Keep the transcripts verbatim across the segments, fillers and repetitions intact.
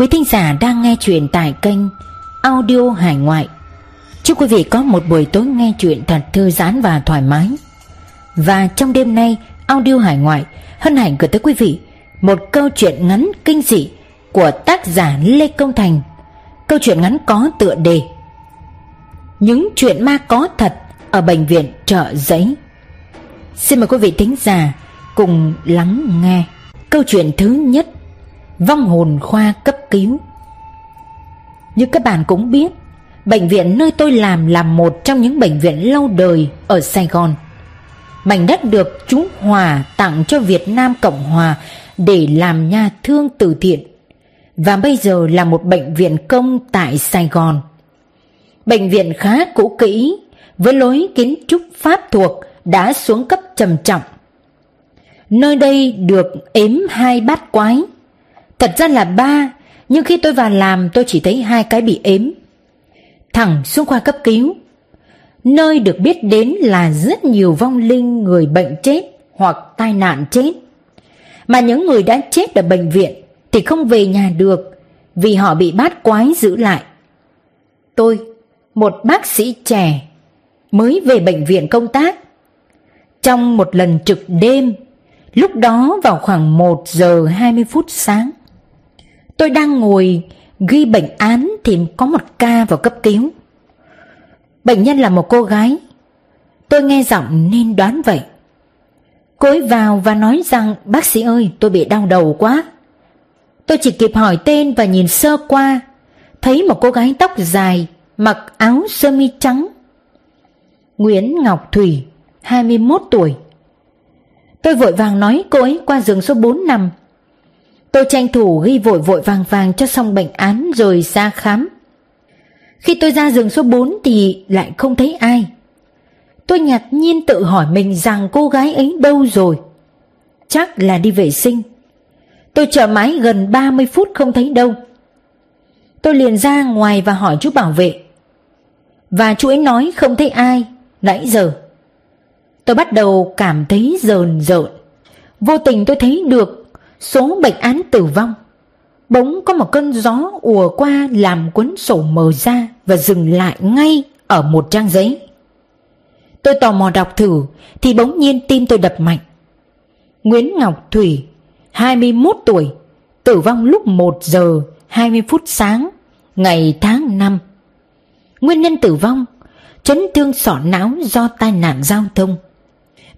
Quý thính giả đang nghe chuyện tại kênh Audio Hải Ngoại. Chúc quý vị có một buổi tối nghe chuyện thật thư giãn và thoải mái. Và trong đêm nay, Audio Hải Ngoại hân hạnh gửi tới quý vị một câu chuyện ngắn kinh dị của tác giả Lê Công Thành. Câu chuyện ngắn có tựa đề Những chuyện ma có thật ở bệnh viện Chợ Rẫy. Xin mời quý vị thính giả cùng lắng nghe câu chuyện thứ nhất, vong hồn khoa cấp cứu. Như các bạn cũng biết, bệnh viện nơi tôi làm là một trong những bệnh viện lâu đời ở Sài Gòn. Mảnh đất được Trung Hoa tặng cho Việt Nam Cộng Hòa để làm nhà thương từ thiện, và bây giờ là một bệnh viện công tại Sài Gòn. Bệnh viện khá cũ kỹ, với lối kiến trúc Pháp thuộc đã xuống cấp trầm trọng. Nơi đây được ếm hai bát quái. Thật ra là ba, nhưng khi tôi vào làm tôi chỉ thấy hai cái bị ếm. Thẳng xuống khoa cấp cứu, nơi được biết đến là rất nhiều vong linh người bệnh chết hoặc tai nạn chết. Mà những người đã chết ở bệnh viện thì không về nhà được vì họ bị bát quái giữ lại. Tôi, một bác sĩ trẻ, mới về bệnh viện công tác. Trong một lần trực đêm, lúc đó vào khoảng một giờ hai mươi phút sáng, tôi đang ngồi ghi bệnh án thì có một ca vào cấp cứu. Bệnh nhân là một cô gái. Tôi nghe giọng nên đoán vậy. Cô ấy vào và nói rằng: "Bác sĩ ơi, tôi bị đau đầu quá." Tôi chỉ kịp hỏi tên và nhìn sơ qua, thấy một cô gái tóc dài, mặc áo sơ mi trắng. Nguyễn Ngọc Thủy, hai mươi mốt tuổi. Tôi vội vàng nói cô ấy qua giường số bốn nằm. Tôi tranh thủ ghi vội vội vàng vàng cho xong bệnh án rồi ra khám. Khi tôi ra giường số bốn thì lại không thấy ai. Tôi ngạc nhiên tự hỏi mình rằng cô gái ấy đâu rồi. Chắc là đi vệ sinh. Tôi chờ mãi gần ba mươi phút không thấy đâu. Tôi liền ra ngoài và hỏi chú bảo vệ, và chú ấy nói không thấy ai nãy giờ. Tôi bắt đầu cảm thấy rờn rợn. Vô tình tôi thấy được số bệnh án tử vong. Bỗng có một cơn gió ùa qua làm cuốn sổ mở ra và dừng lại ngay ở một trang giấy. Tôi tò mò đọc thử thì bỗng nhiên tim tôi đập mạnh. Nguyễn Ngọc Thủy, hai mươi mốt tuổi, tử vong lúc một giờ hai mươi phút sáng, ngày tháng năm. Nguyên nhân tử vong: chấn thương sọ não do tai nạn giao thông.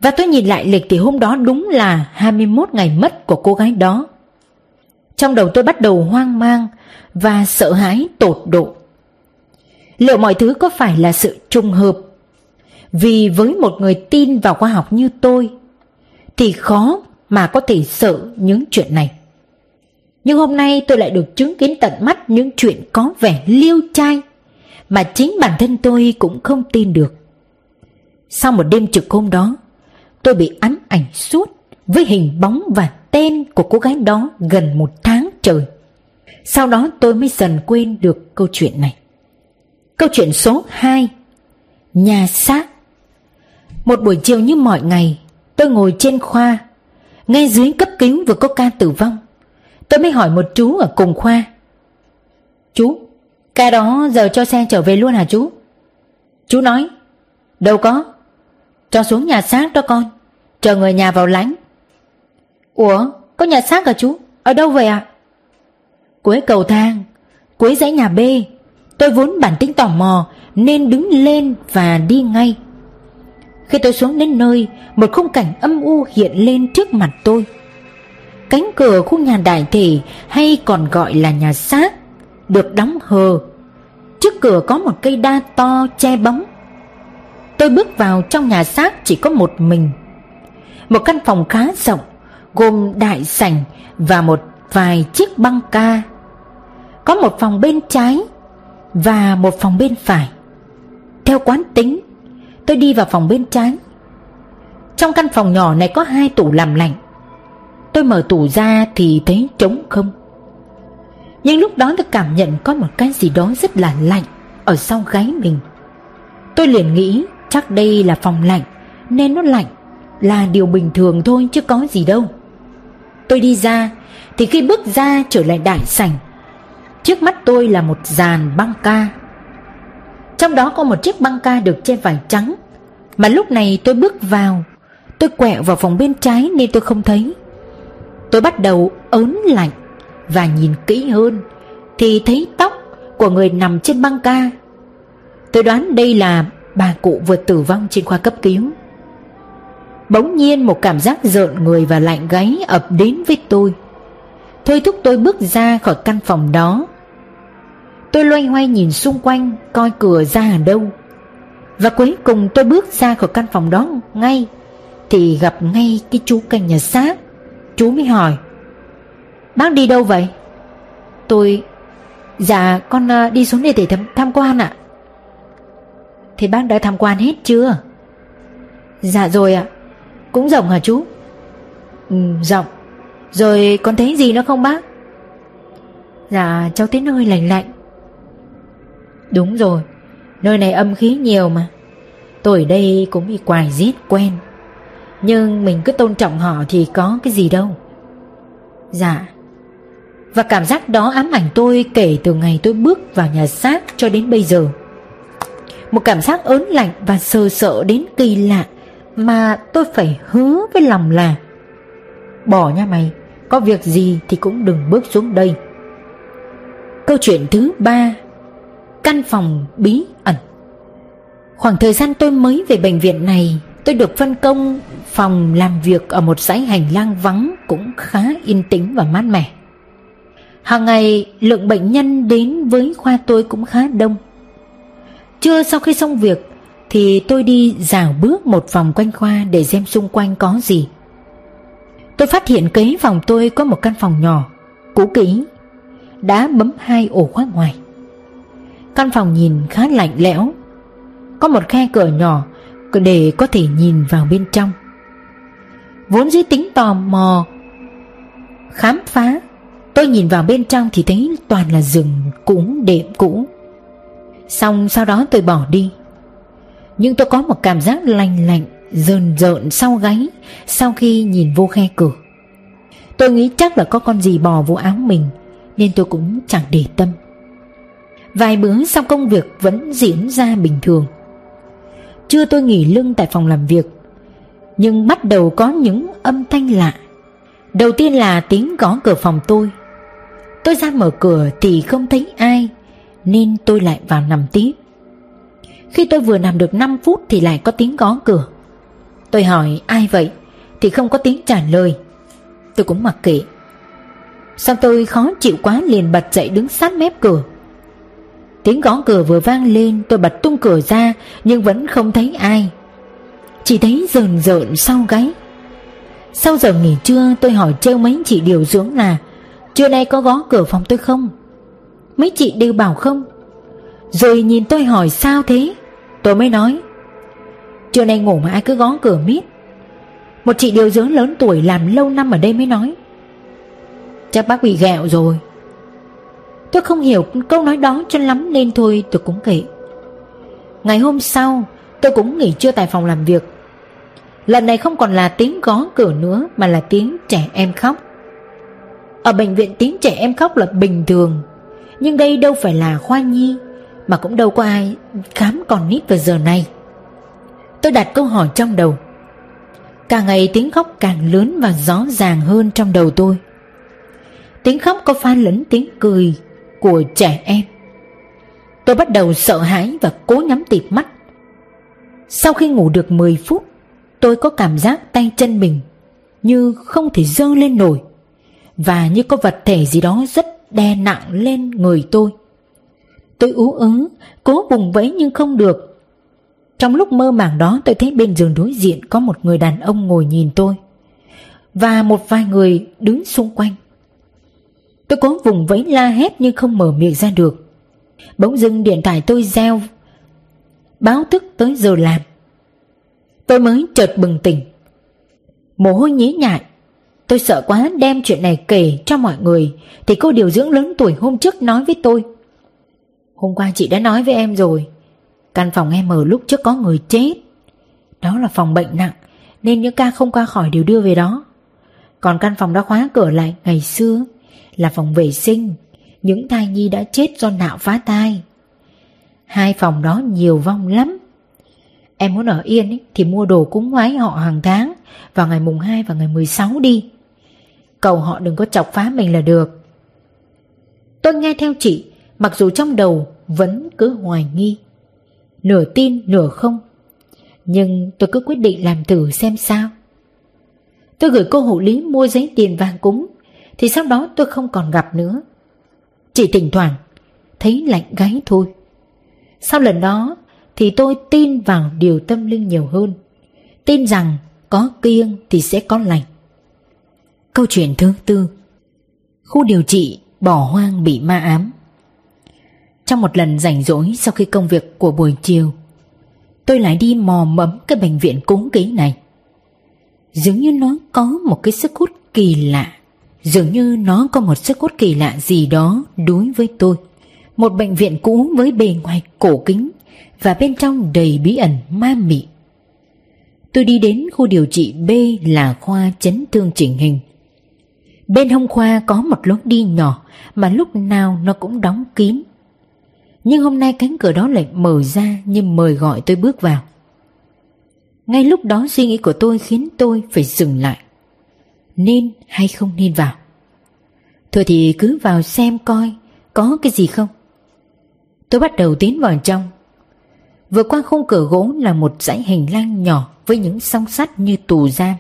Và tôi nhìn lại lịch thì hôm đó đúng là hai mươi mốt ngày mất của cô gái đó. Trong đầu tôi bắt đầu hoang mang và sợ hãi tột độ. Liệu mọi thứ có phải là sự trùng hợp? Vì với một người tin vào khoa học như tôi thì khó mà có thể sợ những chuyện này. Nhưng hôm nay tôi lại được chứng kiến tận mắt những chuyện có vẻ liêu trai mà chính bản thân tôi cũng không tin được. Sau một đêm trực hôm đó, tôi bị ám ảnh suốt với hình bóng và tên của cô gái đó gần một tháng trời. Sau đó tôi mới dần quên được câu chuyện này. Câu chuyện số hai, nhà xác. Một buổi chiều như mọi ngày, tôi ngồi trên khoa. Ngay dưới cấp cứu vừa có ca tử vong, tôi mới hỏi một chú ở cùng khoa: "Chú, ca đó giờ cho xe trở về luôn hả chú?" Chú nói: "Đâu có, cho xuống nhà xác đó con, chờ người nhà vào lãnh." "Ủa, có nhà xác hả chú? Ở đâu vậy ạ?" "Cuối cầu thang, cuối dãy nhà B." Tôi vốn bản tính tò mò nên đứng lên và đi ngay. Khi tôi xuống đến nơi, một khung cảnh âm u hiện lên trước mặt tôi. Cánh cửa khu nhà đại thể, hay còn gọi là nhà xác, được đóng hờ. Trước cửa có một cây đa to che bóng. Tôi bước vào trong nhà xác chỉ có một mình. Một căn phòng khá rộng, gồm đại sảnh và một vài chiếc băng ca. Có một phòng bên trái và một phòng bên phải. Theo quán tính, tôi đi vào phòng bên trái. Trong căn phòng nhỏ này có hai tủ làm lạnh. Tôi mở tủ ra thì thấy trống không. Nhưng lúc đó tôi cảm nhận có một cái gì đó rất là lạnh ở sau gáy mình. Tôi liền nghĩ chắc đây là phòng lạnh nên nó lạnh là điều bình thường thôi chứ có gì đâu. Tôi đi ra thì khi bước ra trở lại đại sảnh, Trước mắt tôi là một dàn băng ca, trong đó có một chiếc băng ca được che vải trắng. Mà lúc này tôi bước vào, tôi quẹo vào phòng bên trái nên tôi không thấy. Tôi bắt đầu ớn lạnh và nhìn kỹ hơn thì thấy tóc của người nằm trên băng ca. Tôi đoán đây là bà cụ vừa tử vong trên khoa cấp cứu. Bỗng nhiên một cảm giác rợn người và lạnh gáy ập đến với tôi, thôi thúc tôi bước ra khỏi căn phòng đó. Tôi loay hoay nhìn xung quanh coi cửa ra ở đâu, và cuối cùng tôi bước ra khỏi căn phòng đó ngay thì gặp ngay cái chú canh nhà xác. Chú mới hỏi: "Bác đi đâu vậy?" Tôi: "Dạ con đi xuống đây để tham, tham quan ạ." "Thì bác đã tham quan hết chưa?" "Dạ rồi ạ." "Cũng rộng hả chú?" "Ừ, rộng." "Rồi con thấy gì nữa không bác?" "Dạ cháu thấy nơi lạnh lạnh." "Đúng rồi, nơi này âm khí nhiều mà. Tôi ở đây cũng bị quài giết quen, nhưng mình cứ tôn trọng họ thì có cái gì đâu." "Dạ." Và cảm giác đó ám ảnh tôi kể từ ngày tôi bước vào nhà xác cho đến bây giờ. Một cảm giác ớn lạnh và sờ sợ đến kỳ lạ, mà tôi phải hứa với lòng là: "Bỏ nha mày, có việc gì thì cũng đừng bước xuống đây." Câu chuyện thứ ba: căn phòng bí ẩn. Khoảng thời gian tôi mới về bệnh viện này, tôi được phân công phòng làm việc ở một dãy hành lang vắng cũng khá yên tĩnh và mát mẻ. Hàng ngày lượng bệnh nhân đến với khoa tôi cũng khá đông. Trưa sau khi xong việc thì tôi đi dạo bước một vòng quanh khoa để xem xung quanh có gì. Tôi phát hiện kế phòng tôi có một căn phòng nhỏ, cũ kỹ, đã bấm hai ổ khóa ngoài. Căn phòng nhìn khá lạnh lẽo, có một khe cửa nhỏ để có thể nhìn vào bên trong. Vốn dĩ tính tò mò khám phá, tôi nhìn vào bên trong thì thấy toàn là giường cũ, đệm cũ. Xong sau đó tôi bỏ đi, nhưng tôi có một cảm giác lành lạnh rờn rợn sau gáy sau khi nhìn vô khe cửa. Tôi nghĩ chắc là có con gì bò vô áo mình nên tôi cũng chẳng để tâm. Vài bữa sau công việc vẫn diễn ra bình thường. Trưa tôi nghỉ lưng tại phòng làm việc, nhưng bắt đầu có những âm thanh lạ. Đầu tiên là tiếng gõ cửa phòng tôi. Tôi ra mở cửa thì không thấy ai nên tôi lại vào nằm tiếp. Khi tôi vừa nằm được năm phút thì lại có tiếng gõ cửa. Tôi hỏi ai vậy thì không có tiếng trả lời. Tôi cũng mặc kệ. Xong tôi khó chịu quá liền bật dậy đứng sát mép cửa. Tiếng gõ cửa vừa vang lên tôi bật tung cửa ra nhưng vẫn không thấy ai, chỉ thấy rờn rợn sau gáy. Sau giờ nghỉ trưa tôi hỏi trêu mấy chị điều dưỡng là: "Trưa nay có gõ cửa phòng tôi không?" Mấy chị đều bảo không. Rồi nhìn tôi hỏi sao thế. Tôi mới nói: "Trưa nay ngủ mà ai cứ gõ cửa miết." Một chị điều dưỡng lớn tuổi làm lâu năm ở đây mới nói: "Chắc bác bị ghẹo rồi." Tôi không hiểu câu nói đó cho lắm nên thôi tôi cũng kệ. Ngày hôm sau tôi cũng nghỉ trưa tại phòng làm việc. Lần này không còn là tiếng gõ cửa nữa mà là tiếng trẻ em khóc. Ở bệnh viện tiếng trẻ em khóc là bình thường, nhưng đây đâu phải là khoa nhi, mà cũng đâu có ai khám còn nít vào giờ này. Tôi đặt câu hỏi trong đầu. Càng ngày tiếng khóc càng lớn và rõ ràng hơn trong đầu tôi. Tiếng khóc có pha lẫn tiếng cười của trẻ em. Tôi bắt đầu sợ hãi và cố nhắm tịt mắt. Sau khi ngủ được mười phút, tôi có cảm giác tay chân mình như không thể giơ lên nổi, và như có vật thể gì đó rất đè nặng lên người tôi. Tôi ú ớ, cố vùng vẫy nhưng không được. Trong lúc mơ màng đó tôi thấy bên giường đối diện có một người đàn ông ngồi nhìn tôi, và một vài người đứng xung quanh. Tôi cố vùng vẫy la hét nhưng không mở miệng ra được. Bỗng dưng điện thoại tôi reo báo thức tới giờ làm. Tôi mới chợt bừng tỉnh, mồ hôi nhễ nhại. Tôi sợ quá đem chuyện này kể cho mọi người thì cô điều dưỡng lớn tuổi hôm trước nói với tôi: "Hôm qua chị đã nói với em rồi, căn phòng em ở lúc trước có người chết. Đó là phòng bệnh nặng nên những ca không qua khỏi đều đưa về đó. Còn căn phòng đã khóa cửa lại ngày xưa là phòng vệ sinh, những thai nhi đã chết do nạo phá thai. Hai phòng đó nhiều vong lắm. Em muốn ở yên ý, thì mua đồ cúng vái họ hàng tháng vào ngày mùng hai và ngày mười sáu đi. Cầu họ đừng có chọc phá mình là được. Tôi nghe theo chị, mặc dù trong đầu vẫn cứ hoài nghi, nửa tin nửa không. Nhưng tôi cứ quyết định làm thử xem sao. Tôi gửi cô hộ lý mua giấy tiền vàng cúng, thì sau đó tôi không còn gặp nữa. Chỉ thỉnh thoảng thấy lạnh gáy thôi. Sau lần đó thì tôi tin vào điều tâm linh nhiều hơn, tin rằng có kiêng thì sẽ có lành. Câu chuyện thứ tư: khu điều trị bỏ hoang bị ma ám. Trong một lần rảnh rỗi sau khi công việc của buổi chiều, tôi lại đi mò mẫm cái bệnh viện cúng ký này. Dường như nó có một cái sức hút kỳ lạ, dường như nó có một sức hút kỳ lạ gì đó đối với tôi. Một bệnh viện cũ với bề ngoài cổ kính và bên trong đầy bí ẩn ma mị. Tôi đi đến khu điều trị B là khoa chấn thương chỉnh hình. Bên hông khoa có một lối đi nhỏ mà lúc nào nó cũng đóng kín. Nhưng hôm nay cánh cửa đó lại mở ra như mời gọi tôi bước vào. Ngay lúc đó suy nghĩ của tôi khiến tôi phải dừng lại. Nên hay không nên vào? Thôi thì cứ vào xem coi có cái gì không. Tôi bắt đầu tiến vào trong. Vừa qua khung cửa gỗ là một dãy hành lang nhỏ với những song sắt như tù giam.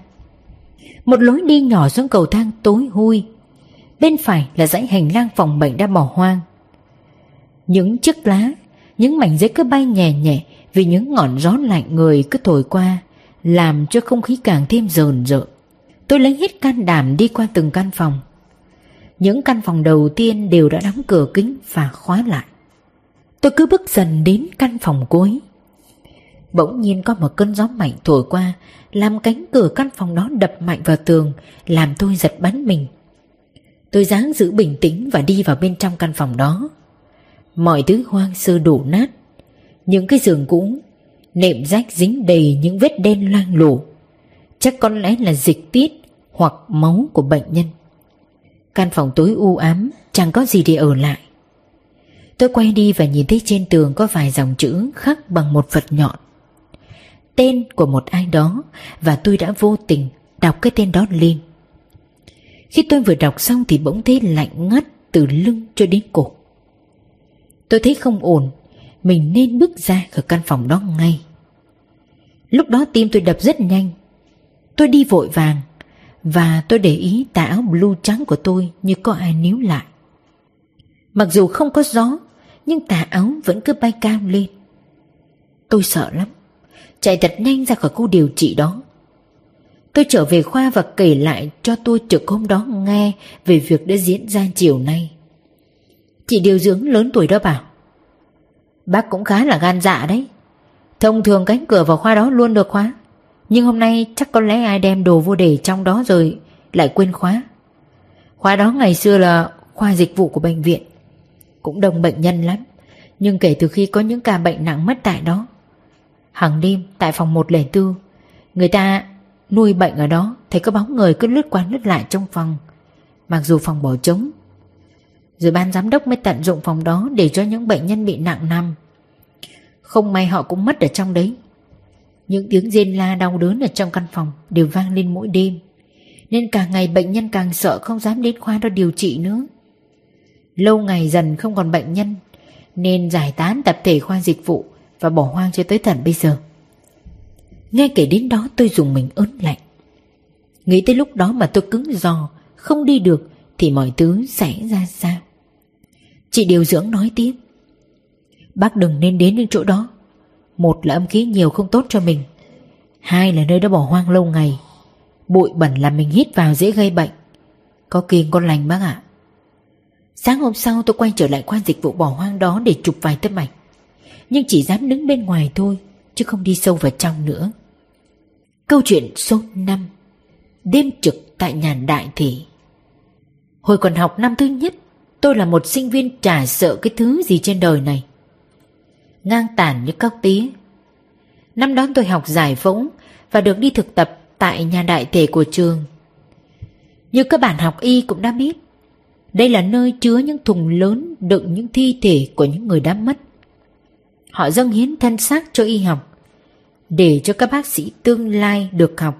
Một lối đi nhỏ xuống cầu thang tối hôi. Bên phải là dãy hành lang phòng bệnh đã bỏ hoang. Những chiếc lá, những mảnh giấy cứ bay nhẹ nhẹ vì những ngọn gió lạnh người cứ thổi qua, làm cho không khí càng thêm rờn rợn. Tôi lấy hết can đảm đi qua từng căn phòng. Những căn phòng đầu tiên đều đã đóng cửa kính và khóa lại. Tôi cứ bước dần đến căn phòng cuối. Bỗng nhiên có một cơn gió mạnh thổi qua, làm cánh cửa căn phòng đó đập mạnh vào tường, làm tôi giật bắn mình. Tôi ráng giữ bình tĩnh và đi vào bên trong căn phòng đó. Mọi thứ hoang sơ đổ nát. Những cái giường cũ, nệm rách dính đầy những vết đen loang lổ. Chắc có lẽ là dịch tiết hoặc máu của bệnh nhân. Căn phòng tối u ám, chẳng có gì để ở lại. Tôi quay đi và nhìn thấy trên tường có vài dòng chữ khắc bằng một vật nhọn. Tên của một ai đó, và tôi đã vô tình đọc cái tên đó lên. Khi tôi vừa đọc xong thì bỗng thấy lạnh ngắt từ lưng cho đến cổ. Tôi thấy không ổn, mình nên bước ra khỏi căn phòng đó ngay. Lúc đó tim tôi đập rất nhanh. Tôi đi vội vàng, và tôi để ý tà áo blue trắng của tôi như có ai níu lại. Mặc dù không có gió, nhưng tà áo vẫn cứ bay cao lên. Tôi sợ lắm, chạy thật nhanh ra khỏi khu điều trị đó. Tôi trở về khoa và kể lại cho tôi trực hôm đó nghe về việc đã diễn ra chiều nay. Chị điều dưỡng lớn tuổi đó bảo: "Bác cũng khá là gan dạ đấy. Thông thường cánh cửa vào khoa đó luôn được khóa, nhưng hôm nay chắc có lẽ ai đem đồ vô để trong đó rồi lại quên khóa. Khóa đó ngày xưa là khoa dịch vụ của bệnh viện, cũng đông bệnh nhân lắm. Nhưng kể từ khi có những ca bệnh nặng mất tại đó, hàng đêm tại phòng một không bốn, người ta nuôi bệnh ở đó, thấy có bóng người cứ lướt qua lướt lại trong phòng, mặc dù phòng bỏ trống. Rồi ban giám đốc mới tận dụng phòng đó để cho những bệnh nhân bị nặng nằm. Không may họ cũng mất ở trong đấy. Những tiếng rên la đau đớn ở trong căn phòng đều vang lên mỗi đêm, nên càng ngày bệnh nhân càng sợ, không dám đến khoa đó điều trị nữa. Lâu ngày dần không còn bệnh nhân, nên giải tán tập thể khoa dịch vụ và bỏ hoang cho tới tận bây giờ." Nghe kể đến đó tôi rùng mình ớn lạnh. Nghĩ tới lúc đó mà tôi cứng rò, không đi được thì mọi thứ sẽ ra sao. Chị điều dưỡng nói tiếp: "Bác đừng nên đến những chỗ đó. Một là âm khí nhiều không tốt cho mình, hai là nơi đã bỏ hoang lâu ngày, bụi bẩn làm mình hít vào dễ gây bệnh. Có kiêng có lành bác ạ." Sáng hôm sau tôi quay trở lại khoa dịch vụ bỏ hoang đó để chụp vài tấm ảnh, nhưng chỉ dám đứng bên ngoài thôi, chứ không đi sâu vào trong nữa. Câu chuyện số năm: đêm trực tại nhàn đại thị. Hồi còn học năm thứ nhất, tôi là một sinh viên chả sợ cái thứ gì trên đời này, ngang tàn như cóc tía. Năm đó tôi học giải phẫu và được đi thực tập tại nhà đại thể của trường. Như các bạn học y cũng đã biết, Đây là nơi chứa những thùng lớn đựng những thi thể của những người đã mất. Họ dâng hiến thân xác cho y học, để cho các bác sĩ tương lai được học,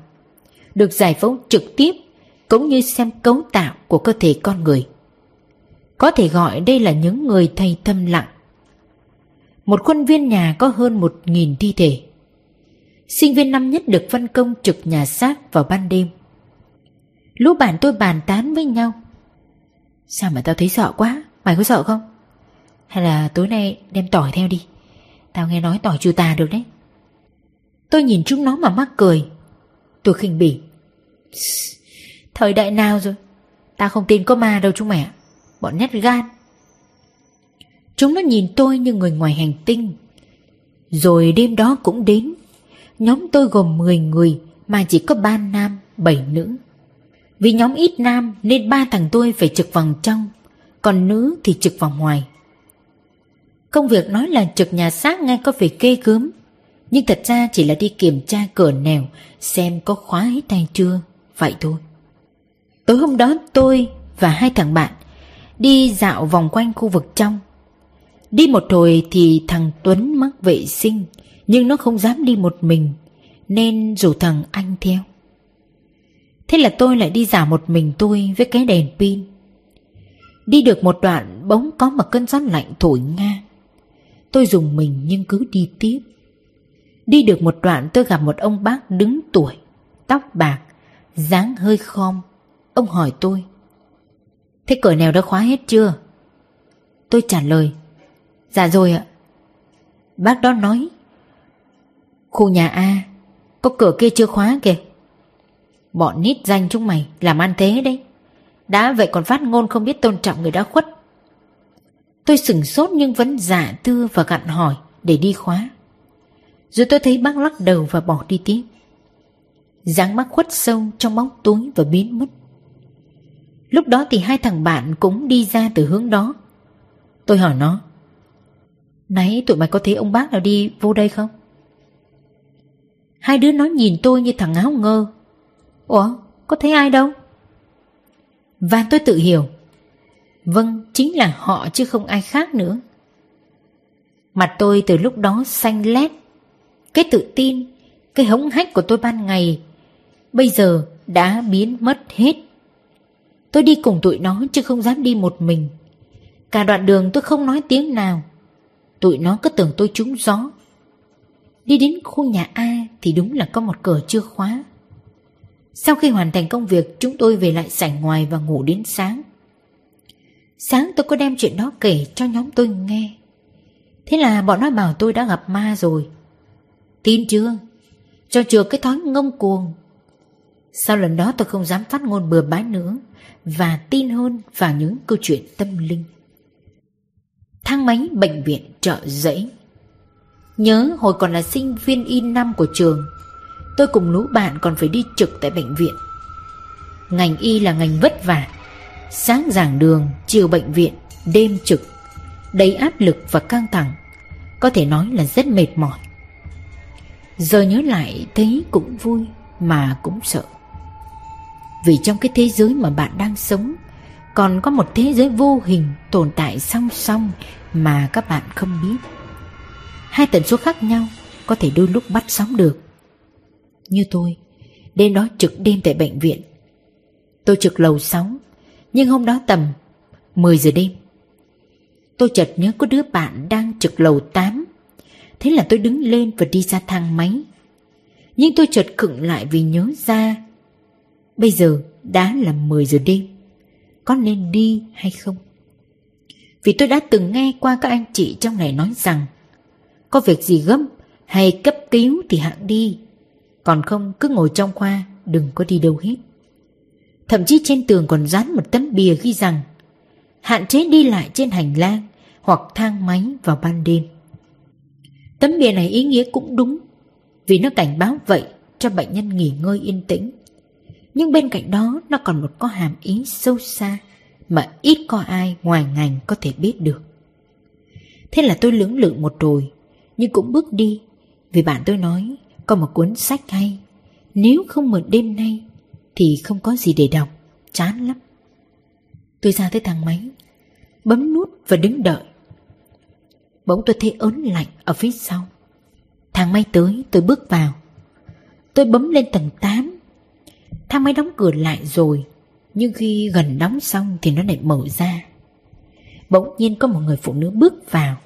được giải phẫu trực tiếp, cũng như xem cấu tạo của cơ thể con người. Có thể gọi đây là những người thầy thầm lặng. Một khuôn viên nhà có hơn một nghìn thi thể. Sinh viên năm nhất được phân công trực nhà xác vào ban đêm. Lũ bạn tôi bàn tán với nhau. Sao mà tao thấy sợ quá, mày có sợ không? Hay là tối nay đem tỏi theo đi, tao nghe nói tỏi trừ tà được đấy. Tôi nhìn chúng nó mà mắc cười. Tôi khinh bỉ. Thời đại nào rồi, tao không tin có ma đâu chúng mày ạ, bọn nhát gan. Chúng nó nhìn tôi như người ngoài hành tinh. Rồi đêm đó cũng đến. Nhóm tôi gồm mười người mà chỉ có ba nam, bảy nữ. Vì nhóm ít nam nên ba thằng tôi phải trực vòng trong, còn nữ thì trực vòng ngoài. Công việc nói là trực nhà xác nghe có vẻ ghê gớm, nhưng thật ra chỉ là đi kiểm tra cửa nẻo xem có khóa hết tay chưa, vậy thôi. Tối hôm đó tôi và hai thằng bạn đi dạo vòng quanh khu vực trong. Đi một hồi thì thằng Tuấn mắc vệ sinh, nhưng nó không dám đi một mình nên rủ thằng Anh theo. Thế là tôi lại đi dạo một mình tôi với cái đèn pin. Đi được một đoạn bỗng có một cơn gió lạnh thổi ngang. Tôi rùng mình nhưng cứ đi tiếp. Đi được một đoạn tôi gặp một ông bác đứng tuổi, tóc bạc, dáng hơi khom. Ông hỏi tôi: thế cửa nèo đã khóa hết chưa? Tôi trả lời: dạ rồi ạ. Bác đó nói: khu nhà A, có cửa kia chưa khóa kìa. Bọn nít danh chúng mày làm ăn thế đấy, đã vậy còn phát ngôn không biết tôn trọng người đã khuất. Tôi sửng sốt nhưng vẫn giả tưa và gặn hỏi để đi khóa. Rồi tôi thấy bác lắc đầu và bỏ đi tiếp. Dáng bác khuất sâu trong bóng tối và biến mất. Lúc đó thì hai thằng bạn cũng đi ra từ hướng đó. Tôi hỏi nó: nãy tụi mày có thấy ông bác nào đi vô đây không? Hai đứa nó nhìn tôi như thằng ngáo ngơ. Ủa, có thấy ai đâu. Và tôi tự hiểu, vâng, chính là họ chứ không ai khác nữa. Mặt tôi từ lúc đó xanh lét. Cái tự tin, cái hống hách của tôi ban ngày bây giờ đã biến mất hết. Tôi đi cùng tụi nó chứ không dám đi một mình. Cả đoạn đường tôi không nói tiếng nào. Tụi nó cứ tưởng tôi trúng gió. Đi đến khu nhà A thì đúng là có một cửa chưa khóa. Sau khi hoàn thành công việc, chúng tôi về lại sảnh ngoài và ngủ đến sáng. Sáng tôi có đem chuyện đó kể cho nhóm tôi nghe. Thế là bọn nó bảo tôi đã gặp ma rồi. Tin chưa? Cho chừa cái thói ngông cuồng. Sau lần đó tôi không dám phát ngôn bừa bãi nữa và tin hơn vào những câu chuyện tâm linh. Thang máy bệnh viện Chợ Rẫy. Nhớ hồi còn là sinh viên y năm của trường, tôi cùng lũ bạn còn phải đi trực tại bệnh viện. Ngành y là ngành vất vả. Sáng giảng đường, chiều bệnh viện, đêm trực, đầy áp lực và căng thẳng. Có thể nói là rất mệt mỏi. Giờ nhớ lại thấy cũng vui mà cũng sợ. Vì trong cái thế giới mà bạn đang sống, còn có một thế giới vô hình tồn tại song song mà các bạn không biết. Hai tần số khác nhau, có thể đôi lúc bắt sóng được. Như tôi, đêm đó trực đêm tại bệnh viện. Tôi trực lầu sáu, nhưng hôm đó tầm mười giờ đêm. Tôi chợt nhớ có đứa bạn đang trực lầu tám. Thế là tôi đứng lên và đi ra thang máy. Nhưng tôi chợt khựng lại vì nhớ ra bây giờ đã là mười giờ đêm. Có nên đi hay không? Vì tôi đã từng nghe qua các anh chị trong này nói rằng có việc gì gấp hay cấp cứu thì hẵng đi, còn không cứ ngồi trong khoa, đừng có đi đâu hết. Thậm chí trên tường còn dán một tấm bìa ghi rằng hạn chế đi lại trên hành lang hoặc thang máy vào ban đêm. Tấm bìa này ý nghĩa cũng đúng, vì nó cảnh báo vậy cho bệnh nhân nghỉ ngơi yên tĩnh. Nhưng bên cạnh đó nó còn một có hàm ý sâu xa mà ít có ai ngoài ngành có thể biết được. Thế là tôi lưỡng lự một rồi, nhưng cũng bước đi, vì bạn tôi nói có một cuốn sách hay, nếu không mượn đêm nay thì không có gì để đọc, chán lắm. Tôi ra tới thang máy, bấm nút và đứng đợi. Bỗng tôi thấy ớn lạnh ở phía sau. Thang máy tới, tôi bước vào. Tôi bấm lên tầng tám. Thang máy đóng cửa lại rồi, nhưng khi gần đóng xong thì nó lại mở ra. Bỗng nhiên có một người phụ nữ bước vào.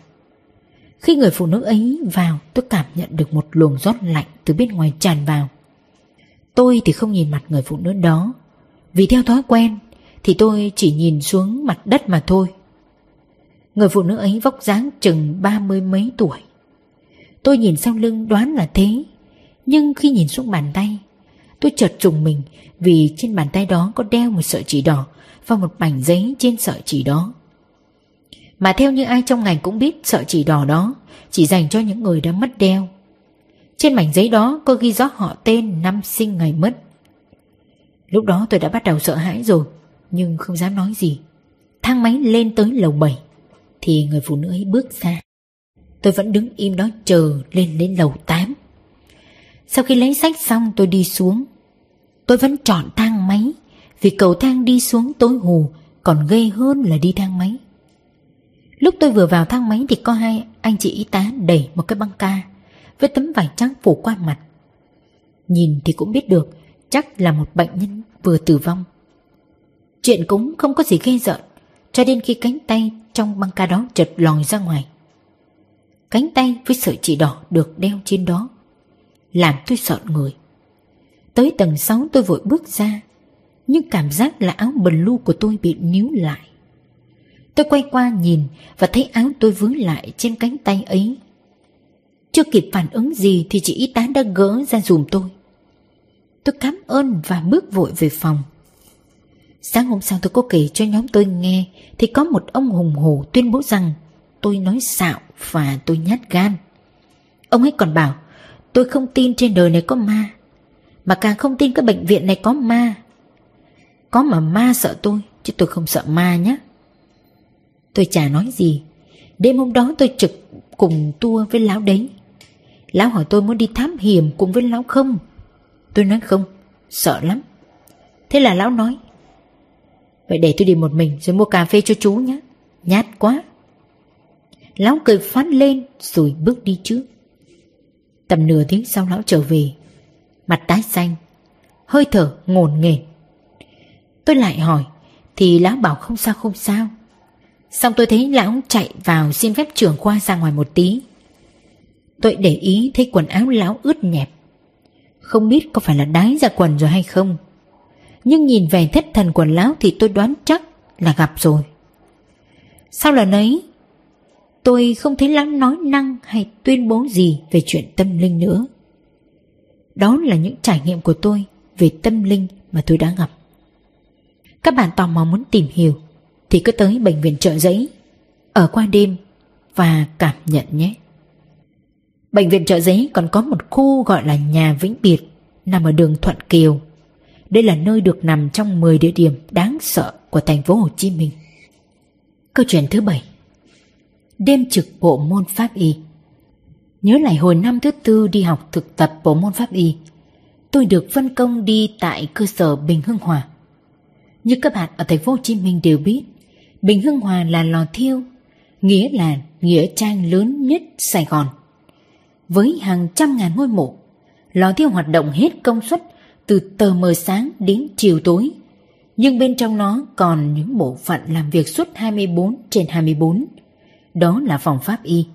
Khi người phụ nữ ấy vào, tôi cảm nhận được một luồng rót lạnh từ bên ngoài tràn vào. Tôi thì không nhìn mặt người phụ nữ đó, vì theo thói quen thì tôi chỉ nhìn xuống mặt đất mà thôi. Người phụ nữ ấy vóc dáng chừng ba mươi mấy tuổi. Tôi nhìn sau lưng đoán là thế, nhưng khi nhìn xuống bàn tay, tôi chợt trùng mình vì trên bàn tay đó có đeo một sợi chỉ đỏ và một mảnh giấy trên sợi chỉ đó. Mà theo như ai trong ngành cũng biết, sợi chỉ đỏ đó chỉ dành cho những người đã mất đeo. Trên mảnh giấy đó có ghi rõ họ tên, năm sinh, ngày mất. Lúc đó tôi đã bắt đầu sợ hãi rồi, nhưng không dám nói gì. Thang máy lên tới lầu bảy thì người phụ nữ ấy bước ra. Tôi vẫn đứng im đó chờ lên đến lầu tám. Sau khi lấy sách xong tôi đi xuống. Tôi vẫn chọn thang máy, vì cầu thang đi xuống tối hù còn ghê hơn là đi thang máy. Lúc tôi vừa vào thang máy thì có hai anh chị y tá đẩy một cái băng ca với tấm vải trắng phủ qua mặt. Nhìn thì cũng biết được chắc là một bệnh nhân vừa tử vong. Chuyện cũng không có gì ghê rợn, cho đến khi cánh tay trong băng ca đó chợt lòi ra ngoài. Cánh tay với sợi chỉ đỏ được đeo trên đó làm tôi sợ người. Tới tầng sáu tôi vội bước ra, nhưng cảm giác là áo blue của tôi bị níu lại. Tôi quay qua nhìn và thấy áo tôi vướng lại trên cánh tay ấy. Chưa kịp phản ứng gì thì chị y tá đã gỡ ra giùm tôi. Tôi cảm ơn và bước vội về phòng. Sáng hôm sau tôi có kể cho nhóm tôi nghe thì có một ông hùng hổ tuyên bố rằng tôi nói xạo và tôi nhát gan. Ông ấy còn bảo tôi không tin trên đời này có ma, mà càng không tin cái bệnh viện này có ma. Có mà ma sợ tôi, chứ tôi không sợ ma nhé. Tôi chả nói gì. Đêm hôm đó tôi trực cùng tour với lão đấy. Lão hỏi tôi muốn đi thám hiểm cùng với lão không. Tôi nói không, sợ lắm. Thế là lão nói, vậy để tôi đi một mình rồi mua cà phê cho chú nhé. Nhát quá. Lão cười phán lên rồi bước đi trước. Tầm nửa tiếng sau lão trở về, mặt tái xanh, hơi thở ngổn nghển. Tôi lại hỏi thì lão bảo không sao không sao. Xong tôi thấy lão chạy vào xin phép trưởng khoa ra ngoài một tí. Tôi để ý thấy quần áo lão ướt nhẹp, không biết có phải là đái ra quần rồi hay không, nhưng nhìn vẻ thất thần của lão thì tôi đoán chắc là gặp rồi. Sau lần ấy tôi không thấy lão nói năng hay tuyên bố gì về chuyện tâm linh nữa. Đó là những trải nghiệm của tôi về tâm linh mà tôi đã gặp. Các bạn tò mò muốn tìm hiểu thì cứ tới bệnh viện Chợ Rẫy, ở qua đêm và cảm nhận nhé. Bệnh viện Chợ Rẫy còn có một khu gọi là nhà vĩnh biệt nằm ở đường Thuận Kiều. Đây là nơi được nằm trong mười địa điểm đáng sợ của thành phố Hồ Chí Minh. Câu chuyện thứ bảy, đêm trực bộ môn pháp y. Nhớ lại hồi năm thứ tư đi học thực tập bộ môn pháp y, tôi được phân công đi tại cơ sở Bình Hưng Hòa. Như các bạn ở thành phố Hồ Chí Minh đều biết, Bình Hưng Hòa là lò thiêu, nghĩa là nghĩa trang lớn nhất Sài Gòn. Với hàng trăm ngàn ngôi mộ, lò thiêu hoạt động hết công suất từ tờ mờ sáng đến chiều tối, nhưng bên trong nó còn những bộ phận làm việc suốt hai mươi bốn trên hai mươi bốn, đó là phòng pháp y.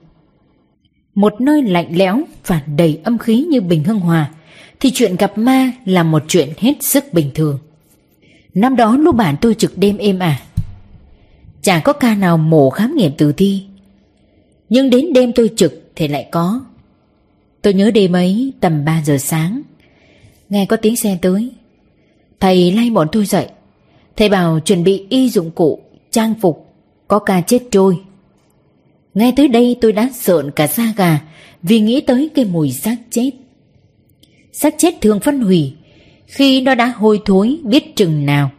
Một nơi lạnh lẽo và đầy âm khí như Bình Hưng Hòa thì chuyện gặp ma là một chuyện hết sức bình thường. Năm đó lúc bạn tôi trực đêm êm ả, chả có ca nào mổ khám nghiệm tử thi, nhưng đến đêm tôi trực thì lại có. Tôi nhớ đêm ấy tầm ba giờ sáng, nghe có tiếng xe tới. Thầy lay bọn tôi dậy. Thầy bảo chuẩn bị y dụng cụ, trang phục, có ca chết trôi. Nghe tới đây tôi đã sợn cả da gà vì nghĩ tới cái mùi xác chết. Xác chết thường phân hủy, khi nó đã hôi thối biết chừng nào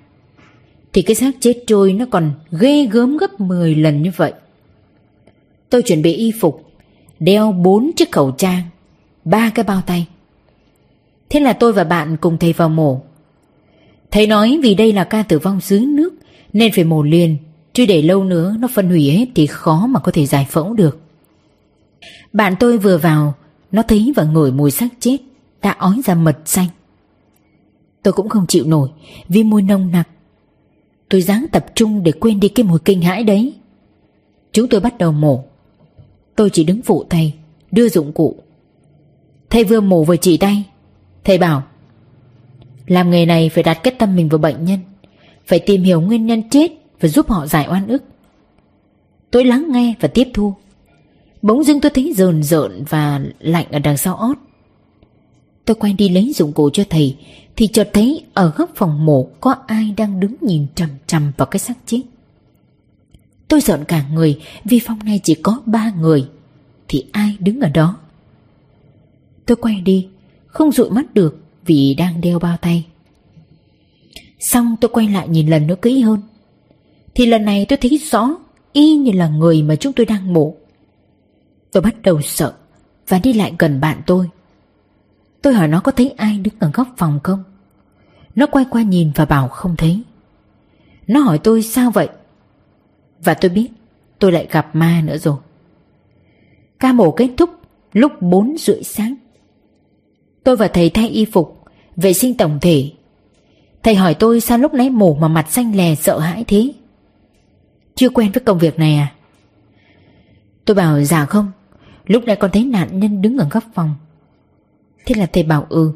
thì cái xác chết trôi nó còn ghê gớm gấp mười lần như vậy. Tôi chuẩn bị y phục, đeo bốn chiếc khẩu trang, ba cái bao tay. Thế là tôi và bạn cùng thầy vào mổ. Thầy nói vì đây là ca tử vong dưới nước nên phải mổ liền, chứ để lâu nữa nó phân hủy hết thì khó mà có thể giải phẫu được. Bạn tôi vừa vào, nó thấy và ngửi mùi xác chết, đã ói ra mật xanh. Tôi cũng không chịu nổi vì mùi nồng nặc. Tôi ráng tập trung để quên đi cái mùi kinh hãi đấy. Chúng tôi bắt đầu mổ. Tôi chỉ đứng phụ thầy, đưa dụng cụ. Thầy vừa mổ vừa chỉ tay. Thầy bảo, làm nghề này phải đặt cái tâm mình vào bệnh nhân, phải tìm hiểu nguyên nhân chết và giúp họ giải oan ức. Tôi lắng nghe và tiếp thu. Bỗng dưng tôi thấy rờn rợn và lạnh ở đằng sau ót. Tôi quay đi lấy dụng cụ cho thầy thì chợt thấy ở góc phòng mổ có ai đang đứng nhìn chằm chằm vào cái xác chết. Tôi rợn cả người vì phòng này chỉ có ba người, thì ai đứng ở đó? Tôi quay đi, không dụi mắt được vì đang đeo bao tay. Xong tôi quay lại nhìn lần nữa kỹ hơn, thì lần này tôi thấy rõ y như là người mà chúng tôi đang mổ. Tôi bắt đầu sợ và đi lại gần bạn tôi. Tôi hỏi nó có thấy ai đứng ở góc phòng không. Nó quay qua nhìn và bảo không thấy. Nó hỏi tôi sao vậy. Và tôi biết tôi lại gặp ma nữa rồi. Ca mổ kết thúc lúc bốn rưỡi sáng. Tôi và thầy thay y phục, vệ sinh tổng thể. Thầy hỏi tôi sao lúc nãy mổ mà mặt xanh lè sợ hãi thế. Chưa quen với công việc này à? Tôi bảo dạ không, lúc nãy con thấy nạn nhân đứng ở góc phòng. Thế là thầy bảo ừ,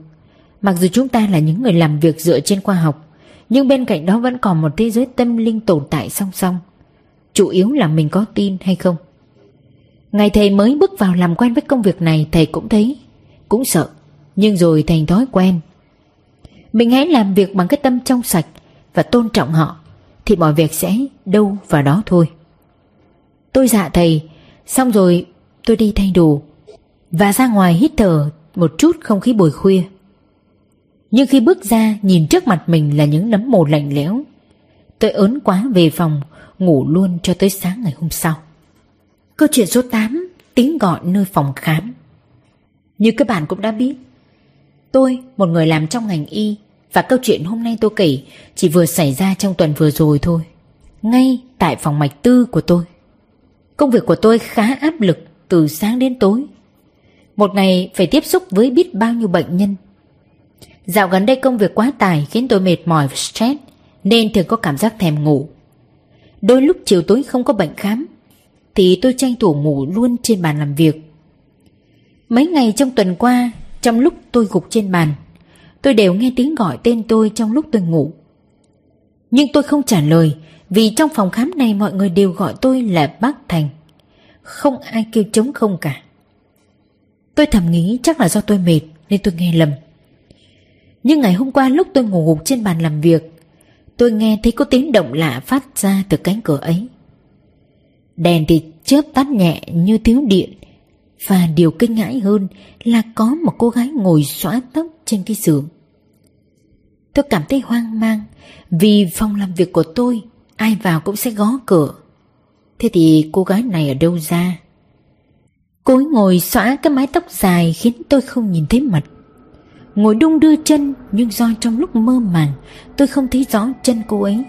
mặc dù chúng ta là những người làm việc dựa trên khoa học, nhưng bên cạnh đó vẫn còn một thế giới tâm linh tồn tại song song. Chủ yếu là mình có tin hay không. Ngày thầy mới bước vào làm quen với công việc này, thầy cũng thấy, cũng sợ, nhưng rồi thành thói quen. Mình hãy làm việc bằng cái tâm trong sạch và tôn trọng họ, thì mọi việc sẽ đâu vào đó thôi. Tôi dạ thầy, xong rồi tôi đi thay đồ và ra ngoài hít thở một chút không khí buổi khuya. Nhưng khi bước ra nhìn trước mặt mình là những nấm mồ lạnh lẽo, tôi ớn quá về phòng ngủ luôn cho tới sáng ngày hôm sau. Câu chuyện số tám, tiếng gọi nơi phòng khám. Như các bạn cũng đã biết, tôi, một người làm trong ngành y, và câu chuyện hôm nay tôi kể chỉ vừa xảy ra trong tuần vừa rồi thôi, ngay tại phòng mạch tư của tôi. Công việc của tôi khá áp lực từ sáng đến tối. Một ngày phải tiếp xúc với biết bao nhiêu bệnh nhân. Dạo gần đây công việc quá tải khiến tôi mệt mỏi và stress, nên thường có cảm giác thèm ngủ. Đôi lúc chiều tối không có bệnh khám thì tôi tranh thủ ngủ luôn trên bàn làm việc. Mấy ngày trong tuần qua, trong lúc tôi gục trên bàn, tôi đều nghe tiếng gọi tên tôi trong lúc tôi ngủ. Nhưng tôi không trả lời, vì trong phòng khám này mọi người đều gọi tôi là bác Thành, không ai kêu trống không cả. Tôi thầm nghĩ chắc là do tôi mệt nên tôi nghe lầm. Nhưng ngày hôm qua lúc tôi ngủ gục trên bàn làm việc, tôi nghe thấy có tiếng động lạ phát ra từ cánh cửa ấy. Đèn thì chớp tắt nhẹ như thiếu điện. Và điều kinh ngãi hơn là có một cô gái ngồi xõa tóc trên cái giường. Tôi cảm thấy hoang mang vì phòng làm việc của tôi ai vào cũng sẽ gõ cửa. Thế thì cô gái này ở đâu ra? Cô ấy ngồi xõa cái mái tóc dài khiến tôi không nhìn thấy mặt, ngồi đung đưa chân, nhưng do trong lúc mơ màng tôi không thấy rõ chân cô ấy.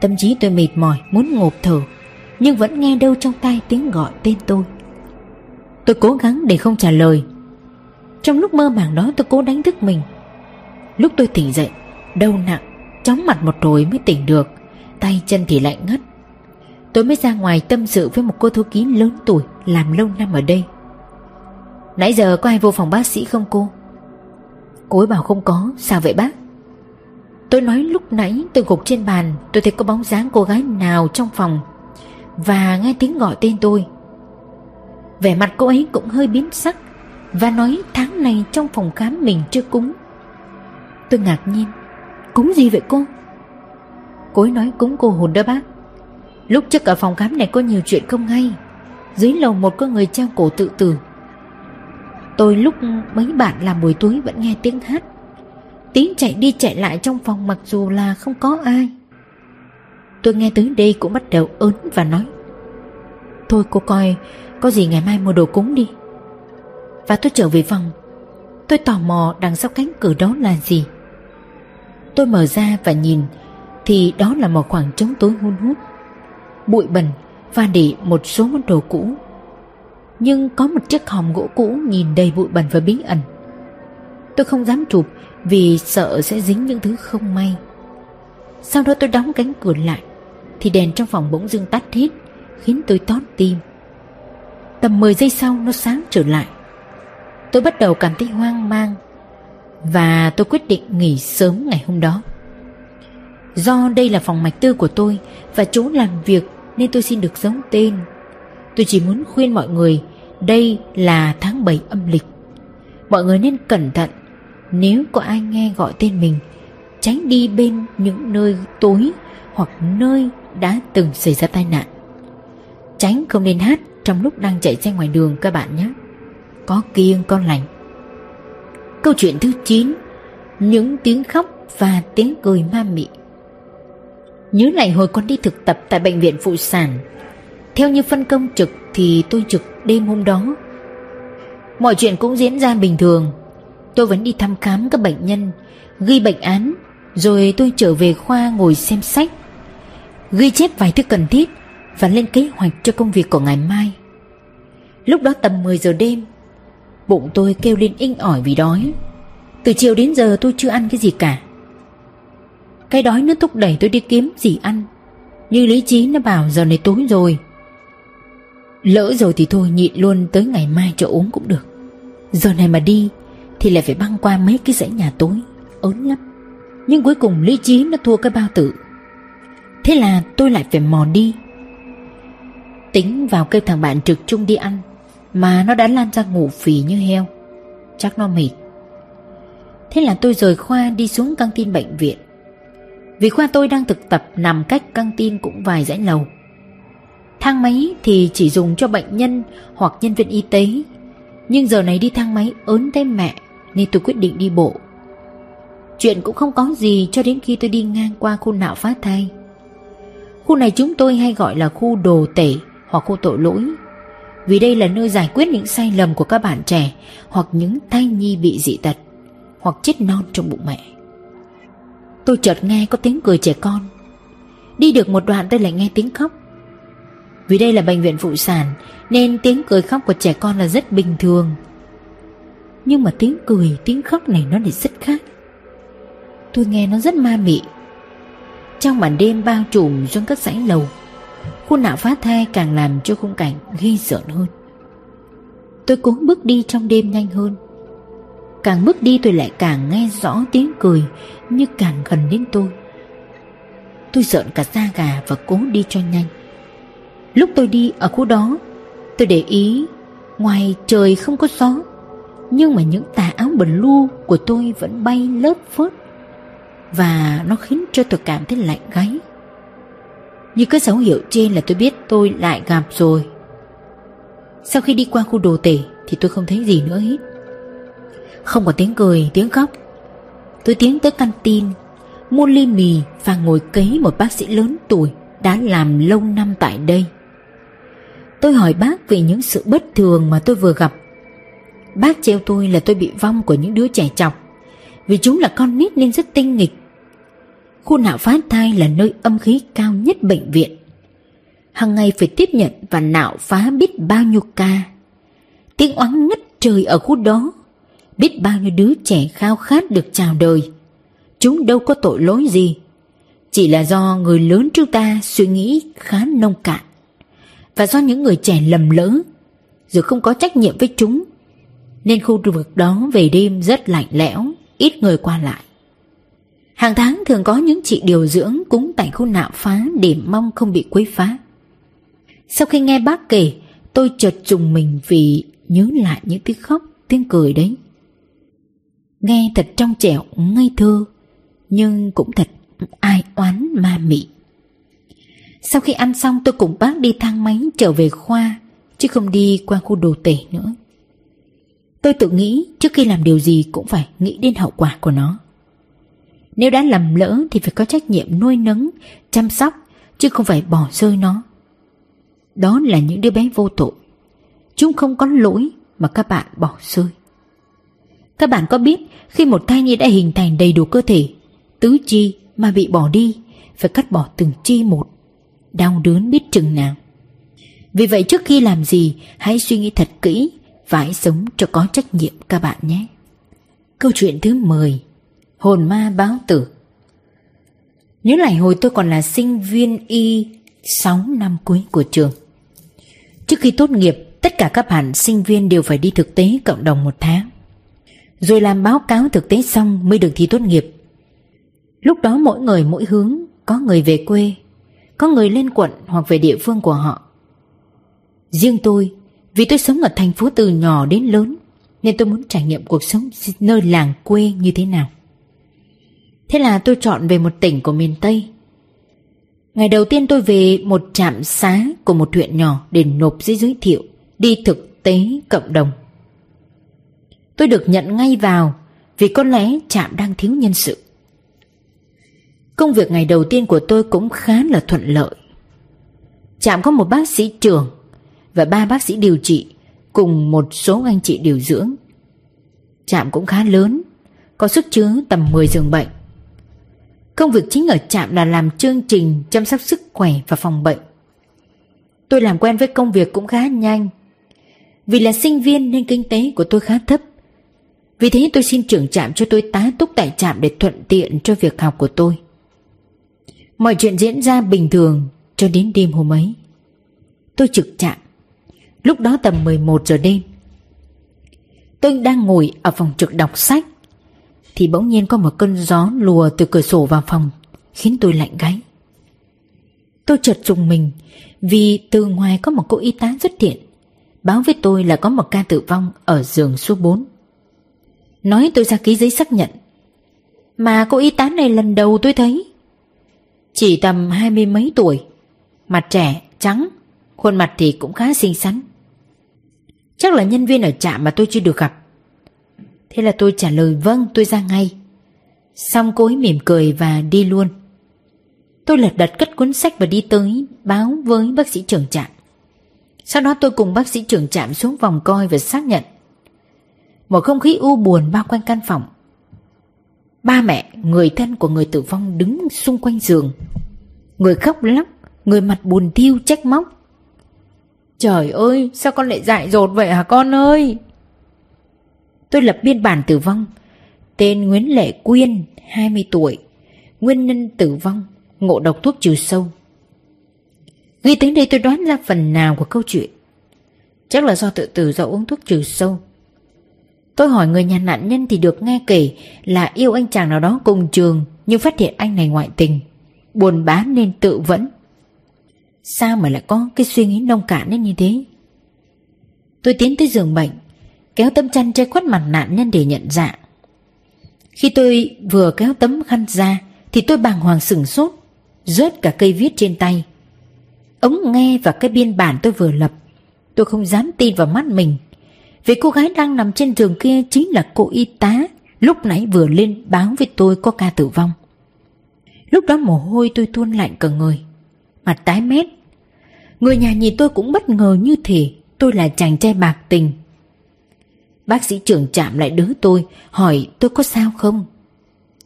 Tâm trí tôi mệt mỏi muốn ngộp thở, nhưng vẫn nghe đâu trong tai tiếng gọi tên tôi. Tôi cố gắng để không trả lời. Trong lúc mơ màng đó tôi cố đánh thức mình. Lúc tôi tỉnh dậy, đầu nặng, chóng mặt một hồi mới tỉnh được, tay chân thì lạnh ngắt. Tôi mới ra ngoài tâm sự với một cô thư ký lớn tuổi làm lâu năm ở đây. Nãy giờ có ai vô phòng bác sĩ không cô? Cô ấy bảo không có. Sao vậy bác? Tôi nói lúc nãy tôi gục trên bàn, tôi thấy có bóng dáng cô gái nào trong phòng và nghe tiếng gọi tên tôi. Vẻ mặt cô ấy cũng hơi biến sắc và nói tháng này trong phòng khám mình chưa cúng. Tôi ngạc nhiên. Cúng gì vậy cô? Cô ấy nói cúng cô hồn đó bác. Lúc trước ở phòng khám này có nhiều chuyện không hay. Dưới lầu một có người treo cổ tự tử. Tôi lúc mấy bạn làm buổi tối vẫn nghe tiếng hát, tiếng chạy đi chạy lại trong phòng mặc dù là không có ai. Tôi nghe tới đây cũng bắt đầu ớn và nói, thôi cô coi có gì ngày mai mua đồ cúng đi. Và tôi trở về phòng. Tôi tò mò đằng sau cánh cửa đó là gì. Tôi mở ra và nhìn thì đó là một khoảng trống tối hun hút, bụi bẩn và để một số món đồ cũ. Nhưng có một chiếc hòm gỗ cũ nhìn đầy bụi bẩn và bí ẩn. Tôi không dám chụp vì sợ sẽ dính những thứ không may. Sau đó tôi đóng cánh cửa lại thì đèn trong phòng bỗng dưng tắt hết, khiến tôi thót tim. Tầm mười giây sau nó sáng trở lại. Tôi bắt đầu cảm thấy hoang mang và tôi quyết định nghỉ sớm ngày hôm đó. Do đây là phòng mạch tư của tôi và chỗ làm việc nên tôi xin được giấu tên. Tôi chỉ muốn khuyên mọi người, đây là tháng bảy âm lịch. Mọi người nên cẩn thận nếu có ai nghe gọi tên mình, tránh đi bên những nơi tối hoặc nơi đã từng xảy ra tai nạn. Tránh không nên hát trong lúc đang chạy xe ngoài đường các bạn nhé. Có kiêng con lành. Câu chuyện thứ chín. Những tiếng khóc và tiếng cười ma mị. Nhớ lại hồi con đi thực tập tại bệnh viện phụ sản, theo như phân công trực thì tôi trực đêm hôm đó. Mọi chuyện cũng diễn ra bình thường. Tôi vẫn đi thăm khám các bệnh nhân, ghi bệnh án, rồi tôi trở về khoa ngồi xem sách, ghi chép vài thứ cần thiết và lên kế hoạch cho công việc của ngày mai. Lúc đó tầm mười giờ đêm, bụng tôi kêu lên inh ỏi vì đói. Từ chiều đến giờ tôi chưa ăn cái gì cả. Cái đói nó thúc đẩy tôi đi kiếm gì ăn, nhưng lý trí nó bảo giờ này tối rồi, lỡ rồi thì thôi nhịn luôn tới ngày mai cho uống cũng được. Giờ này mà đi thì lại phải băng qua mấy cái dãy nhà tối, ớn lắm. Nhưng cuối cùng lý trí nó thua cái bao tử. Thế là tôi lại phải mò đi. Tính vào kêu thằng bạn trực chung đi ăn mà nó đã lan ra ngủ phì như heo. Chắc nó mệt. Thế là tôi rời khoa đi xuống căng tin bệnh viện. Vì khoa tôi đang thực tập nằm cách căng tin cũng vài dãy lầu. Thang máy thì chỉ dùng cho bệnh nhân hoặc nhân viên y tế, nhưng giờ này đi thang máy ớn tới mẹ nên tôi quyết định đi bộ. Chuyện cũng không có gì cho đến khi tôi đi ngang qua khu nạo phá thai. Khu này chúng tôi hay gọi là khu đồ tể hoặc khu tội lỗi, vì đây là nơi giải quyết những sai lầm của các bạn trẻ hoặc những thai nhi bị dị tật hoặc chết non trong bụng mẹ. Tôi chợt nghe có tiếng cười trẻ con. Đi được một đoạn tôi lại nghe tiếng khóc. Vì đây là bệnh viện phụ sản nên tiếng cười khóc của trẻ con là rất bình thường. Nhưng mà tiếng cười, tiếng khóc này nó lại rất khác. Tôi nghe nó rất ma mị. Trong màn đêm bao trùm xuống các dãy lầu, khu nạo phá thai càng làm cho khung cảnh ghê rợn hơn. Tôi cố bước đi trong đêm nhanh hơn. Càng bước đi tôi lại càng nghe rõ tiếng cười như càng gần đến tôi. Tôi rợn cả da gà và cố đi cho nhanh. Lúc tôi đi ở khu đó, tôi để ý ngoài trời không có gió, nhưng mà những tà áo blue của tôi vẫn bay lớp phớt, và nó khiến cho tôi cảm thấy lạnh gáy. Như các dấu hiệu trên là tôi biết tôi lại gặp rồi. Sau khi đi qua khu đồ tể thì tôi không thấy gì nữa hết. Không có tiếng cười, tiếng khóc. Tôi tiến tới căn tin, mua ly mì và ngồi cấy một bác sĩ lớn tuổi đã làm lâu năm tại đây. Tôi hỏi bác về những sự bất thường mà tôi vừa gặp. Bác trêu tôi là tôi bị vong của những đứa trẻ chọc, vì chúng là con nít nên rất tinh nghịch. Khu nạo phá thai là nơi âm khí cao nhất bệnh viện. Hằng ngày phải tiếp nhận và nạo phá biết bao nhiêu ca. Tiếng oán ngất trời ở khu đó. Biết bao nhiêu đứa trẻ khao khát được chào đời. Chúng đâu có tội lỗi gì, chỉ là do người lớn chúng ta suy nghĩ khá nông cạn, và do những người trẻ lầm lỡ rồi không có trách nhiệm với chúng, nên khu vực đó về đêm rất lạnh lẽo, ít người qua lại. Hàng tháng thường có những chị điều dưỡng cúng tại khu nạo phá để mong không bị quấy phá. Sau khi nghe bác kể, tôi chợt rùng mình vì nhớ lại những tiếng khóc, tiếng cười đấy. Nghe thật trong trẻo, ngây thơ, nhưng cũng thật ai oán ma mị. Sau khi ăn xong tôi cùng bác đi thang máy trở về khoa, chứ không đi qua khu đồ tể nữa. Tôi tự nghĩ trước khi làm điều gì cũng phải nghĩ đến hậu quả của nó. Nếu đã lầm lỡ thì phải có trách nhiệm nuôi nấng, chăm sóc, chứ không phải bỏ rơi nó. Đó là những đứa bé vô tội. Chúng không có lỗi mà các bạn bỏ rơi. Các bạn có biết khi một thai nhi đã hình thành đầy đủ cơ thể, tứ chi mà bị bỏ đi, phải cắt bỏ từng chi một, đau đớn biết chừng nào. Vì vậy trước khi làm gì, hãy suy nghĩ thật kỹ và hãy sống cho có trách nhiệm các bạn nhé. Câu chuyện thứ mười. Hồn ma báo tử. Nhớ lại hồi tôi còn là sinh viên y sáu năm cuối của trường. Trước khi tốt nghiệp, tất cả các bạn sinh viên đều phải đi thực tế cộng đồng một tháng, rồi làm báo cáo thực tế xong mới được thi tốt nghiệp. Lúc đó mỗi người mỗi hướng, có người về quê, có người lên quận hoặc về địa phương của họ. Riêng tôi, vì tôi sống ở thành phố từ nhỏ đến lớn, nên tôi muốn trải nghiệm cuộc sống nơi làng quê như thế nào. Thế là tôi chọn về một tỉnh của miền Tây. Ngày đầu tiên tôi về một trạm xá của một huyện nhỏ để nộp giấy giới thiệu đi thực tế cộng đồng. Tôi được nhận ngay vào vì có lẽ trạm đang thiếu nhân sự. Công việc ngày đầu tiên của tôi cũng khá là thuận lợi. Trạm có một bác sĩ trưởng và ba bác sĩ điều trị cùng một số anh chị điều dưỡng. Trạm cũng khá lớn, có sức chứa tầm mười giường bệnh. Công việc chính ở trạm là làm chương trình chăm sóc sức khỏe và phòng bệnh. Tôi làm quen với công việc cũng khá nhanh. Vì là sinh viên nên kinh tế của tôi khá thấp. Vì thế tôi xin trưởng trạm cho tôi tá túc tại trạm để thuận tiện cho việc học của tôi. Mọi chuyện diễn ra bình thường cho đến đêm hôm ấy. Tôi trực trạm. Lúc đó tầm mười một giờ đêm. Tôi đang ngồi ở phòng trực đọc sách thì bỗng nhiên có một cơn gió lùa từ cửa sổ vào phòng, khiến tôi lạnh gáy. Tôi chợt rùng mình vì từ ngoài có một cô y tá xuất hiện, báo với tôi là có một ca tử vong ở giường số bốn. Nói tôi ra ký giấy xác nhận. Mà cô y tá này lần đầu tôi thấy. Chỉ tầm hai mươi mấy tuổi, mặt trẻ, trắng, khuôn mặt thì cũng khá xinh xắn. Chắc là nhân viên ở trạm mà tôi chưa được gặp. Thế là tôi trả lời vâng, tôi ra ngay. Xong cô ấy mỉm cười và đi luôn. Tôi lật đật cất cuốn sách và đi tới báo với bác sĩ trưởng trạm. Sau đó tôi cùng bác sĩ trưởng trạm xuống vòng coi và xác nhận. Một không khí u buồn bao quanh căn phòng. Ba mẹ, người thân của người tử vong đứng xung quanh giường. Người khóc lóc, người mặt buồn thiu trách móc. Trời ơi, sao con lại dại dột vậy hả con ơi? Tôi lập biên bản tử vong. Tên Nguyễn Lệ Quyên, hai mươi tuổi. Nguyên nhân tử vong, ngộ độc thuốc trừ sâu. Ghi tới đây tôi đoán ra phần nào của câu chuyện. Chắc là do tự tử do uống thuốc trừ sâu. Tôi hỏi người nhà nạn nhân thì được nghe kể là yêu anh chàng nào đó cùng trường, nhưng phát hiện anh này ngoại tình, buồn bã nên tự vẫn. Sao mà lại có cái suy nghĩ nông cạn đến như thế? Tôi tiến tới giường bệnh, kéo tấm chăn che khuất mặt nạn nhân để nhận dạng. Khi tôi vừa kéo tấm khăn ra thì tôi bàng hoàng sửng sốt, rớt cả cây viết trên tay, ống nghe và cái biên bản tôi vừa lập. Tôi không dám tin vào mắt mình, vì cô gái đang nằm trên giường kia chính là cô y tá lúc nãy vừa lên báo với tôi có ca tử vong. Lúc đó mồ hôi tôi tuôn lạnh cả người, mặt tái mét. Người nhà nhìn tôi cũng bất ngờ như thể tôi là chàng trai bạc tình. Bác sĩ trưởng trạm lại đỡ tôi, hỏi tôi có sao không.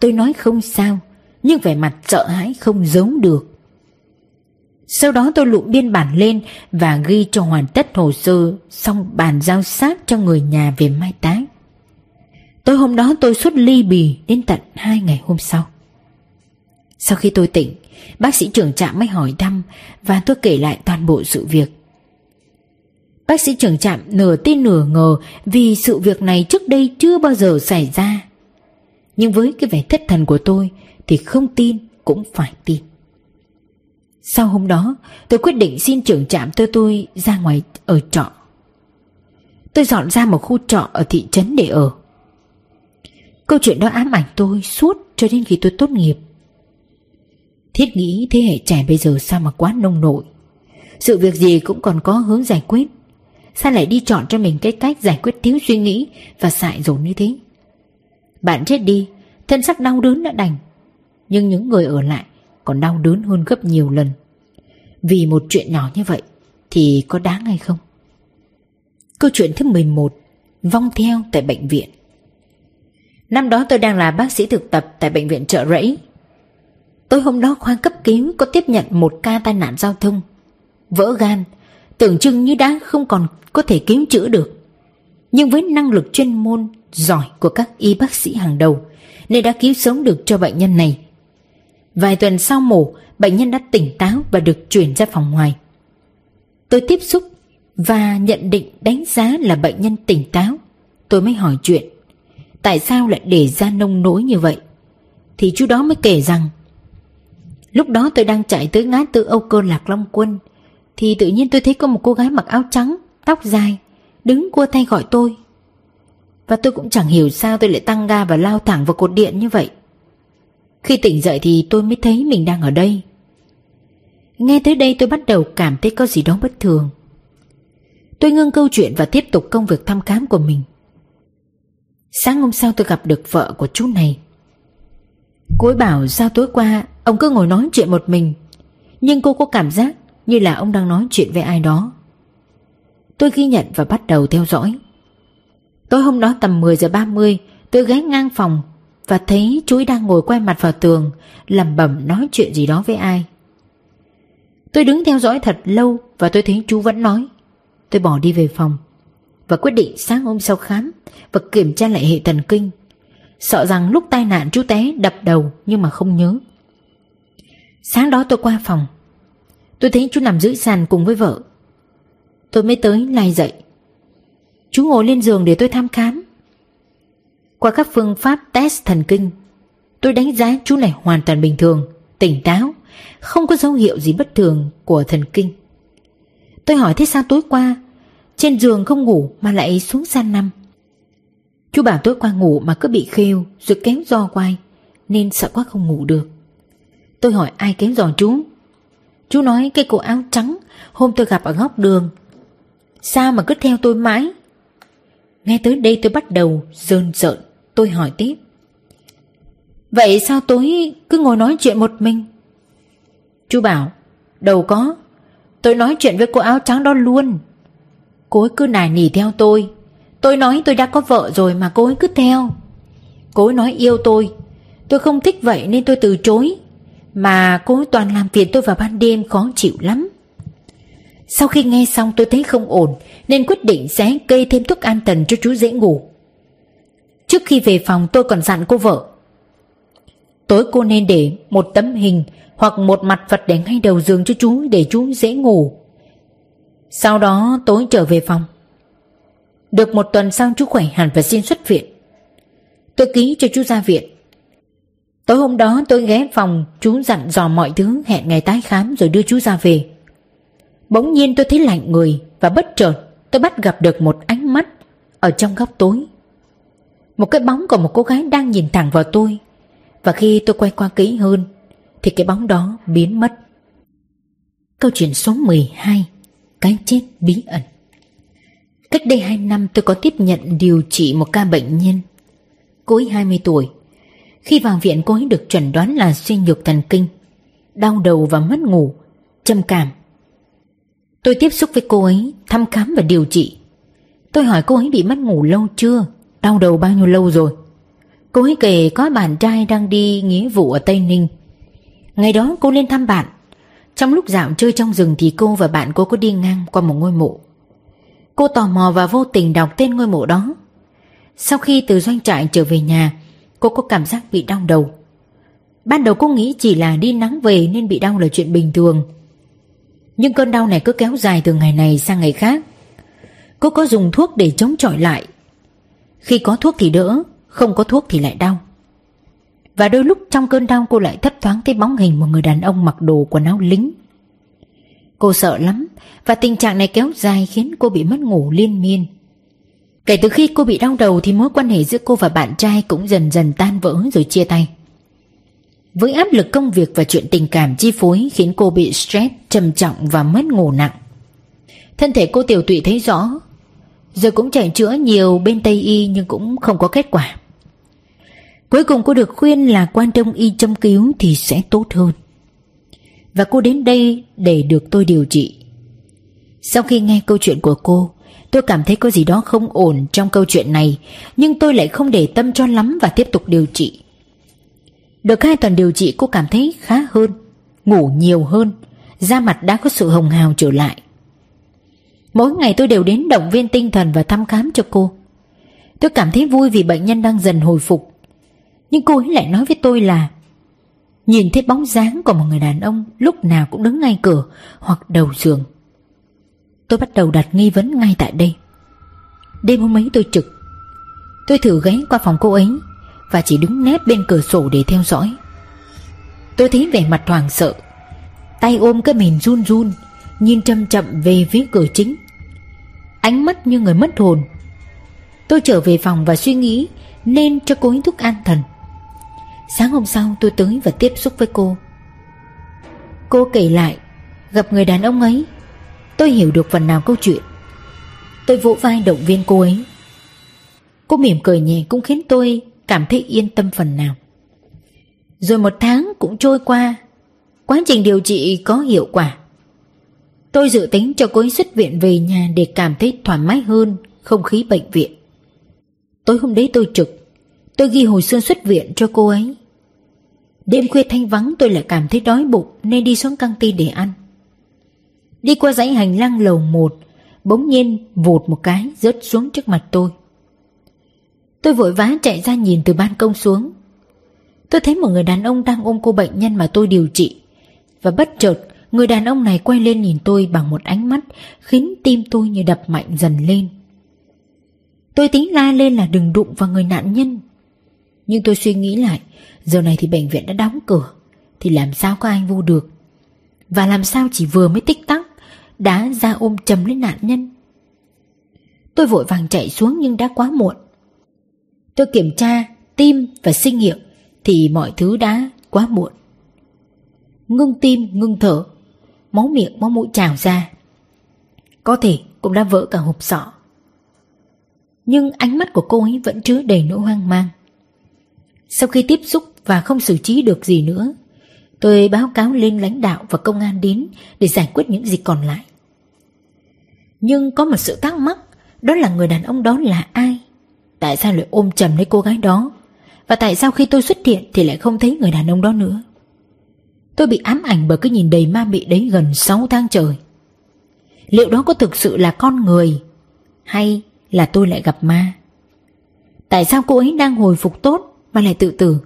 Tôi nói không sao, nhưng vẻ mặt sợ hãi không giấu được. Sau đó tôi lụm biên bản lên và ghi cho hoàn tất hồ sơ, xong bàn giao xác cho người nhà về mai táng. Tối hôm đó tôi suốt ly bì đến tận hai ngày hôm sau. Sau khi tôi tỉnh, bác sĩ trưởng trạm mới hỏi thăm và tôi kể lại toàn bộ sự việc. Bác sĩ trưởng trạm nửa tin nửa ngờ vì sự việc này trước đây chưa bao giờ xảy ra. Nhưng với cái vẻ thất thần của tôi thì không tin cũng phải tin. Sau hôm đó, tôi quyết định xin trưởng trạm tôi tôi ra ngoài ở trọ. Tôi dọn ra một khu trọ ở thị trấn để ở. Câu chuyện đó ám ảnh tôi suốt cho đến khi tôi tốt nghiệp. Thiết nghĩ thế hệ trẻ bây giờ sao mà quá nông nổi. Sự việc gì cũng còn có hướng giải quyết. Sao lại đi chọn cho mình cái cách giải quyết thiếu suy nghĩ và dại dột như thế? Bạn chết đi, thân xác đau đớn đã đành, nhưng những người ở lại còn đau đớn hơn gấp nhiều lần. Vì một chuyện nhỏ như vậy thì có đáng hay không? Câu chuyện thứ mười một. Vong theo tại bệnh viện. Năm đó tôi đang là bác sĩ thực tập tại bệnh viện Chợ Rẫy. Tối hôm đó khoa cấp cứu có tiếp nhận một ca tai nạn giao thông, vỡ gan, tưởng chừng như đã không còn có thể cứu chữa được. Nhưng với năng lực chuyên môn giỏi của các y bác sĩ hàng đầu nên đã cứu sống được cho bệnh nhân này. Vài tuần sau mổ, bệnh nhân đã tỉnh táo và được chuyển ra phòng ngoài. Tôi tiếp xúc và nhận định đánh giá là bệnh nhân tỉnh táo. Tôi mới hỏi chuyện tại sao lại để ra nông nỗi như vậy, thì chú đó mới kể rằng lúc đó tôi đang chạy tới ngã tư Âu Cơ Lạc Long Quân thì tự nhiên tôi thấy có một cô gái mặc áo trắng, tóc dài, đứng cua tay gọi tôi. Và tôi cũng chẳng hiểu sao tôi lại tăng ga và lao thẳng vào cột điện như vậy. Khi tỉnh dậy thì tôi mới thấy mình đang ở đây. Nghe tới đây tôi bắt đầu cảm thấy có gì đó bất thường. Tôi ngưng câu chuyện và tiếp tục công việc thăm khám của mình. Sáng hôm sau tôi gặp được vợ của chú này. Cô ấy bảo sao tối qua ông cứ ngồi nói chuyện một mình, nhưng cô có cảm giác như là ông đang nói chuyện với ai đó. Tôi ghi nhận và bắt đầu theo dõi. Tối hôm đó tầm mười giờ ba mươi tôi ghé ngang phòng và thấy chú ấy đang ngồi quay mặt vào tường, lẩm bẩm nói chuyện gì đó với ai. Tôi đứng theo dõi thật lâu và tôi thấy chú vẫn nói. Tôi bỏ đi về phòng và quyết định sáng hôm sau khám và kiểm tra lại hệ thần kinh, sợ rằng lúc tai nạn chú té đập đầu nhưng mà không nhớ. Sáng đó tôi qua phòng, tôi thấy chú nằm dưới sàn cùng với vợ. Tôi mới tới lay dậy. Chú ngồi lên giường để tôi thăm khám. Qua các phương pháp test thần kinh, tôi đánh giá chú này hoàn toàn bình thường, tỉnh táo, không có dấu hiệu gì bất thường của thần kinh. Tôi hỏi thế sao tối qua trên giường không ngủ mà lại xuống sàn nằm. Chú bảo tối qua ngủ mà cứ bị khêu rồi kéo giò quay nên sợ quá không ngủ được. Tôi hỏi ai kéo giò chú. Chú nói cái cô áo trắng hôm tôi gặp ở góc đường. Sao mà cứ theo tôi mãi. Nghe tới đây tôi bắt đầu rơn rợn. Tôi hỏi tiếp, vậy sao tối cứ ngồi nói chuyện một mình? Chú bảo đâu có, tôi nói chuyện với cô áo trắng đó luôn. Cô ấy cứ nài nỉ theo tôi. Tôi nói tôi đã có vợ rồi mà cô ấy cứ theo. Cô ấy nói yêu tôi, tôi không thích vậy nên tôi từ chối. Mà cô ấy toàn làm phiền tôi vào ban đêm, khó chịu lắm. Sau khi nghe xong tôi thấy không ổn nên quyết định sẽ kê thêm thuốc an thần cho chú dễ ngủ. Trước khi về phòng tôi còn dặn cô vợ, tối cô nên để một tấm hình hoặc một mặt vật để ngay đầu giường cho chú để chú dễ ngủ. Sau đó tối trở về phòng. Được một tuần sau chú khỏe hẳn và xin xuất viện. Tôi ký cho chú ra viện. Tối hôm đó tôi ghé phòng chú dặn dò mọi thứ, hẹn ngày tái khám rồi đưa chú ra về. Bỗng nhiên tôi thấy lạnh người và bất chợt tôi bắt gặp được một ánh mắt ở trong góc tối. Một cái bóng của một cô gái đang nhìn thẳng vào tôi, và khi tôi quay qua kỹ hơn thì cái bóng đó biến mất. Câu chuyện số mười hai, cái chết bí ẩn. Cách đây hai năm tôi có tiếp nhận điều trị một ca bệnh nhân. Cô ấy hai mươi tuổi. Khi vào viện cô ấy được chẩn đoán là suy nhược thần kinh, đau đầu và mất ngủ, trầm cảm. Tôi tiếp xúc với cô ấy, thăm khám và điều trị. Tôi hỏi cô ấy bị mất ngủ lâu chưa, đau đầu bao nhiêu lâu rồi. Cô ấy kể có bạn trai đang đi nghĩa vụ ở Tây Ninh. Ngày đó cô lên thăm bạn. Trong lúc dạo chơi trong rừng thì cô và bạn cô có đi ngang qua một ngôi mộ. Cô tò mò và vô tình đọc tên ngôi mộ đó. Sau khi từ doanh trại trở về nhà, cô có cảm giác bị đau đầu. Ban đầu cô nghĩ chỉ là đi nắng về nên bị đau là chuyện bình thường. Nhưng cơn đau này cứ kéo dài từ ngày này sang ngày khác. Cô có dùng thuốc để chống chọi lại. Khi có thuốc thì đỡ, không có thuốc thì lại đau. Và đôi lúc trong cơn đau cô lại thấp thoáng thấy bóng hình một người đàn ông mặc đồ quần áo lính. Cô sợ lắm và tình trạng này kéo dài khiến cô bị mất ngủ liên miên. Kể từ khi cô bị đau đầu thì mối quan hệ giữa cô và bạn trai cũng dần dần tan vỡ rồi chia tay. Với áp lực công việc và chuyện tình cảm chi phối khiến cô bị stress trầm trọng và mất ngủ nặng. Thân thể cô tiểu tụy thấy rõ. Rồi cũng chạy chữa nhiều bên Tây y nhưng cũng không có kết quả. Cuối cùng cô được khuyên là qua Đông y châm cứu thì sẽ tốt hơn. Và cô đến đây để được tôi điều trị. Sau khi nghe câu chuyện của cô, tôi cảm thấy có gì đó không ổn trong câu chuyện này, nhưng tôi lại không để tâm cho lắm và tiếp tục điều trị. Được hai tuần điều trị cô cảm thấy khá hơn, ngủ nhiều hơn, da mặt đã có sự hồng hào trở lại. Mỗi ngày tôi đều đến động viên tinh thần và thăm khám cho cô. Tôi cảm thấy vui vì bệnh nhân đang dần hồi phục. Nhưng cô ấy lại nói với tôi là nhìn thấy bóng dáng của một người đàn ông lúc nào cũng đứng ngay cửa hoặc đầu giường. Tôi bắt đầu đặt nghi vấn ngay tại đây. Đêm hôm ấy tôi trực. Tôi thử ghé qua phòng cô ấy và chỉ đứng nép bên cửa sổ để theo dõi. Tôi thấy vẻ mặt hoảng sợ, tay ôm cái mền run run, nhìn chậm chậm về phía cửa chính, ánh mắt như người mất hồn. Tôi trở về phòng và suy nghĩ nên cho cô ấy thuốc an thần. Sáng hôm sau tôi tới và tiếp xúc với cô. Cô kể lại gặp người đàn ông ấy. Tôi hiểu được phần nào câu chuyện. Tôi vỗ vai động viên cô ấy. Cô mỉm cười nhẹ cũng khiến tôi cảm thấy yên tâm phần nào. Rồi một tháng cũng trôi qua. Quá trình điều trị có hiệu quả. Tôi dự tính cho cô ấy xuất viện về nhà để cảm thấy thoải mái hơn không khí bệnh viện. Tối hôm đấy tôi trực. Tôi ghi hồ sơ xuất viện cho cô ấy. Đêm khuya thanh vắng tôi lại cảm thấy đói bụng nên đi xuống căng tin để ăn. Đi qua dãy hành lang lầu một, bỗng nhiên vụt một cái rớt xuống trước mặt tôi. Tôi vội vã chạy ra nhìn từ ban công xuống. Tôi thấy một người đàn ông đang ôm cô bệnh nhân mà tôi điều trị. Và bất chợt người đàn ông này quay lên nhìn tôi bằng một ánh mắt khiến tim tôi như đập mạnh dần lên. Tôi tính la lên là đừng đụng vào người nạn nhân. Nhưng tôi suy nghĩ lại, giờ này thì bệnh viện đã đóng cửa, thì làm sao có ai vô được. Và làm sao chỉ vừa mới tích tắc đã ra ôm chầm lấy nạn nhân. Tôi vội vàng chạy xuống nhưng đã quá muộn. Tôi kiểm tra tim và sinh nghiệm thì mọi thứ đã quá muộn. Ngưng tim, ngưng thở, máu miệng, máu mũi trào ra. Có thể cũng đã vỡ cả hộp sọ. Nhưng ánh mắt của cô ấy vẫn chứa đầy nỗi hoang mang. Sau khi tiếp xúc và không xử trí được gì nữa, tôi báo cáo lên lãnh đạo và công an đến để giải quyết những gì còn lại. Nhưng có một sự thắc mắc, đó là người đàn ông đó là ai? Tại sao lại ôm chầm lấy cô gái đó? Và tại sao khi tôi xuất hiện thì lại không thấy người đàn ông đó nữa? Tôi bị ám ảnh bởi cái nhìn đầy ma mị đấy gần sáu tháng trời. Liệu đó có thực sự là con người? Hay là tôi lại gặp ma? Tại sao cô ấy đang hồi phục tốt mà lại tự tử?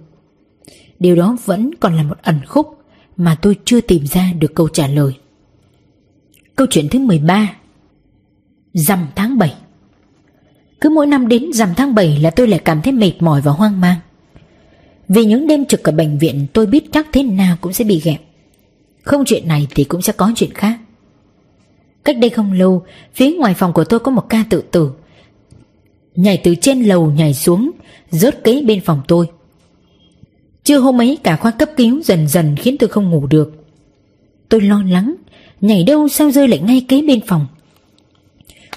Điều đó vẫn còn là một ẩn khúc mà tôi chưa tìm ra được câu trả lời. Câu chuyện thứ mười ba. Rằm tháng bảy. Cứ mỗi năm đến rằm tháng bảy là tôi lại cảm thấy mệt mỏi và hoang mang. Vì những đêm trực ở bệnh viện tôi biết chắc thế nào cũng sẽ bị ghẹp. Không chuyện này thì cũng sẽ có chuyện khác. Cách đây không lâu, phía ngoài phòng của tôi có một ca tự tử. Nhảy từ trên lầu nhảy xuống, rớt kế bên phòng tôi. Trưa hôm ấy cả khoa cấp cứu dần dần khiến tôi không ngủ được. Tôi lo lắng, nhảy đâu sao rơi lại ngay kế bên phòng.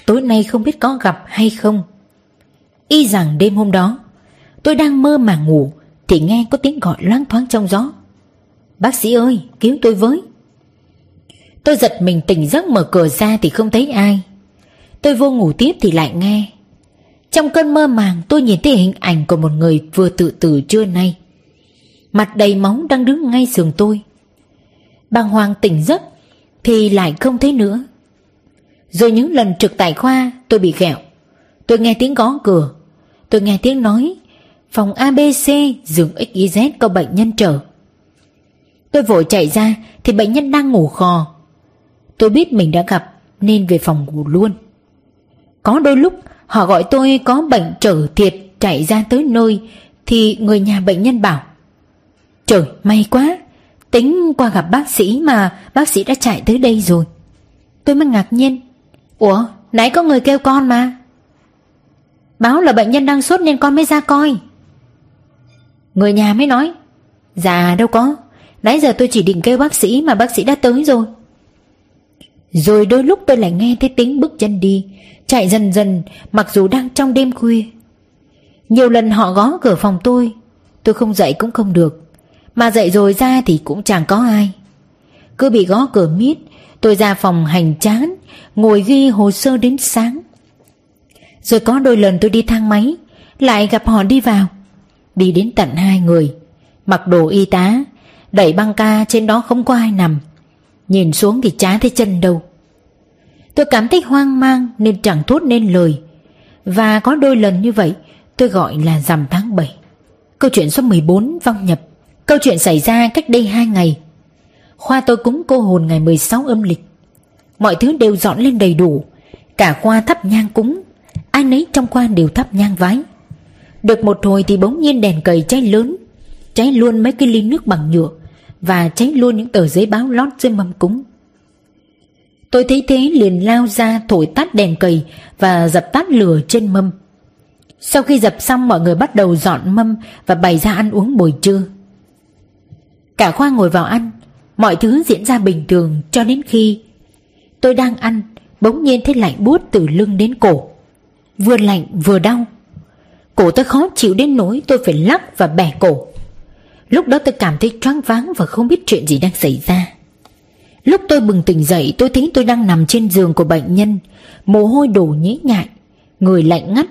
Tối nay không biết có gặp hay không. Y rằng đêm hôm đó, tôi đang mơ mà ngủ thì nghe có tiếng gọi loáng thoáng trong gió. Bác sĩ ơi, cứu tôi với. Tôi giật mình tỉnh giấc mở cửa ra thì không thấy ai. Tôi vô ngủ tiếp thì lại nghe. Trong cơn mơ màng tôi nhìn thấy hình ảnh của một người vừa tự tử trưa nay. Mặt đầy máu đang đứng ngay giường tôi. Bàng hoàng tỉnh giấc thì lại không thấy nữa. Rồi những lần trực tại khoa tôi bị ghẹo. Tôi nghe tiếng gõ cửa. Tôi nghe tiếng nói phòng a bê xê giường ích i dét có bệnh nhân trở. Tôi vội chạy ra thì bệnh nhân đang ngủ khò. Tôi biết mình đã gặp nên về phòng ngủ luôn. Có đôi lúc họ gọi tôi có bệnh trở thiệt. Chạy ra tới nơi thì người nhà bệnh nhân bảo trời may quá, tính qua gặp bác sĩ mà bác sĩ đã chạy tới đây rồi. Tôi mới ngạc nhiên. Ủa, nãy có người kêu con mà. Báo là bệnh nhân đang sốt nên con mới ra coi. Người nhà mới nói dạ đâu có, nãy giờ tôi chỉ định kêu bác sĩ mà bác sĩ đã tới rồi. Rồi đôi lúc tôi lại nghe thấy tiếng bước chân đi, chạy dần dần mặc dù đang trong đêm khuya. Nhiều lần họ gõ cửa phòng tôi. Tôi không dậy cũng không được, mà dậy rồi ra thì cũng chẳng có ai. Cứ bị gõ cửa miết. Tôi ra phòng hành chán, ngồi ghi hồ sơ đến sáng. Rồi có đôi lần tôi đi thang máy, lại gặp họ đi vào. Đi đến tận hai người, mặc đồ y tá, đẩy băng ca trên đó không có ai nằm. Nhìn xuống thì chả thấy chân đâu. Tôi cảm thấy hoang mang nên chẳng thốt nên lời. Và có đôi lần như vậy tôi gọi là rằm tháng bảy. Câu chuyện số mười bốn vong nhập. Câu chuyện xảy ra cách đây hai ngày. Khoa tôi cúng cô hồn ngày mười sáu âm lịch. Mọi thứ đều dọn lên đầy đủ. Cả khoa thắp nhang cúng, ai nấy trong khoa đều thắp nhang vái. Được một hồi thì bỗng nhiên đèn cầy cháy lớn, cháy luôn mấy cái ly nước bằng nhựa và cháy luôn những tờ giấy báo lót dưới mâm cúng. Tôi thấy thế liền lao ra thổi tắt đèn cầy và dập tắt lửa trên mâm. Sau khi dập xong, mọi người bắt đầu dọn mâm và bày ra ăn uống buổi trưa. Cả khoa ngồi vào ăn, mọi thứ diễn ra bình thường cho đến khi tôi đang ăn, bỗng nhiên thấy lạnh buốt từ lưng đến cổ. Vừa lạnh vừa đau. Cổ tôi khó chịu đến nỗi tôi phải lắc và bẻ cổ. Lúc đó tôi cảm thấy choáng váng và không biết chuyện gì đang xảy ra. Lúc tôi bừng tỉnh dậy, tôi thấy tôi đang nằm trên giường của bệnh nhân, mồ hôi đổ nhễ nhại, người lạnh ngắt.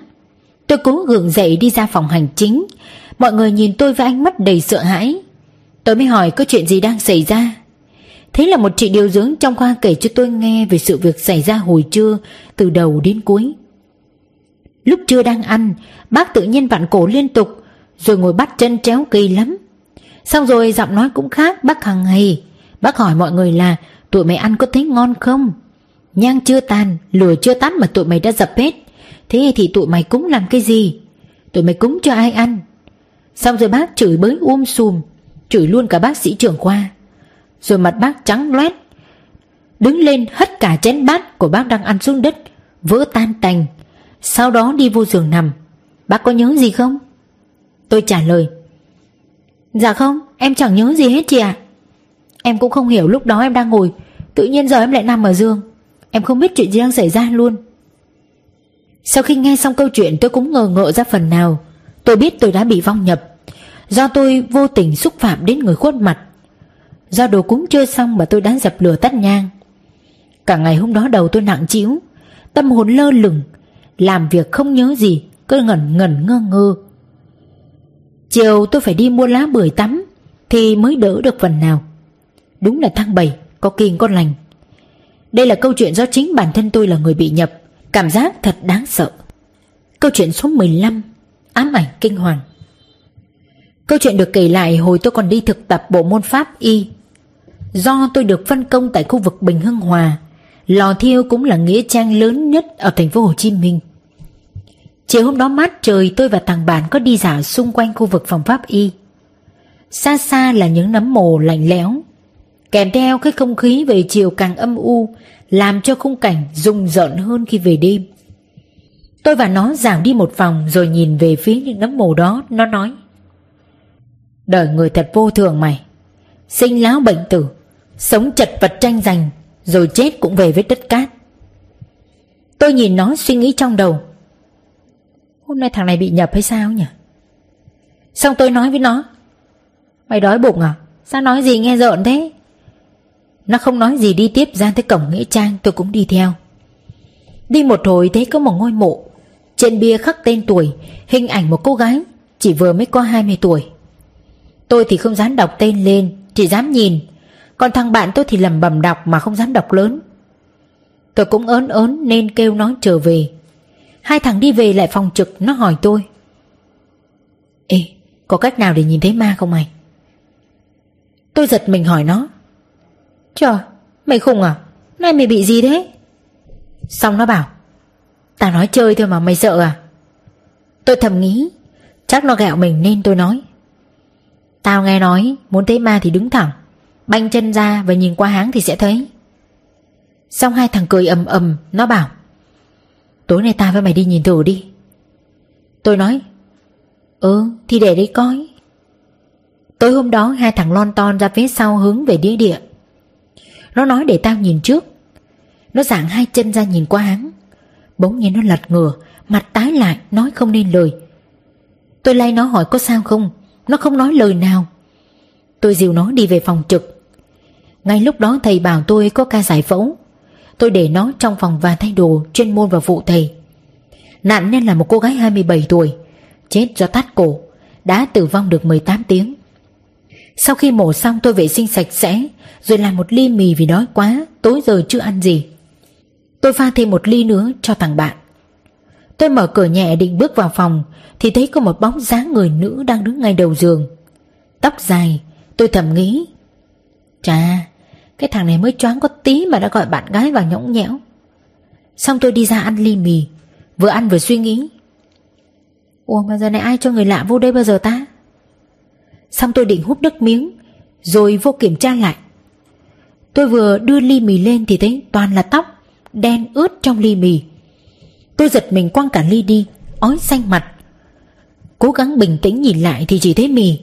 Tôi cố gượng dậy đi ra phòng hành chính. Mọi người nhìn tôi với ánh mắt đầy sợ hãi. Tôi mới hỏi có chuyện gì đang xảy ra. Thế là một chị điều dưỡng trong khoa kể cho tôi nghe về sự việc xảy ra hồi trưa từ đầu đến cuối. Lúc trưa đang ăn, bác tự nhiên vặn cổ liên tục, rồi ngồi bắt chân chéo kỳ lắm. Xong rồi giọng nói cũng khác bác hằng ngày. Bác hỏi mọi người là tụi mày ăn có thấy ngon không? Nhang chưa tàn, lửa chưa tắt mà tụi mày đã dập hết. Thế thì tụi mày cúng làm cái gì? Tụi mày cúng cho ai ăn? Xong rồi bác chửi bới um sùm, chửi luôn cả bác sĩ trưởng khoa. Rồi mặt bác trắng loét, đứng lên hất cả chén bát của bác đang ăn xuống đất, vỡ tan tành. Sau đó đi vô giường nằm. Bác có nhớ gì không? Tôi trả lời: Dạ không, em chẳng nhớ gì hết chị ạ. Em cũng không hiểu lúc đó em đang ngồi, tự nhiên giờ em lại nằm ở giường. Em không biết chuyện gì đang xảy ra luôn. Sau khi nghe xong câu chuyện, tôi cũng ngờ ngợ ra phần nào. Tôi biết tôi đã bị vong nhập, do tôi vô tình xúc phạm đến người khuất mặt. Do đồ cúng chưa xong mà tôi đã dập lửa tắt nhang. Cả ngày hôm đó đầu tôi nặng trĩu, tâm hồn lơ lửng, làm việc không nhớ gì, cứ ngẩn ngẩn ngơ ngơ. Chiều tôi phải đi mua lá bưởi tắm thì mới đỡ được phần nào. Đúng là tháng bảy có kiêng có lành. Đây là câu chuyện do chính bản thân tôi là người bị nhập. Cảm giác thật đáng sợ. Câu chuyện số mười lăm, ám ảnh kinh hoàng. Câu chuyện được kể lại hồi tôi còn đi thực tập bộ môn pháp y. Do tôi được phân công tại khu vực Bình Hưng Hòa, lò thiêu cũng là nghĩa trang lớn nhất ở thành phố Hồ Chí Minh. Chiều hôm đó mát trời, tôi và thằng bạn có đi dạo xung quanh khu vực phòng pháp y. Xa xa là những nấm mồ lạnh lẽo, kèm theo cái không khí về chiều càng âm u, làm cho khung cảnh rùng rợn hơn khi về đêm. Tôi và nó dạo đi một vòng rồi nhìn về phía những nấm mồ đó. Nó nói: Đời người thật vô thường mày. Sinh lão bệnh tử, sống chật vật tranh giành, rồi chết cũng về với đất cát. Tôi nhìn nó suy nghĩ trong đầu: Hôm nay thằng này bị nhập hay sao nhỉ? Xong tôi nói với nó: Mày đói bụng à? Sao nói gì nghe rợn thế? Nó không nói gì, đi tiếp ra tới cổng nghĩa trang. Tôi cũng đi theo. Đi một hồi thấy có một ngôi mộ, trên bia khắc tên tuổi, hình ảnh một cô gái chỉ vừa mới có hai mươi tuổi. Tôi thì không dám đọc tên lên, chỉ dám nhìn. Còn thằng bạn tôi thì lẩm bẩm đọc mà không dám đọc lớn. Tôi cũng ớn ớn nên kêu nó trở về. Hai thằng đi về lại phòng trực, nó hỏi tôi: Ê, có cách nào để nhìn thấy ma không mày? Tôi giật mình hỏi nó: Trời, mày khùng à? Nay mày bị gì thế? Xong nó bảo: Tao nói chơi thôi mà mày sợ à? Tôi thầm nghĩ chắc nó gẹo mình nên tôi nói: Tao nghe nói muốn thấy ma thì đứng thẳng, banh chân ra và nhìn qua háng thì sẽ thấy. Xong hai thằng cười ầm ầm. Nó bảo: Tối nay tao với mày đi nhìn thử đi. Tôi nói: Ừ, thì để đấy coi. Tối hôm đó hai thằng lon ton ra phía sau hướng về đĩa địa. Nó nói để tao nhìn trước. Nó giảng hai chân ra nhìn qua háng. Bỗng nhiên nó lật ngửa, mặt tái lại, nói không nên lời. Tôi lay nó hỏi có sao không. Nó không nói lời nào. Tôi dìu nó đi về phòng trực. Ngay lúc đó thầy bảo tôi có ca giải phẫu. Tôi để nó trong phòng và thay đồ chuyên môn và phụ thầy. Nạn nhân là một cô gái hai mươi bảy tuổi, chết do thắt cổ, đã tử vong được mười tám tiếng. Sau khi mổ xong tôi vệ sinh sạch sẽ, rồi làm một ly mì vì đói quá, tối giờ chưa ăn gì. Tôi pha thêm một ly nữa cho thằng bạn. Tôi mở cửa nhẹ định bước vào phòng thì thấy có một bóng dáng người nữ đang đứng ngay đầu giường. Tóc dài, tôi thầm nghĩ, chà, cái thằng này mới choáng có tí mà đã gọi bạn gái vào nhõng nhẽo. Xong tôi đi ra ăn ly mì, vừa ăn vừa suy nghĩ, ủa mà giờ này ai cho người lạ vô đây bao giờ ta? Xong tôi định húp nước miếng rồi vô kiểm tra lại. Tôi vừa đưa ly mì lên thì thấy toàn là tóc đen ướt trong ly mì. Tôi giật mình quăng cả ly đi, ói xanh mặt. Cố gắng bình tĩnh nhìn lại thì chỉ thấy mì.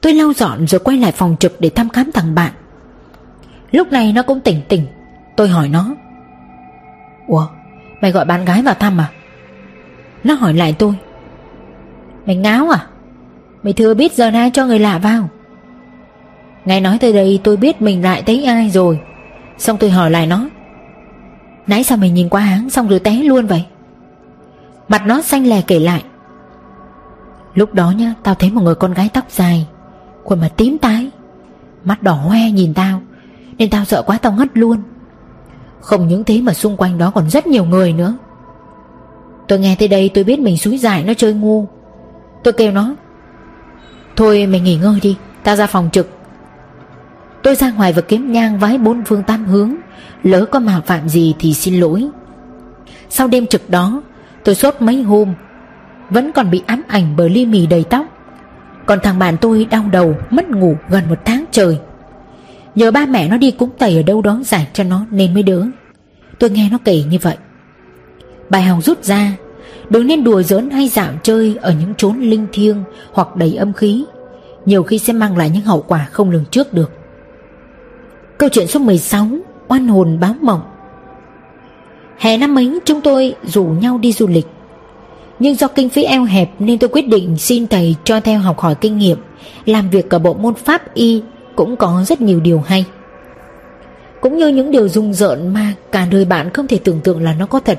Tôi lau dọn rồi quay lại phòng trực để thăm khám thằng bạn. Lúc này nó cũng tỉnh tỉnh. Tôi hỏi nó, ủa mày gọi bạn gái vào thăm à? Nó hỏi lại tôi, mày ngáo à? Mày thừa biết giờ nay cho người lạ vào. Nghe nói tới đây tôi biết mình lại thấy ai rồi. Xong tôi hỏi lại nó, nãy sao mày nhìn qua háng xong rồi té luôn vậy? Mặt nó xanh lè kể lại, lúc đó nhá, tao thấy một người con gái tóc dài, khuôn mặt tím tái, mắt đỏ hoe nhìn tao, nên tao sợ quá tao ngất luôn. Không những thế mà xung quanh đó còn rất nhiều người nữa. Tôi nghe tới đây tôi biết mình xúi dại nó chơi ngu. Tôi kêu nó, thôi mày nghỉ ngơi đi, tao ra phòng trực. Tôi ra ngoài và kiếm nhang vái bốn phương tám hướng, lỡ có mạo phạm gì thì xin lỗi. Sau đêm trực đó, tôi sốt mấy hôm, vẫn còn bị ám ảnh bởi ly mì đầy tóc. Còn thằng bạn tôi đau đầu, mất ngủ gần một tháng trời. Nhờ ba mẹ nó đi cúng tẩy ở đâu đó giải cho nó nên mới đỡ. Tôi nghe nó kể như vậy. Bài học rút ra, đừng nên đùa giỡn hay dạo chơi ở những chốn linh thiêng hoặc đầy âm khí, nhiều khi sẽ mang lại những hậu quả không lường trước được. Câu chuyện số mười sáu, oan hồn báo mộng. Hè năm ấy chúng tôi rủ nhau đi du lịch, nhưng do kinh phí eo hẹp nên tôi quyết định xin thầy cho theo học hỏi kinh nghiệm. Làm việc ở bộ môn pháp y cũng có rất nhiều điều hay, cũng như những điều rùng rợn mà cả đời bạn không thể tưởng tượng là nó có thật.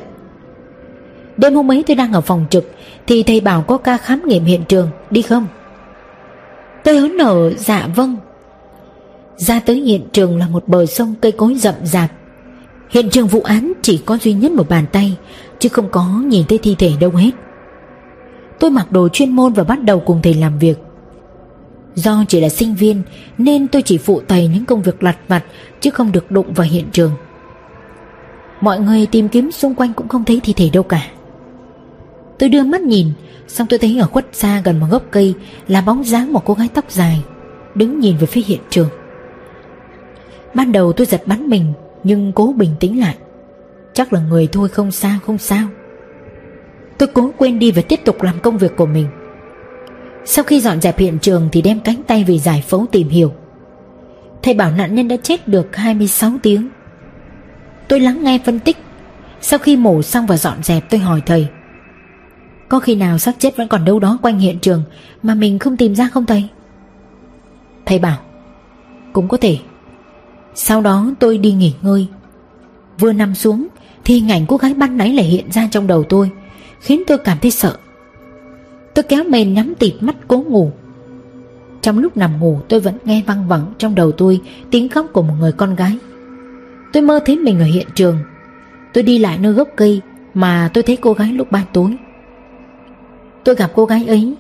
Đêm hôm ấy tôi đang ở phòng trực thì thầy bảo có ca khám nghiệm hiện trường, đi không? Tôi hớn hở dạ vâng. Ra tới hiện trường là một bờ sông cây cối rậm rạp. Hiện trường vụ án chỉ có duy nhất một bàn tay, chứ không có nhìn thấy thi thể đâu hết. Tôi mặc đồ chuyên môn và bắt đầu cùng thầy làm việc. Do chỉ là sinh viên nên tôi chỉ phụ thầy những công việc lặt vặt, chứ không được đụng vào hiện trường. Mọi người tìm kiếm xung quanh cũng không thấy thi thể đâu cả. Tôi đưa mắt nhìn, xong tôi thấy ở khuất xa gần một gốc cây là bóng dáng một cô gái tóc dài đứng nhìn về phía hiện trường. Ban đầu tôi giật bắn mình, nhưng cố bình tĩnh lại. Chắc là người thôi, không sao không sao. Tôi cố quên đi và tiếp tục làm công việc của mình. Sau khi dọn dẹp hiện trường thì đem cánh tay về giải phẫu tìm hiểu. Thầy bảo nạn nhân đã chết được hai mươi sáu tiếng. Tôi lắng nghe phân tích. Sau khi mổ xong và dọn dẹp tôi hỏi thầy, có khi nào xác chết vẫn còn đâu đó quanh hiện trường mà mình không tìm ra không thầy? Thầy bảo, cũng có thể. Sau đó tôi đi nghỉ ngơi. Vừa nằm xuống thì hình ảnh cô gái ban nãy lại hiện ra trong đầu tôi, khiến tôi cảm thấy sợ. Tôi kéo mền nhắm tịt mắt cố ngủ. Trong lúc nằm ngủ tôi vẫn nghe văng vẳng trong đầu tôi tiếng khóc của một người con gái. Tôi mơ thấy mình ở hiện trường. Tôi đi lại nơi gốc cây mà tôi thấy cô gái lúc ban tối. Tôi gặp cô gái ấy.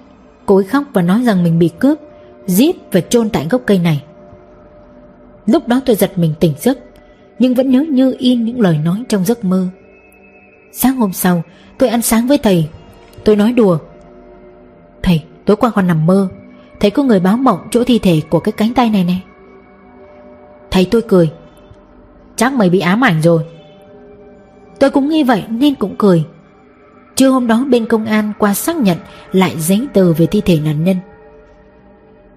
Cô ấy khóc và nói rằng mình bị cướp, giết và chôn tại gốc cây này. Lúc đó tôi giật mình tỉnh giấc, nhưng vẫn nhớ như in những lời nói trong giấc mơ. Sáng hôm sau tôi ăn sáng với thầy. Tôi nói đùa, thầy, tối qua con nằm mơ thấy có người báo mộng chỗ thi thể của cái cánh tay này nè. Thầy tôi cười, chắc mày bị ám ảnh rồi. Tôi cũng nghĩ vậy nên cũng cười. Trưa hôm đó bên công an qua xác nhận lại giấy tờ về thi thể nạn nhân.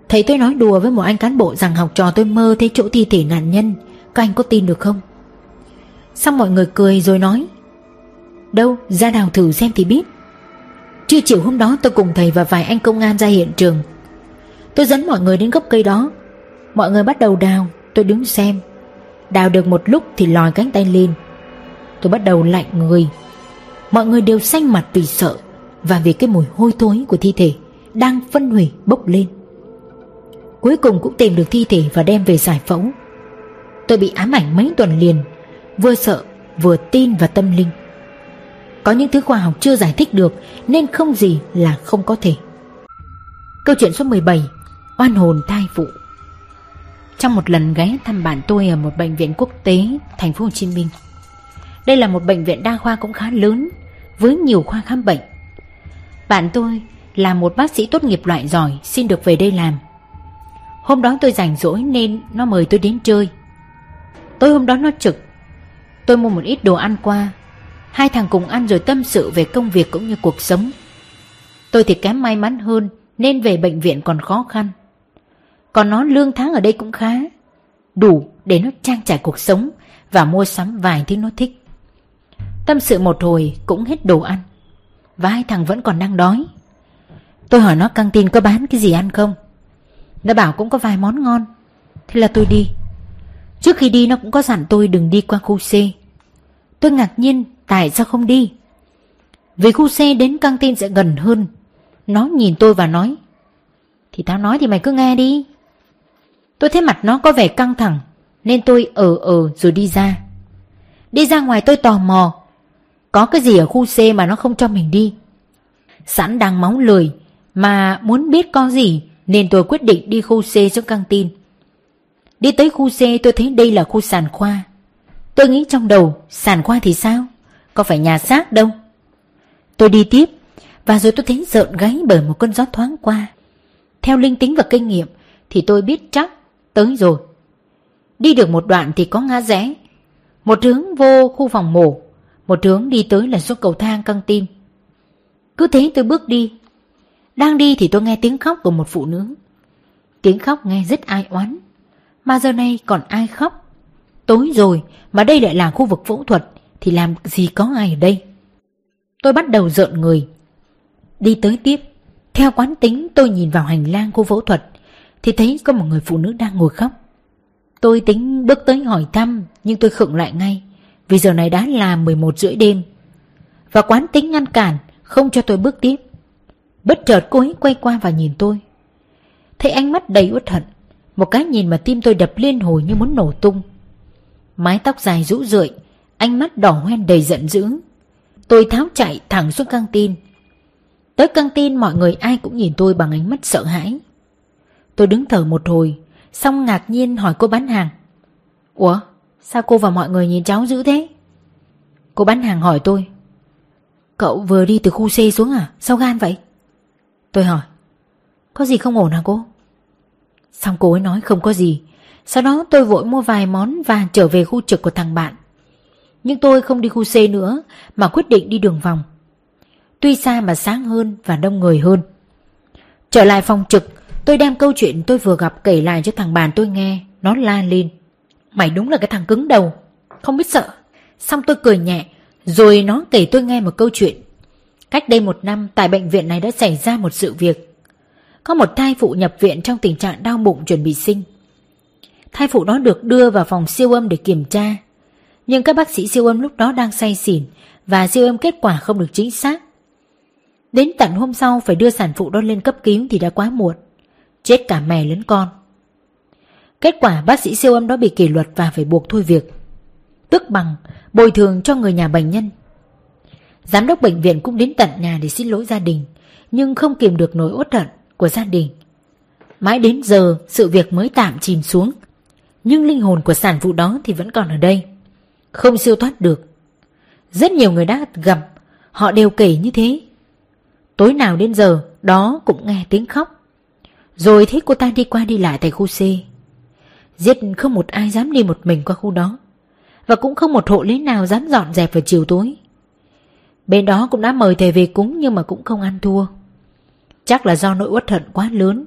Thầy tôi nói đùa với một anh cán bộ rằng học trò tôi mơ thấy chỗ thi thể nạn nhân, các anh có tin được không? Xong mọi người cười rồi nói, đâu, ra đào thử xem thì biết. Trưa chiều hôm đó tôi cùng thầy và vài anh công an ra hiện trường. Tôi dẫn mọi người đến gốc cây đó. Mọi người bắt đầu đào, tôi đứng xem. Đào được một lúc thì lòi cánh tay lên. Tôi bắt đầu lạnh người. Mọi người đều xanh mặt vì sợ và vì cái mùi hôi thối của thi thể đang phân hủy bốc lên. cuối cùng cũng tìm được thi thể và đem về giải phẫu. Tôi bị ám ảnh mấy tuần liền, vừa sợ vừa tin vào tâm linh. Có những thứ khoa học chưa giải thích được nên không gì là không có thể. Câu chuyện số mười bảy: Oan hồn thai phụ. Trong một lần ghé thăm bạn tôi ở một bệnh viện quốc tế Thành phố Hồ Chí Minh. Đây là một bệnh viện đa khoa cũng khá lớn, với nhiều khoa khám bệnh. Bạn tôi là một bác sĩ tốt nghiệp loại giỏi, xin được về đây làm. Hôm đó tôi rảnh rỗi nên nó mời tôi đến chơi. Tối hôm đó nó trực. Tôi mua một ít đồ ăn qua. Hai thằng cùng ăn rồi tâm sự về công việc cũng như cuộc sống. Tôi thì kém may mắn hơn nên về bệnh viện còn khó khăn. Còn nó lương tháng ở đây cũng khá, đủ để nó trang trải cuộc sống và mua sắm vài thứ nó thích. Tâm sự một hồi cũng hết đồ ăn, và hai thằng vẫn còn đang đói. Tôi hỏi nó căng tin có bán cái gì ăn không. Nó bảo cũng có vài món ngon. Thế là tôi đi. Trước khi đi nó cũng có dặn tôi đừng đi qua khu C. Tôi ngạc nhiên tại sao không đi. Vì khu C đến căng tin sẽ gần hơn. Nó nhìn tôi và nói: "Thì tao nói thì mày cứ nghe đi." Tôi thấy mặt nó có vẻ căng thẳng nên tôi ờ ờ rồi đi ra. Đi ra ngoài tôi tò mò, có cái gì ở khu C mà nó không cho mình đi. Sẵn đang máu lười mà muốn biết có gì nên tôi quyết định đi khu C trước căng tin. Đi tới khu C tôi thấy đây là khu sàn khoa. Tôi nghĩ trong đầu, sàn khoa thì sao, có phải nhà xác đâu. Tôi đi tiếp và rồi tôi thấy rợn gáy bởi một cơn gió thoáng qua. Theo linh tính và kinh nghiệm thì tôi biết chắc tới rồi. Đi được một đoạn thì có ngã rẽ, một hướng vô khu phòng mổ, một hướng đi tới là xuống cầu thang căng tin. Cứ thế tôi bước đi. Đang đi thì tôi nghe tiếng khóc của một phụ nữ. Tiếng khóc nghe rất ai oán, mà giờ này còn ai khóc. Tối rồi mà đây lại là khu vực phẫu thuật thì làm gì có ai ở đây. Tôi bắt đầu rợn người. Đi tới tiếp. Theo quán tính tôi nhìn vào hành lang khu phẫu thuật thì thấy có một người phụ nữ đang ngồi khóc. Tôi tính bước tới hỏi thăm nhưng tôi khựng lại ngay, vì giờ này đã là mười một rưỡi đêm. Và quán tính ngăn cản không cho tôi bước tiếp. Bất chợt cô ấy quay qua và nhìn tôi. Thấy ánh mắt đầy uất hận, một cái nhìn mà tim tôi đập liên hồi như muốn nổ tung. Mái tóc dài rũ rượi, ánh mắt đỏ hoe đầy giận dữ. Tôi tháo chạy thẳng xuống căng tin. Tới căng tin mọi người ai cũng nhìn tôi bằng ánh mắt sợ hãi. Tôi đứng thở một hồi, xong ngạc nhiên hỏi cô bán hàng: "Ủa, sao cô và mọi người nhìn cháu dữ thế?" Cô bán hàng hỏi tôi: "Cậu vừa đi từ khu C xuống à? Sao gan vậy?" Tôi hỏi: "Có gì không ổn hả cô?" Xong cô ấy nói không có gì. Sau đó tôi vội mua vài món và trở về khu trực của thằng bạn. Nhưng tôi không đi khu C nữa mà quyết định đi đường vòng. Tuy xa mà sáng hơn và đông người hơn. Trở lại phòng trực, tôi đem câu chuyện tôi vừa gặp kể lại cho thằng bạn tôi nghe. Nó la lên: "Mày đúng là cái thằng cứng đầu, không biết sợ." Xong tôi cười nhẹ. Rồi nó kể tôi nghe một câu chuyện. Cách đây một năm, tại bệnh viện này đã xảy ra một sự việc. Có một thai phụ nhập viện trong tình trạng đau bụng chuẩn bị sinh. Thai phụ đó được đưa vào phòng siêu âm để kiểm tra. Nhưng các bác sĩ siêu âm lúc đó đang say xỉn và siêu âm kết quả không được chính xác. Đến tận hôm sau phải đưa sản phụ đó lên cấp cứu thì đã quá muộn. Chết cả mẹ lẫn con. Kết quả bác sĩ siêu âm đó bị kỷ luật và phải buộc thôi việc, tước bằng, bồi thường cho người nhà bệnh nhân. Giám đốc bệnh viện cũng đến tận nhà để xin lỗi gia đình, nhưng không kìm được nỗi uất hận của gia đình. Mãi đến giờ sự việc mới tạm chìm xuống, nhưng linh hồn của sản phụ đó thì vẫn còn ở đây, không siêu thoát được. Rất nhiều người đã gặp, họ đều kể như thế. Tối nào đến giờ đó cũng nghe tiếng khóc. Rồi thấy cô ta đi qua đi lại tại khu C. Giết không một ai dám đi một mình qua khu đó, và cũng không một hộ lý nào dám dọn dẹp vào chiều tối. Bên đó cũng đã mời thầy về cúng nhưng mà cũng không ăn thua. Chắc là do nỗi uất hận quá lớn.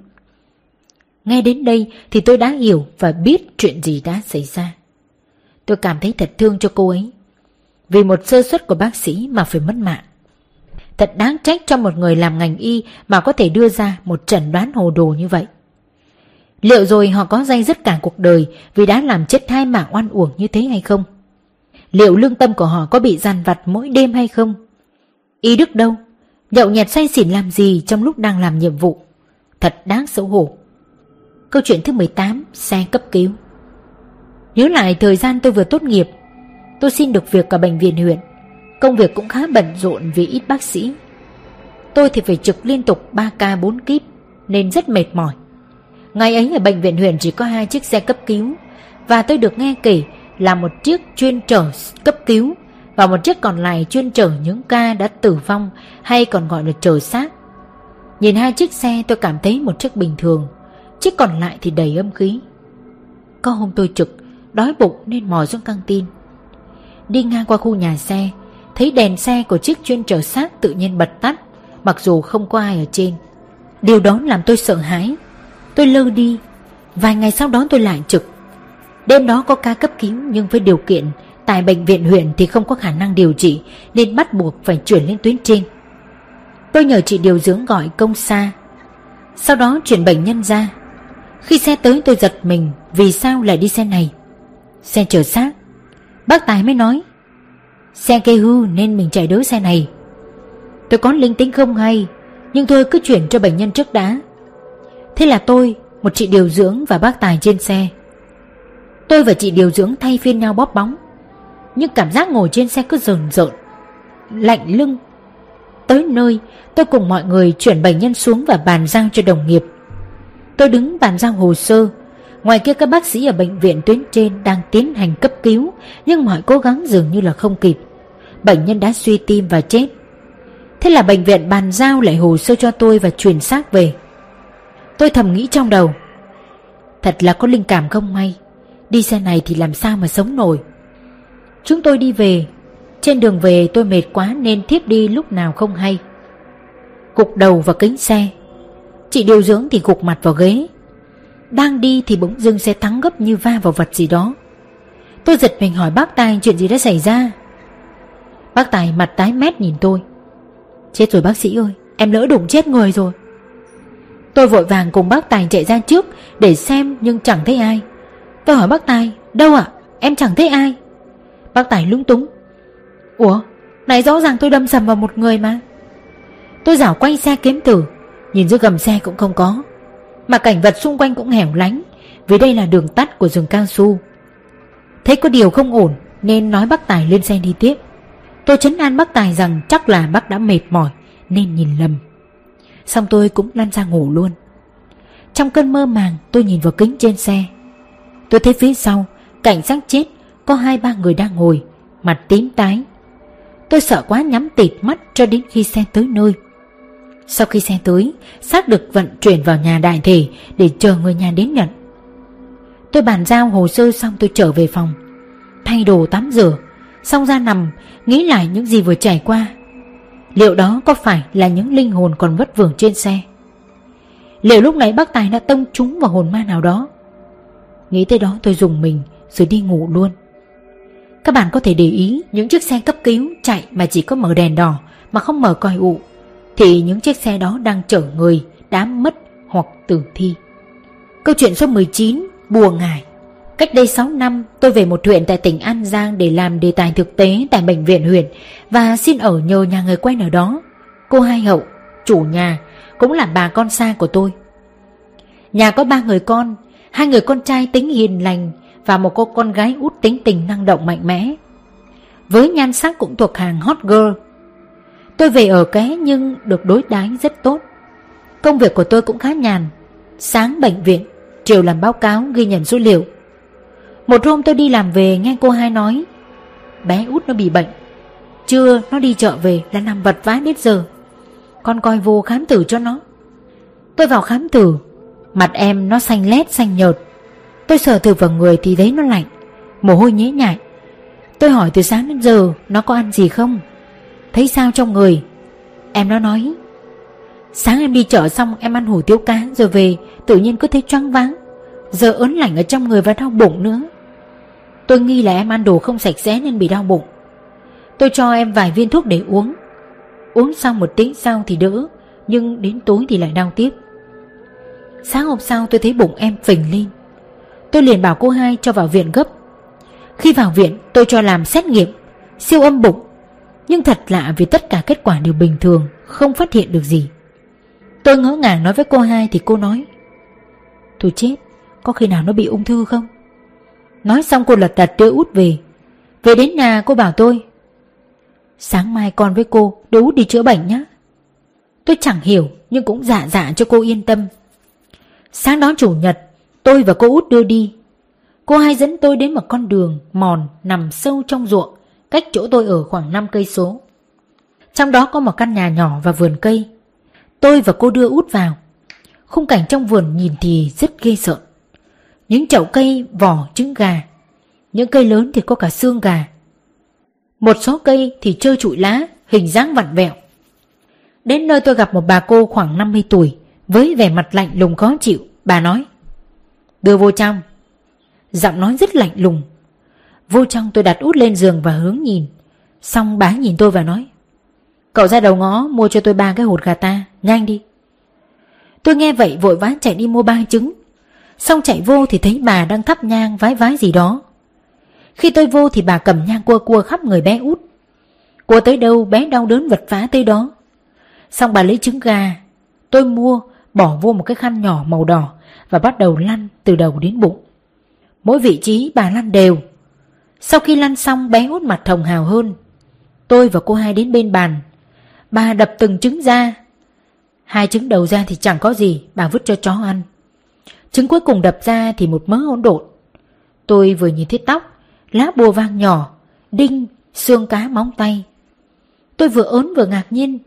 Nghe đến đây thì tôi đã hiểu và biết chuyện gì đã xảy ra. Tôi cảm thấy thật thương cho cô ấy, vì một sơ suất của bác sĩ mà phải mất mạng. Thật đáng trách cho một người làm ngành y mà có thể đưa ra một chẩn đoán hồ đồ như vậy. Liệu rồi họ có day dứt cả cuộc đời vì đã làm chết hai mạng oan uổng như thế hay không? Liệu lương tâm của họ có bị dằn vặt mỗi đêm hay không? Y đức đâu? Nhậu nhẹt say xỉn làm gì trong lúc đang làm nhiệm vụ? Thật đáng xấu hổ. Câu chuyện thứ mười tám, xe cấp cứu. Nhớ lại thời gian tôi vừa tốt nghiệp, tôi xin được việc ở bệnh viện huyện. Công việc cũng khá bận rộn vì ít bác sĩ. Tôi thì phải trực liên tục ba ca bốn kíp nên rất mệt mỏi. Ngày ấy ở bệnh viện huyện chỉ có hai chiếc xe cấp cứu, và tôi được nghe kể là một chiếc chuyên chở cấp cứu và một chiếc còn lại chuyên chở những ca đã tử vong, hay còn gọi là chở xác. Nhìn hai chiếc xe tôi cảm thấy một chiếc bình thường, chiếc còn lại thì đầy âm khí. Có hôm tôi trực, đói bụng nên mò xuống căng tin. Đi ngang qua khu nhà xe, thấy đèn xe của chiếc chuyên chở xác tự nhiên bật tắt, mặc dù không có ai ở trên. Điều đó làm tôi sợ hãi. Tôi lơ đi. Vài ngày sau đó tôi lại trực. Đêm đó có ca cấp cứu, nhưng với điều kiện tại bệnh viện huyện thì không có khả năng điều trị nên bắt buộc phải chuyển lên tuyến trên. Tôi nhờ chị điều dưỡng gọi công xa, sau đó chuyển bệnh nhân ra. Khi xe tới tôi giật mình, vì sao lại đi xe này? Xe chở xác. Bác Tài mới nói xe gây hư nên mình chạy đỡ xe này. Tôi có linh tính không hay, nhưng tôi cứ chuyển cho bệnh nhân trước đã. Thế là tôi, một chị điều dưỡng và bác Tài trên xe. Tôi và chị điều dưỡng thay phiên nhau bóp bóng, nhưng cảm giác ngồi trên xe cứ rờn rợn, lạnh lưng. Tới nơi, tôi cùng mọi người chuyển bệnh nhân xuống và bàn giao cho đồng nghiệp. Tôi đứng bàn giao hồ sơ. Ngoài kia các bác sĩ ở bệnh viện tuyến trên đang tiến hành cấp cứu, nhưng mọi cố gắng dường như là không kịp. Bệnh nhân đã suy tim và chết. Thế là bệnh viện bàn giao lại hồ sơ cho tôi và chuyển xác về. Tôi thầm nghĩ trong đầu, thật là có linh cảm không may, đi xe này thì làm sao mà sống nổi. Chúng tôi đi về. Trên đường về tôi mệt quá nên thiếp đi lúc nào không hay, gục đầu vào kính xe. Chị điều dưỡng thì gục mặt vào ghế. Đang đi thì bỗng dưng xe thắng gấp như va vào vật gì đó. Tôi giật mình hỏi bác Tài chuyện gì đã xảy ra. Bác Tài mặt tái mét nhìn tôi. Chết rồi bác sĩ ơi, em lỡ đụng chết người rồi. Tôi vội vàng cùng bác Tài chạy ra trước để xem, nhưng chẳng thấy ai. Tôi hỏi bác Tài, đâu ạ, à? Em chẳng thấy ai. Bác Tài lúng túng. Ủa, này rõ ràng tôi đâm sầm vào một người mà. Tôi rảo quay xe kiếm tử, nhìn dưới gầm xe cũng không có, mà cảnh vật xung quanh cũng hẻo lánh, vì đây là đường tắt của rừng cao su. Thấy có điều không ổn nên nói bác Tài lên xe đi tiếp. Tôi trấn an bác Tài rằng chắc là bác đã mệt mỏi nên nhìn lầm. Xong tôi cũng lăn ra ngủ luôn. Trong cơn mơ màng tôi nhìn vào kính trên xe. Tôi thấy phía sau cảnh xác chết có hai ba người đang ngồi, mặt tím tái. Tôi sợ quá nhắm tịt mắt cho đến khi xe tới nơi. Sau khi xe tới, xác được vận chuyển vào nhà đại thể để chờ người nhà đến nhận. Tôi bàn giao hồ sơ xong tôi trở về phòng, thay đồ tắm rửa, xong ra nằm nghĩ lại những gì vừa trải qua. Liệu đó có phải là những linh hồn còn vất vưởng trên xe? Liệu lúc nãy bác Tài đã tông trúng vào hồn ma nào đó? Nghĩ tới đó tôi rùng mình rồi đi ngủ luôn. Các bạn có thể để ý những chiếc xe cấp cứu chạy mà chỉ có mở đèn đỏ mà không mở còi ụ, thì những chiếc xe đó đang chở người đã mất hoặc tử thi. Câu chuyện số mười chín, Bùa Ngải. Cách đây sáu năm, tôi về một huyện tại tỉnh An Giang để làm đề tài thực tế tại bệnh viện huyện và xin ở nhờ nhà người quen ở đó. Cô Hai Hậu, chủ nhà, cũng là bà con xa của tôi. Nhà có ba người con, hai người con trai tính hiền lành và một cô con gái út tính tình năng động mạnh mẽ, với nhan sắc cũng thuộc hàng hot girl. Tôi về ở ké nhưng được đối đãi rất tốt. Công việc của tôi cũng khá nhàn, sáng bệnh viện, chiều làm báo cáo ghi nhận số liệu. Một hôm tôi đi làm về nghe cô Hai nói bé út nó bị bệnh, trưa nó đi chợ về là nằm vật vã đến giờ, con coi vô khám tử cho nó. Tôi vào khám tử, mặt em nó xanh lét xanh nhợt. Tôi sờ thử vào người thì thấy nó lạnh, mồ hôi nhễ nhại. Tôi hỏi từ sáng đến giờ nó có ăn gì không, thấy sao trong người. Em nó nói sáng em đi chợ xong em ăn hủ tiếu cá rồi về tự nhiên cứ thấy choáng váng, giờ ớn lạnh ở trong người và đau bụng nữa. Tôi nghi là em ăn đồ không sạch sẽ nên bị đau bụng. Tôi cho em vài viên thuốc để uống. Uống xong một tiếng sau thì đỡ, nhưng đến tối thì lại đau tiếp. Sáng hôm sau tôi thấy bụng em phình lên. Tôi liền bảo cô Hai cho vào viện gấp. Khi vào viện tôi cho làm xét nghiệm siêu âm bụng, nhưng thật lạ vì tất cả kết quả đều bình thường, không phát hiện được gì. Tôi ngỡ ngàng nói với cô Hai thì cô nói Thôi chết, có khi nào nó bị ung thư không? Nói xong cô lật đật đưa út về. Về đến nhà cô bảo tôi, sáng mai con với cô đưa út đi chữa bệnh nhé. Tôi chẳng hiểu nhưng cũng dạ dạ cho cô yên tâm. Sáng đó chủ nhật, tôi và cô út đưa đi. Cô hai dẫn tôi đến một con đường mòn nằm sâu trong ruộng, cách chỗ tôi ở khoảng năm cây số. Trong đó có một căn nhà nhỏ và vườn cây. Tôi và cô đưa út vào. Khung cảnh trong vườn nhìn thì rất ghê sợ. Những chậu cây vỏ trứng gà, những cây lớn thì có cả xương gà. Một số cây thì trơ trụi lá, hình dáng vặn vẹo. Đến nơi tôi gặp một bà cô khoảng năm mươi tuổi, với vẻ mặt lạnh lùng khó chịu. Bà nói, đưa vô trong. Giọng nói rất lạnh lùng. Vô trong tôi đặt út lên giường và hướng nhìn. Xong bà nhìn tôi và nói, cậu ra đầu ngõ mua cho tôi ba cái hột gà ta, nhanh đi. Tôi nghe vậy vội vã chạy đi mua ba trứng. Xong chạy vô thì thấy bà đang thắp nhang vái vái gì đó. Khi tôi vô thì bà cầm nhang cua cua khắp người bé út. Cua tới đâu bé đau đớn vật vã tới đó. Xong bà lấy trứng gà tôi mua bỏ vô một cái khăn nhỏ màu đỏ và bắt đầu lăn từ đầu đến bụng. Mỗi vị trí bà lăn đều. Sau khi lăn xong bé út mặt hồng hào hơn. Tôi và cô hai đến bên bàn. Bà đập từng trứng ra. Hai trứng đầu ra thì chẳng có gì, bà vứt cho chó ăn. Trứng cuối cùng đập ra thì một mớ hỗn độn. Tôi vừa nhìn thấy tóc, lá bùa vàng nhỏ, đinh, xương cá, móng tay. Tôi vừa ớn vừa ngạc nhiên.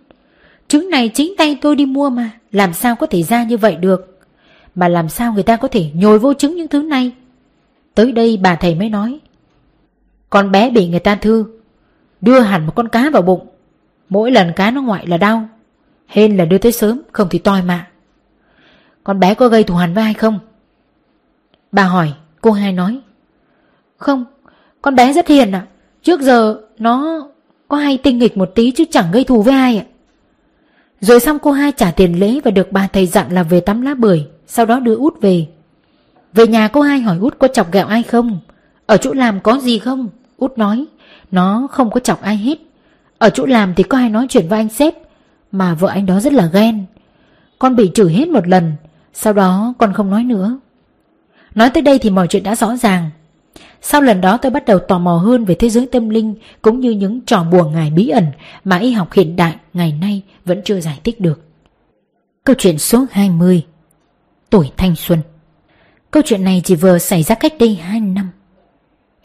Trứng này chính tay tôi đi mua mà, làm sao có thể ra như vậy được? Mà làm sao người ta có thể nhồi vô trứng những thứ này? Tới đây bà thầy mới nói, con bé bị người ta thư, đưa hẳn một con cá vào bụng. Mỗi lần cá nó ngoại là đau, hên là đưa tới sớm, không thì toi mạ. Con bé có gây thù hằn với ai không? Bà hỏi. Cô hai nói, không, con bé rất hiền ạ. À, trước giờ nó có hay tinh nghịch một tí chứ chẳng gây thù với ai ạ. À. Rồi xong cô hai trả tiền lễ và được bà thầy dặn là về tắm lá bưởi, sau đó đưa út về. Về nhà cô hai hỏi út có chọc ghẹo ai không? Ở chỗ làm có gì không? Út nói, nó không có chọc ai hết. Ở chỗ làm thì có ai nói chuyện với anh sếp, mà vợ anh đó rất là ghen. Con bị chửi hết một lần, sau đó con không nói nữa. Nói tới đây thì mọi chuyện đã rõ ràng. Sau lần đó tôi bắt đầu tò mò hơn về thế giới tâm linh, cũng như những trò bùa ngải bí ẩn mà y học hiện đại ngày nay vẫn chưa giải thích được. Câu chuyện số hai mươi, tuổi thanh xuân. Câu chuyện này chỉ vừa xảy ra cách đây hai năm.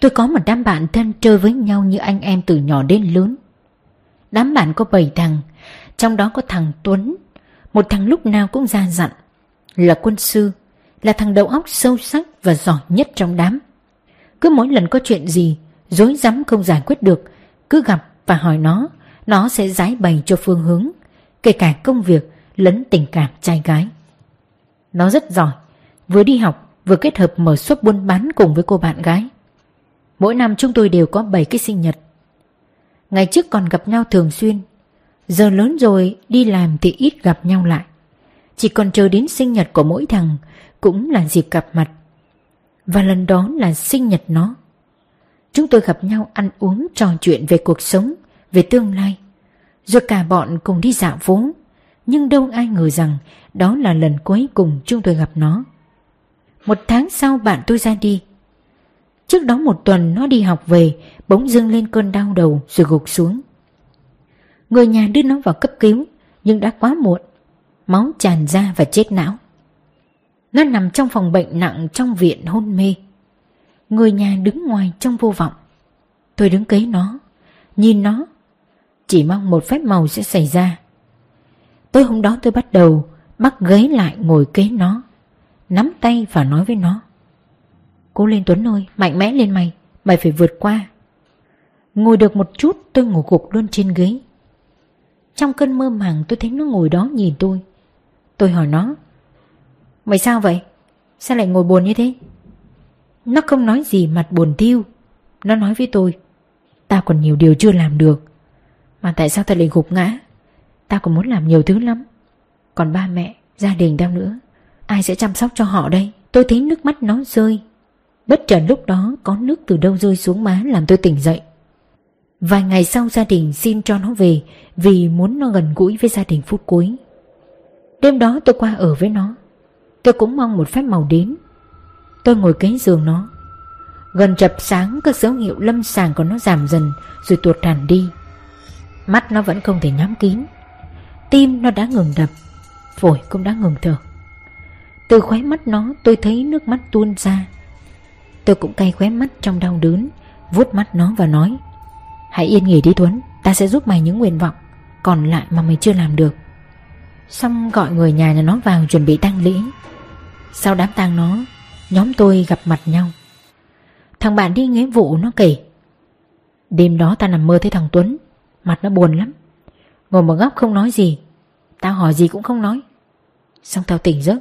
Tôi có một đám bạn thân chơi với nhau như anh em từ nhỏ đến lớn. Đám bạn có bảy thằng, trong đó có thằng Tuấn. Một thằng lúc nào cũng già dặn, là quân sư, là thằng đầu óc sâu sắc và giỏi nhất trong đám. Cứ mỗi lần có chuyện gì rối rắm không giải quyết được, cứ gặp và hỏi nó, nó sẽ giải bày cho phương hướng, kể cả công việc lẫn tình cảm trai gái. Nó rất giỏi, vừa đi học vừa kết hợp mở shop buôn bán cùng với cô bạn gái. Mỗi năm chúng tôi đều có bảy cái sinh nhật. Ngày trước còn gặp nhau thường xuyên, giờ lớn rồi đi làm thì ít gặp nhau lại. Chỉ còn chờ đến sinh nhật của mỗi thằng cũng là dịp gặp mặt. Và lần đó là sinh nhật nó. Chúng tôi gặp nhau ăn uống trò chuyện về cuộc sống, về tương lai. Rồi cả bọn cùng đi dạo phố. Nhưng đâu ai ngờ rằng đó là lần cuối cùng chúng tôi gặp nó. Một tháng sau bạn tôi ra đi. Trước đó một tuần nó đi học về, bỗng dưng lên cơn đau đầu rồi gục xuống. Người nhà đưa nó vào cấp cứu, nhưng đã quá muộn. Máu tràn ra và chết não. Nó nằm trong phòng bệnh nặng trong viện hôn mê. Người nhà đứng ngoài trong vô vọng. Tôi đứng kế nó, nhìn nó, chỉ mong một phép màu sẽ xảy ra. Tối hôm đó tôi bắt đầu bắt ghế lại ngồi kế nó, nắm tay và nói với nó, cố lên Tuấn ơi, mạnh mẽ lên mày, mày phải vượt qua. Ngồi được một chút tôi ngủ gục luôn trên ghế. Trong cơn mơ màng tôi thấy nó ngồi đó nhìn tôi. Tôi hỏi nó, mày sao vậy? Sao lại ngồi buồn như thế? Nó không nói gì, mặt buồn thiu. Nó nói với tôi, tao còn nhiều điều chưa làm được. Mà tại sao tao lại gục ngã? Tao còn muốn làm nhiều thứ lắm. Còn ba mẹ, gia đình tao nữa, ai sẽ chăm sóc cho họ đây? Tôi thấy nước mắt nó rơi. Bất chợt lúc đó có nước từ đâu rơi xuống má làm tôi tỉnh dậy. Vài ngày sau gia đình xin cho nó về, vì muốn nó gần gũi với gia đình phút cuối. Đêm đó tôi qua ở với nó. Tôi cũng mong một phép màu đến. Tôi ngồi kế giường nó. Gần chập sáng, các dấu hiệu lâm sàng của nó giảm dần rồi tuột hẳn đi. Mắt nó vẫn không thể nhắm kín, tim nó đã ngừng đập, phổi cũng đã ngừng thở. Từ khóe mắt nó tôi thấy nước mắt tuôn ra. Tôi cũng cay khóe mắt trong đau đớn, vuốt mắt nó và nói: Hãy yên nghỉ đi Tuấn, ta sẽ giúp mày những nguyện vọng còn lại mà mày chưa làm được. Xong gọi người nhà nhà nó vào chuẩn bị tang lễ. Sau đám tang nó, nhóm tôi gặp mặt nhau. Thằng bạn đi nghĩa vụ nó kể: Đêm đó ta nằm mơ thấy thằng Tuấn, mặt nó buồn lắm, ngồi một góc không nói gì. Tao hỏi gì cũng không nói. Xong tao tỉnh giấc,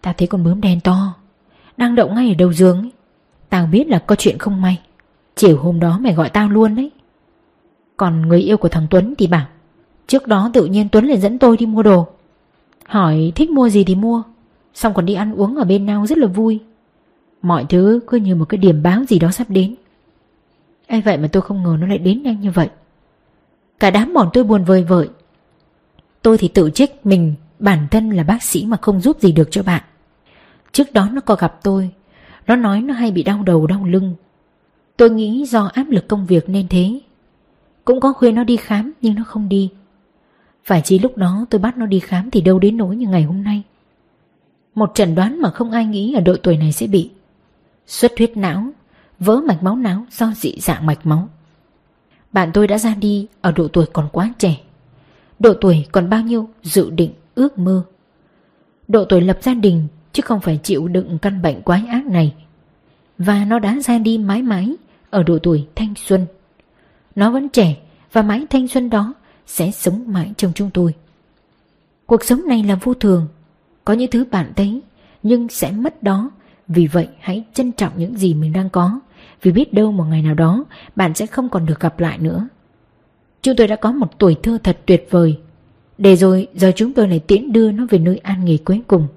tao thấy con bướm đen to đang đậu ngay ở đầu giường ấy. Tao biết là có chuyện không may. Chiều hôm đó mày gọi tao luôn đấy. Còn người yêu của thằng Tuấn thì bảo trước đó tự nhiên Tuấn lại dẫn tôi đi mua đồ, hỏi thích mua gì thì mua, xong còn đi ăn uống ở bên nhau rất là vui. Mọi thứ cứ như một cái điểm báo gì đó sắp đến. Ê, vậy mà tôi không ngờ nó lại đến nhanh như vậy. Cả đám bọn tôi buồn vời vợi. Tôi thì tự trách mình, bản thân là bác sĩ mà không giúp gì được cho bạn. Trước đó nó có gặp tôi, nó nói nó hay bị đau đầu đau lưng. Tôi nghĩ do áp lực công việc nên thế. Cũng có khuyên nó đi khám nhưng nó không đi. Phải chỉ lúc đó tôi bắt nó đi khám thì đâu đến nỗi như ngày hôm nay. Một chẩn đoán mà không ai nghĩ ở độ tuổi này sẽ bị: xuất huyết não, vỡ mạch máu não do dị dạng mạch máu. Bạn tôi đã ra đi ở độ tuổi còn quá trẻ, độ tuổi còn bao nhiêu dự định ước mơ, độ tuổi lập gia đình chứ không phải chịu đựng căn bệnh quái ác này. Và nó đã ra đi mãi mãi ở độ tuổi thanh xuân. Nó vẫn trẻ và mãi thanh xuân đó sẽ sống mãi trong chúng tôi. Cuộc sống này là vô thường, có những thứ bạn thấy nhưng sẽ mất đó. Vì vậy hãy trân trọng những gì mình đang có, vì biết đâu một ngày nào đó bạn sẽ không còn được gặp lại nữa. Chúng tôi đã có một tuổi thơ thật tuyệt vời, để rồi giờ chúng tôi lại tiễn đưa nó về nơi an nghỉ cuối cùng.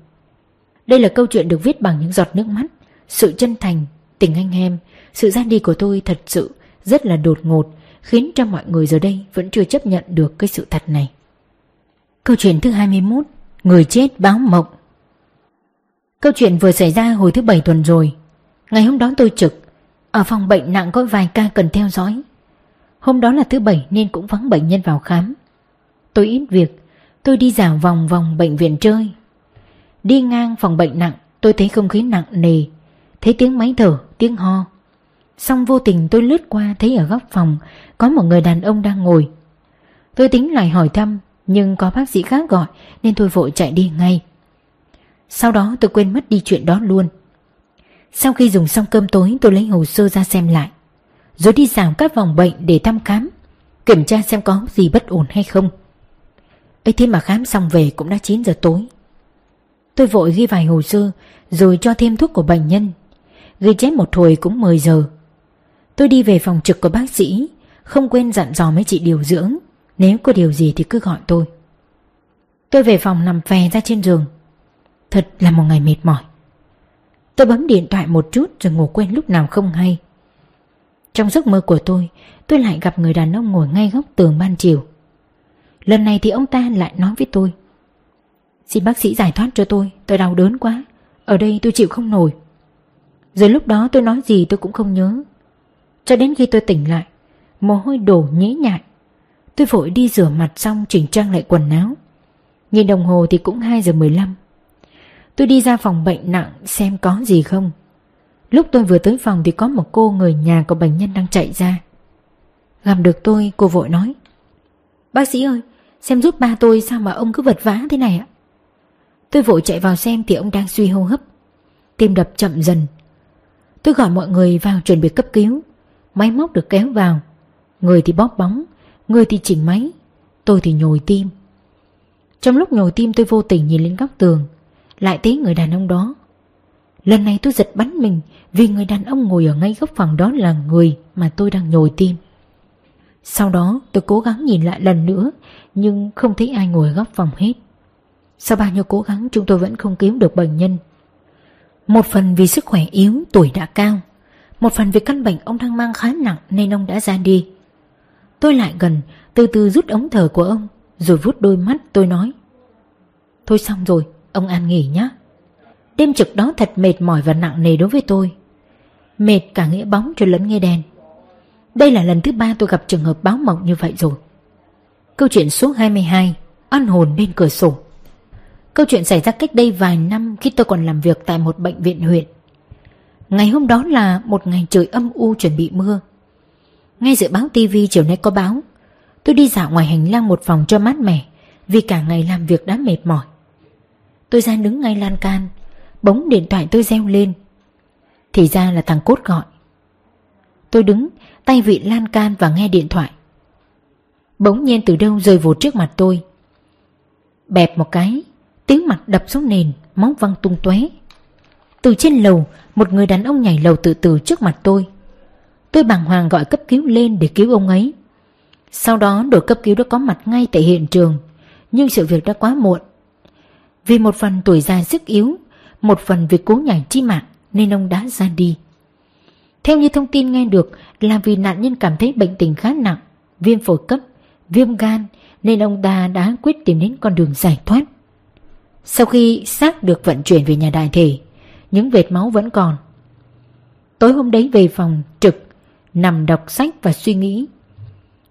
Đây là câu chuyện được viết bằng những giọt nước mắt, sự chân thành, tình anh em. Sự ra đi của tôi thật sự rất là đột ngột, khiến cho mọi người giờ đây vẫn chưa chấp nhận được cái sự thật này. Câu chuyện thứ hai mươi mốt, người chết báo mộng. Câu chuyện vừa xảy ra hồi thứ bảy tuần rồi. Ngày hôm đó tôi trực, ở phòng bệnh nặng có vài ca cần theo dõi. Hôm đó là thứ bảy nên cũng vắng bệnh nhân vào khám. Tôi ít việc, tôi đi dạo vòng vòng bệnh viện chơi. Đi ngang phòng bệnh nặng, tôi thấy không khí nặng nề, thấy tiếng máy thở, tiếng ho. Xong vô tình tôi lướt qua thấy ở góc phòng có một người đàn ông đang ngồi. Tôi tính lại hỏi thăm, nhưng có bác sĩ khác gọi nên tôi vội chạy đi ngay. Sau đó tôi quên mất đi chuyện đó luôn. Sau khi dùng xong cơm tối, tôi lấy hồ sơ ra xem lại, rồi đi dạo các vòng bệnh để thăm khám, kiểm tra xem có gì bất ổn hay không. Ấy thế mà khám xong về cũng đã chín giờ tối. Tôi vội ghi vài hồ sơ rồi cho thêm thuốc của bệnh nhân. Ghi chép một hồi cũng mười giờ. Tôi đi về phòng trực của bác sĩ, không quên dặn dò mấy chị điều dưỡng nếu có điều gì thì cứ gọi tôi. Tôi về phòng nằm phè ra trên giường. Thật là một ngày mệt mỏi. Tôi bấm điện thoại một chút rồi ngủ quên lúc nào không hay. Trong giấc mơ của tôi, tôi lại gặp người đàn ông ngồi ngay góc tường ban chiều. Lần này thì ông ta lại nói với tôi: Xin bác sĩ giải thoát cho tôi, tôi đau đớn quá, ở đây tôi chịu không nổi. Rồi lúc đó tôi nói gì tôi cũng không nhớ, cho đến khi tôi tỉnh lại, mồ hôi đổ nhễ nhại. Tôi vội đi rửa mặt xong chỉnh trang lại quần áo. Nhìn đồng hồ thì cũng hai giờ mười lăm. Tôi đi ra phòng bệnh nặng xem có gì không. Lúc tôi vừa tới phòng thì có một cô người nhà của bệnh nhân đang chạy ra. Gặp được tôi, cô vội nói: Bác sĩ ơi, xem giúp ba tôi, sao mà ông cứ vật vã thế này ạ? Tôi vội chạy vào xem thì ông đang suy hô hấp, tim đập chậm dần. Tôi gọi mọi người vào chuẩn bị cấp cứu. Máy móc được kéo vào, người thì bóp bóng, người thì chỉnh máy, tôi thì nhồi tim. Trong lúc nhồi tim tôi vô tình nhìn lên góc tường, lại thấy người đàn ông đó. Lần này tôi giật bắn mình, vì người đàn ông ngồi ở ngay góc phòng đó là người mà tôi đang nhồi tim. Sau đó tôi cố gắng nhìn lại lần nữa, nhưng không thấy ai ngồi ở góc phòng hết. Sau bao nhiêu cố gắng chúng tôi vẫn không cứu được bệnh nhân. Một phần vì sức khỏe yếu, tuổi đã cao, một phần vì căn bệnh ông đang mang khá nặng nên ông đã ra đi. Tôi lại gần, từ từ rút ống thở của ông, rồi vuốt đôi mắt tôi nói: Thôi xong rồi, ông an nghỉ nhé. đêm trực đó thật mệt mỏi và nặng nề đối với tôi. Mệt cả nghĩa bóng cho lẫn nghĩa đen. Đây là lần thứ ba tôi gặp trường hợp báo mộng như vậy rồi. Câu chuyện số hai mươi hai, Oan hồn bên cửa sổ. Câu chuyện xảy ra cách đây vài năm khi tôi còn làm việc tại một bệnh viện huyện. Ngày hôm đó là một ngày trời âm u chuẩn bị mưa. Nghe dự báo tivi chiều nay có báo. Tôi đi dạo ngoài hành lang một phòng cho mát mẻ vì cả ngày làm việc đã mệt mỏi. Tôi ra đứng ngay lan can, bỗng điện thoại tôi reo lên. Thì ra là thằng Cốt gọi. Tôi đứng, tay vịn lan can và nghe điện thoại. Bỗng nhiên từ đâu rơi vụt trước mặt tôi. Bẹp một cái, tiếng mặt đập xuống nền, máu văng tung tóe. Từ trên lầu, một người đàn ông nhảy lầu từ từ trước mặt tôi. Tôi bàng hoàng gọi cấp cứu lên để cứu ông ấy. Sau đó đội cấp cứu đã có mặt ngay tại hiện trường, nhưng sự việc đã quá muộn. Vì một phần tuổi già sức yếu, một phần việc cố nhảy chi mạng nên ông đã ra đi. Theo như thông tin nghe được là vì nạn nhân cảm thấy bệnh tình khá nặng, viêm phổi cấp, viêm gan nên ông ta đã quyết tìm đến con đường giải thoát. Sau khi xác được vận chuyển về nhà đại thể, những vệt máu vẫn còn. Tối hôm đấy về phòng trực, nằm đọc sách và suy nghĩ.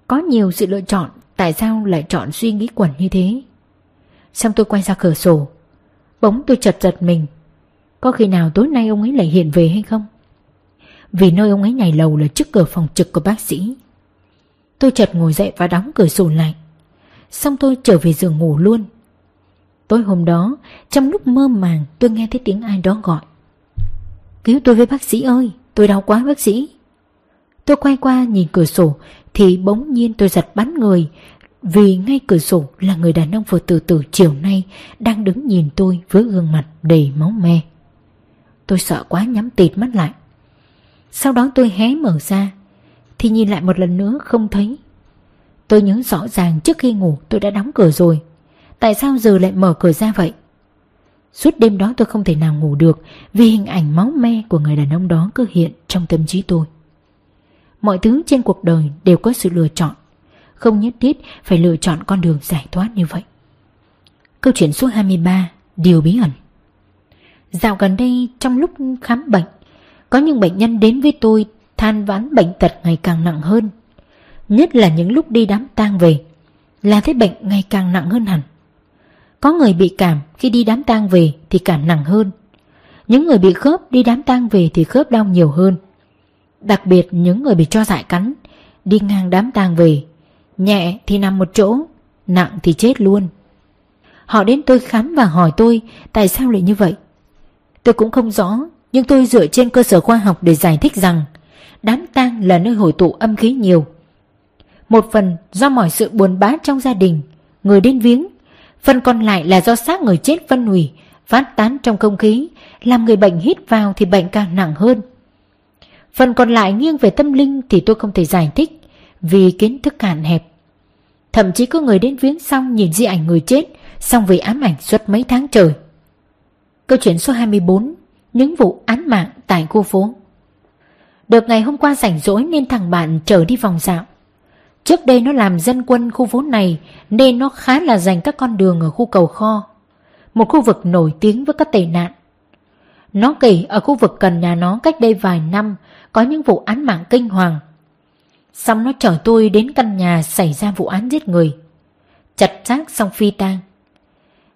Có nhiều sự lựa chọn, tại sao lại chọn suy nghĩ quẩn như thế? Xong tôi quay ra cửa sổ, bỗng tôi chật giật mình. Có khi nào tối nay ông ấy lại hiện về hay không? Vì nơi ông ấy nhảy lầu là trước cửa phòng trực của bác sĩ. Tôi chợt ngồi dậy và đóng cửa sổ lại. Xong tôi trở về giường ngủ luôn. Tối hôm đó, trong lúc mơ màng, tôi nghe thấy tiếng ai đó gọi. Cứu tôi với bác sĩ ơi, tôi đau quá bác sĩ. Tôi quay qua nhìn cửa sổ thì bỗng nhiên tôi giật bắn người. Vì ngay cửa sổ là người đàn ông vừa từ từ chiều nay đang đứng nhìn tôi với gương mặt đầy máu me. Tôi sợ quá nhắm tịt mắt lại. Sau đó tôi hé mở ra thì nhìn lại một lần nữa không thấy. Tôi nhớ rõ ràng trước khi ngủ tôi đã đóng cửa rồi. Tại sao giờ lại mở cửa ra vậy? Suốt đêm đó tôi không thể nào ngủ được vì hình ảnh máu me của người đàn ông đó cứ hiện trong tâm trí tôi. Mọi thứ trên cuộc đời đều có sự lựa chọn. Không nhất thiết phải lựa chọn con đường giải thoát như vậy. Câu chuyện số hai mươi ba, điều bí ẩn. Dạo gần đây trong lúc khám bệnh, có những bệnh nhân đến với tôi than vãn bệnh tật ngày càng nặng hơn. Nhất là những lúc đi đám tang về là thấy bệnh ngày càng nặng hơn hẳn. Có người bị cảm khi đi đám tang về thì cảm nặng hơn. Những người bị khớp đi đám tang về thì khớp đau nhiều hơn. Đặc biệt những người bị tro dại cắn đi ngang đám tang về, nhẹ thì nằm một chỗ, nặng thì chết luôn. Họ đến tôi khám và hỏi tôi tại sao lại như vậy. Tôi cũng không rõ, nhưng tôi dựa trên cơ sở khoa học để giải thích rằng đám tang là nơi hội tụ âm khí nhiều. Một phần do mọi sự buồn bã trong gia đình, người đến viếng. Phần còn lại là do xác người chết phân hủy, phát tán trong không khí, làm người bệnh hít vào thì bệnh càng nặng hơn. Phần còn lại nghiêng về tâm linh thì tôi không thể giải thích vì kiến thức hạn hẹp. Thậm chí có người đến viếng xong nhìn di ảnh người chết, xong vì ám ảnh suốt mấy tháng trời. Câu chuyện số hai mươi bốn, những vụ án mạng tại khu phố. Được ngày hôm qua rảnh rỗi nên thằng bạn chở đi vòng dạo. Trước đây nó làm dân quân khu phố này nên nó khá là rành các con đường ở khu Cầu Kho, một khu vực nổi tiếng với các tệ nạn. Nó kể ở khu vực gần nhà nó cách đây vài năm có những vụ án mạng kinh hoàng. Xong nó chở tôi đến căn nhà xảy ra vụ án giết người, chặt xác xong phi tang.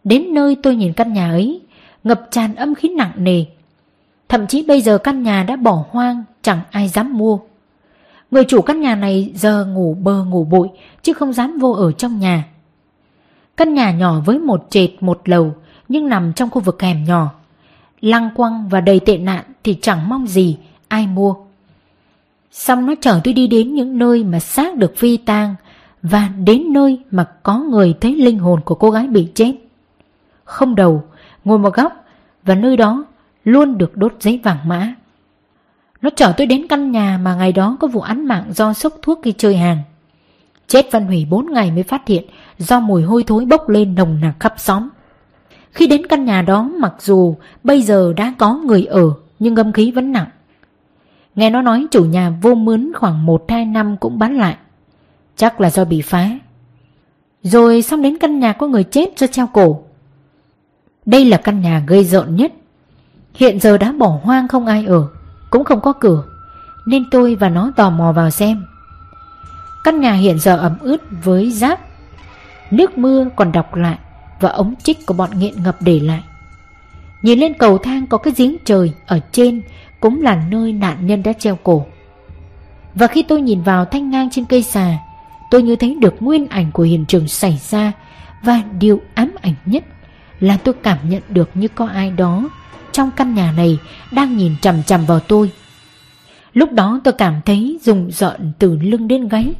Đến nơi tôi nhìn căn nhà ấy ngập tràn âm khí nặng nề. Thậm chí bây giờ căn nhà đã bỏ hoang, chẳng ai dám mua. Người chủ căn nhà này giờ ngủ bờ ngủ bụi chứ không dám vô ở trong nhà. Căn nhà nhỏ với một trệt một lầu nhưng nằm trong khu vực hẻm nhỏ, lăng quăng và đầy tệ nạn thì chẳng mong gì ai mua. Xong nó chở tôi đi đến những nơi mà xác được phi tang và đến nơi mà có người thấy linh hồn của cô gái bị chết, không đầu, ngồi một góc, và nơi đó luôn được đốt giấy vàng mã. Nó chở tôi đến căn nhà mà ngày đó có vụ án mạng do sốc thuốc khi chơi hàng. Chết phân hủy bốn ngày mới phát hiện do mùi hôi thối bốc lên nồng nặc khắp xóm. Khi đến căn nhà đó mặc dù bây giờ đã có người ở nhưng âm khí vẫn nặng. Nghe nó nói chủ nhà vô mướn khoảng một hai năm cũng bán lại. Chắc là do bị phá. Rồi xong đến căn nhà có người chết do treo cổ. Đây là căn nhà gây rợn nhất. Hiện giờ đã bỏ hoang không ai ở, cũng không có cửa, nên tôi và nó tò mò vào xem. Căn nhà hiện giờ ẩm ướt với rác, nước mưa còn đọng lại và ống chích của bọn nghiện ngập để lại. Nhìn lên cầu thang có cái giếng trời, ở trên cũng là nơi nạn nhân đã treo cổ. Và khi tôi nhìn vào thanh ngang trên cây xà, tôi như thấy được nguyên ảnh của hiện trường xảy ra. Và điều ám ảnh nhất là tôi cảm nhận được như có ai đó trong căn nhà này đang nhìn chằm chằm vào tôi. Lúc đó tôi cảm thấy rùng rợn từ lưng đến gáy.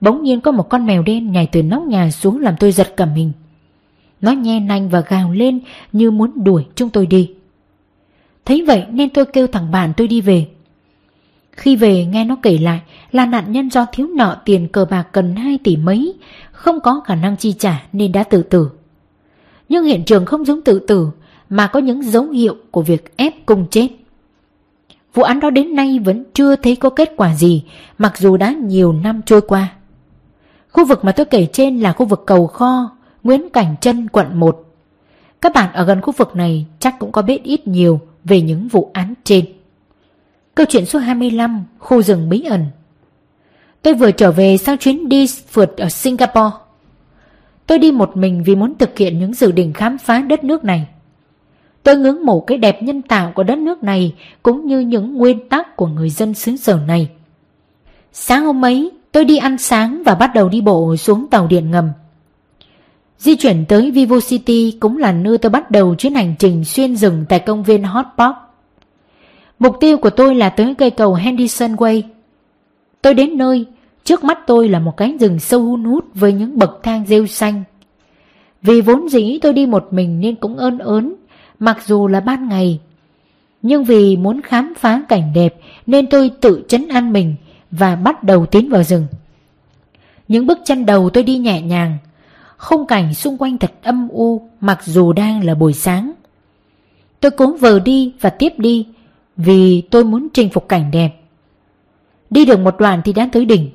Bỗng nhiên có một con mèo đen nhảy từ nóc nhà xuống làm tôi giật cả mình. Nó nhe nanh và gào lên như muốn đuổi chúng tôi đi. Thấy vậy nên tôi kêu thằng bạn tôi đi về. Khi về nghe nó kể lại là nạn nhân do thiếu nợ tiền cờ bạc cần hai tỷ mấy, không có khả năng chi trả nên đã tự tử. Nhưng hiện trường không giống tự tử mà có những dấu hiệu của việc ép cùng chết. Vụ án đó đến nay vẫn chưa thấy có kết quả gì, mặc dù đã nhiều năm trôi qua. Khu vực mà tôi kể trên là khu vực Cầu Kho, Nguyễn Cảnh Trân, quận một. Các bạn ở gần khu vực này chắc cũng có biết ít nhiều về những vụ án trên. Câu chuyện số hai mươi lăm, khu rừng bí ẩn. Tôi vừa trở về sau chuyến đi phượt ở Singapore. Tôi đi một mình vì muốn thực hiện những dự định khám phá đất nước này. Tôi ngưỡng mộ cái đẹp nhân tạo của đất nước này cũng như những nguyên tắc của người dân xứ sở này. Sáng hôm ấy, tôi đi ăn sáng và bắt đầu đi bộ xuống tàu điện ngầm. Di chuyển tới Vivo City cũng là nơi tôi bắt đầu chuyến hành trình xuyên rừng tại công viên Hotpot. Mục tiêu của tôi là tới cây cầu Henderson Way. Tôi đến nơi, trước mắt tôi là một cái rừng sâu hun hút với những bậc thang rêu xanh. Vì vốn dĩ tôi đi một mình nên cũng ơn ớn, mặc dù là ban ngày. Nhưng vì muốn khám phá cảnh đẹp nên tôi tự trấn an mình và bắt đầu tiến vào rừng. Những bước chân đầu tôi đi nhẹ nhàng, khung cảnh xung quanh thật âm u mặc dù đang là buổi sáng. Tôi cố vờ đi và tiếp đi vì tôi muốn chinh phục cảnh đẹp. Đi được một đoạn thì đã tới đỉnh,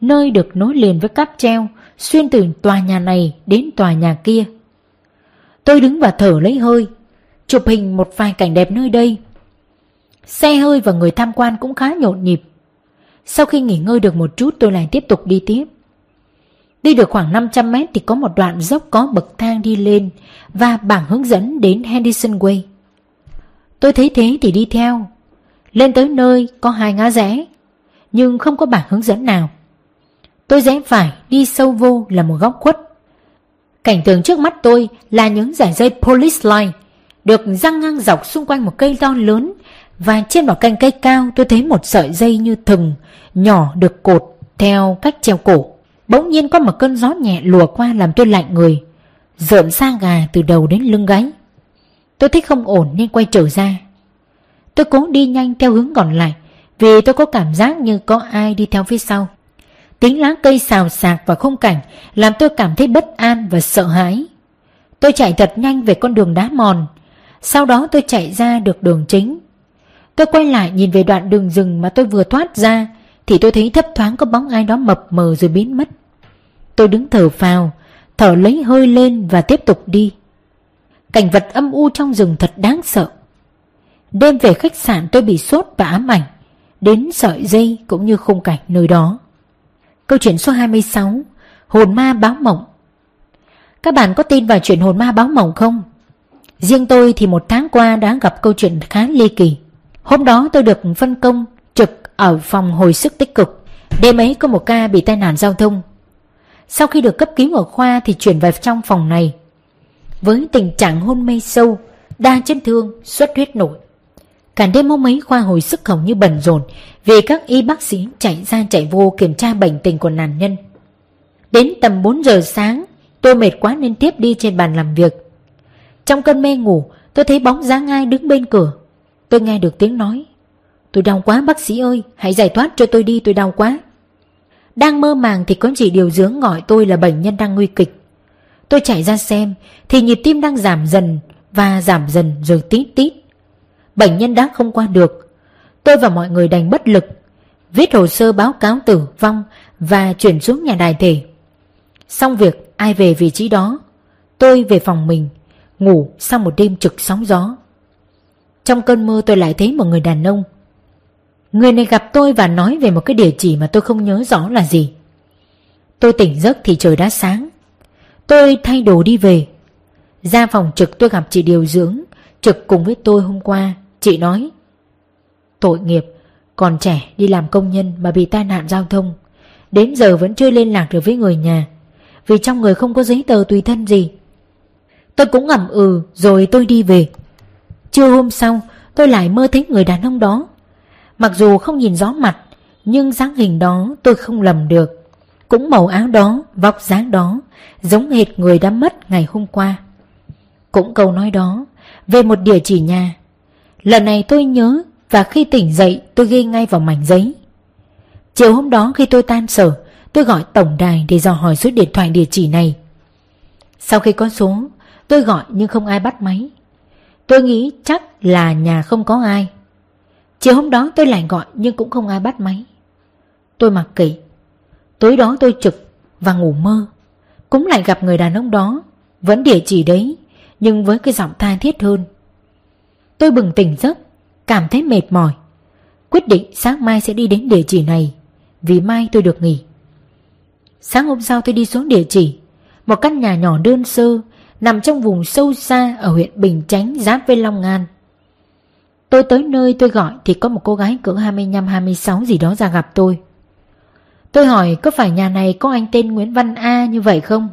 nơi được nối liền với cáp treo xuyên từ tòa nhà này đến tòa nhà kia. Tôi đứng và thở lấy hơi, chụp hình một vài cảnh đẹp nơi đây. Xe hơi và người tham quan cũng khá nhộn nhịp. Sau khi nghỉ ngơi được một chút tôi lại tiếp tục đi tiếp. Đi được khoảng năm trăm mét thì có một đoạn dốc có bậc thang đi lên và bảng hướng dẫn đến Henderson Way. Tôi thấy thế thì đi theo. Lên tới nơi có hai ngã rẽ, nhưng không có bảng hướng dẫn nào. Tôi rẽ phải đi sâu vô là một góc khuất. Cảnh tượng trước mắt tôi là những dải dây police line được giăng ngang dọc xung quanh một cây to lớn, và trên một cành cây cao tôi thấy một sợi dây như thừng nhỏ được cột theo cách treo cổ. Bỗng nhiên có một cơn gió nhẹ lùa qua làm tôi lạnh người, rợn da gà từ đầu đến lưng gáy. Tôi thấy không ổn nên quay trở ra. Tôi cố đi nhanh theo hướng còn lại vì tôi có cảm giác như có ai đi theo phía sau. Tiếng lá cây xào xạc và khung cảnh làm tôi cảm thấy bất an và sợ hãi. Tôi chạy thật nhanh về con đường đá mòn. Sau đó tôi chạy ra được đường chính. Tôi quay lại nhìn về đoạn đường rừng mà tôi vừa thoát ra thì tôi thấy thấp thoáng có bóng ai đó mập mờ rồi biến mất. Tôi đứng thở phào, thở lấy hơi lên và tiếp tục đi. Cảnh vật âm u trong rừng thật đáng sợ. Đêm về khách sạn tôi bị sốt và ám ảnh đến sợi dây cũng như khung cảnh nơi đó. Câu chuyện số hai mươi sáu, hồn ma báo mộng. Các bạn có tin vào chuyện hồn ma báo mộng không? Riêng tôi thì một tháng qua đã gặp câu chuyện khá ly kỳ. Hôm đó tôi được phân công trực ở phòng hồi sức tích cực. Đêm ấy có một ca bị tai nạn giao thông. Sau khi được cấp cứu ở khoa thì chuyển vào trong phòng này với tình trạng hôn mê sâu, đa chấn thương, xuất huyết nổi. Cả đêm hôm ấy khoa hồi sức hầu như bận rộn vì các y bác sĩ chạy ra chạy vô kiểm tra bệnh tình của nạn nhân. Đến tầm bốn giờ sáng, tôi mệt quá nên tiếp đi trên bàn làm việc. Trong cơn mê ngủ, tôi thấy bóng dáng ai đứng bên cửa. Tôi nghe được tiếng nói: "Tôi đau quá bác sĩ ơi, hãy giải thoát cho tôi đi, tôi đau quá." Đang mơ màng thì có chị điều dưỡng gọi tôi là bệnh nhân đang nguy kịch. Tôi chạy ra xem thì nhịp tim đang giảm dần và giảm dần rồi tít tít. Bệnh nhân đã không qua được. Tôi và mọi người đành bất lực viết hồ sơ báo cáo tử vong và chuyển xuống nhà đài thể. Xong việc ai về vị trí đó. Tôi về phòng mình ngủ sau một đêm trực sóng gió. Trong cơn mơ tôi lại thấy một người đàn ông. Người này gặp tôi và nói về một cái địa chỉ mà tôi không nhớ rõ là gì. Tôi tỉnh giấc thì trời đã sáng. Tôi thay đồ đi về. Ra phòng trực tôi gặp chị điều dưỡng trực cùng với tôi hôm qua. Chị nói: tội nghiệp, còn trẻ đi làm công nhân mà bị tai nạn giao thông, đến giờ vẫn chưa liên lạc được với người nhà, vì trong người không có giấy tờ tùy thân gì. Tôi cũng ngậm ừ rồi tôi đi về. Trưa hôm sau tôi lại mơ thấy người đàn ông đó. Mặc dù không nhìn rõ mặt, nhưng dáng hình đó tôi không lầm được. Cũng màu áo đó, vóc dáng đó, giống hệt người đã mất ngày hôm qua. Cũng câu nói đó, về một địa chỉ nhà. Lần này tôi nhớ, và khi tỉnh dậy tôi ghi ngay vào mảnh giấy. Chiều hôm đó khi tôi tan sở, tôi gọi tổng đài để dò hỏi số điện thoại địa chỉ này. Sau khi có số, tôi gọi nhưng không ai bắt máy. Tôi nghĩ chắc là nhà không có ai. Chiều hôm đó tôi lại gọi nhưng cũng không ai bắt máy. Tôi mặc kệ. Tối đó tôi trực và ngủ mơ. Cũng lại gặp người đàn ông đó, vẫn địa chỉ đấy, nhưng với cái giọng tha thiết hơn. Tôi bừng tỉnh giấc, cảm thấy mệt mỏi. Quyết định sáng mai sẽ đi đến địa chỉ này, vì mai tôi được nghỉ. Sáng hôm sau tôi đi xuống địa chỉ. Một căn nhà nhỏ đơn sơ, nằm trong vùng sâu xa ở huyện Bình Chánh giáp với Long An. Tôi tới nơi tôi gọi thì có một cô gái cỡ hai mươi lăm hai mươi sáu gì đó ra gặp tôi. Tôi hỏi có phải nhà này có anh tên Nguyễn Văn A như vậy không?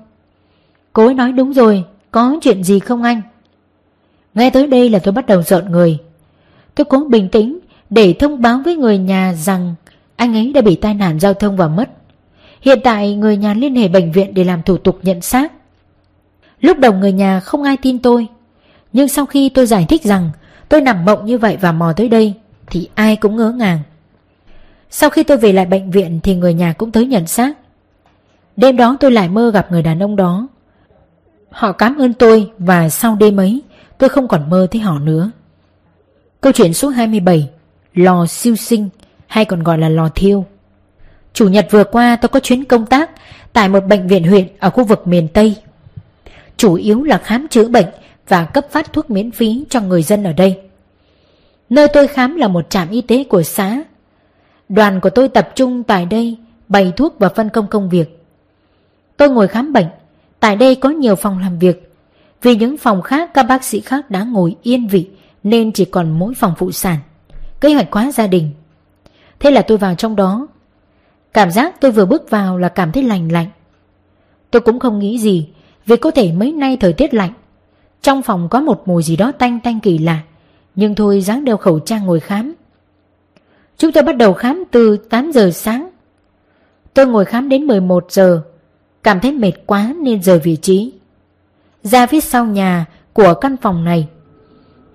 Cô ấy nói đúng rồi, có chuyện gì không anh? Nghe tới đây là tôi bắt đầu rợn người. Tôi cố bình tĩnh để thông báo với người nhà rằng anh ấy đã bị tai nạn giao thông và mất. Hiện tại người nhà liên hệ bệnh viện để làm thủ tục nhận xác. Lúc đầu người nhà không ai tin tôi, nhưng sau khi tôi giải thích rằng tôi nằm mộng như vậy và mò tới đây thì ai cũng ngỡ ngàng. Sau khi tôi về lại bệnh viện thì người nhà cũng tới nhận xác. Đêm đó tôi lại mơ gặp người đàn ông đó. Họ cảm ơn tôi và sau đêm ấy tôi không còn mơ thấy họ nữa. Câu chuyện số hai mươi bảy, lò siêu sinh hay còn gọi là lò thiêu. Chủ nhật vừa qua tôi có chuyến công tác tại một bệnh viện huyện ở khu vực miền Tây. Chủ yếu là khám chữa bệnh và cấp phát thuốc miễn phí cho người dân ở đây. Nơi tôi khám là một trạm y tế của xã. Đoàn của tôi tập trung tại đây, bày thuốc và phân công công việc. Tôi ngồi khám bệnh. Tại đây có nhiều phòng làm việc. Vì những phòng khác các bác sĩ khác đã ngồi yên vị, nên chỉ còn mỗi phòng phụ sản, kế hoạch hóa gia đình. Thế là tôi vào trong đó. Cảm giác tôi vừa bước vào là cảm thấy lành lạnh. Tôi cũng không nghĩ gì, vì có thể mấy nay thời tiết lạnh. Trong phòng có một mùi gì đó tanh tanh kỳ lạ, nhưng thôi ráng đeo khẩu trang ngồi khám. Chúng tôi bắt đầu khám từ tám giờ sáng. Tôi ngồi khám đến mười một giờ, cảm thấy mệt quá nên rời vị trí. Ra phía sau nhà của căn phòng này,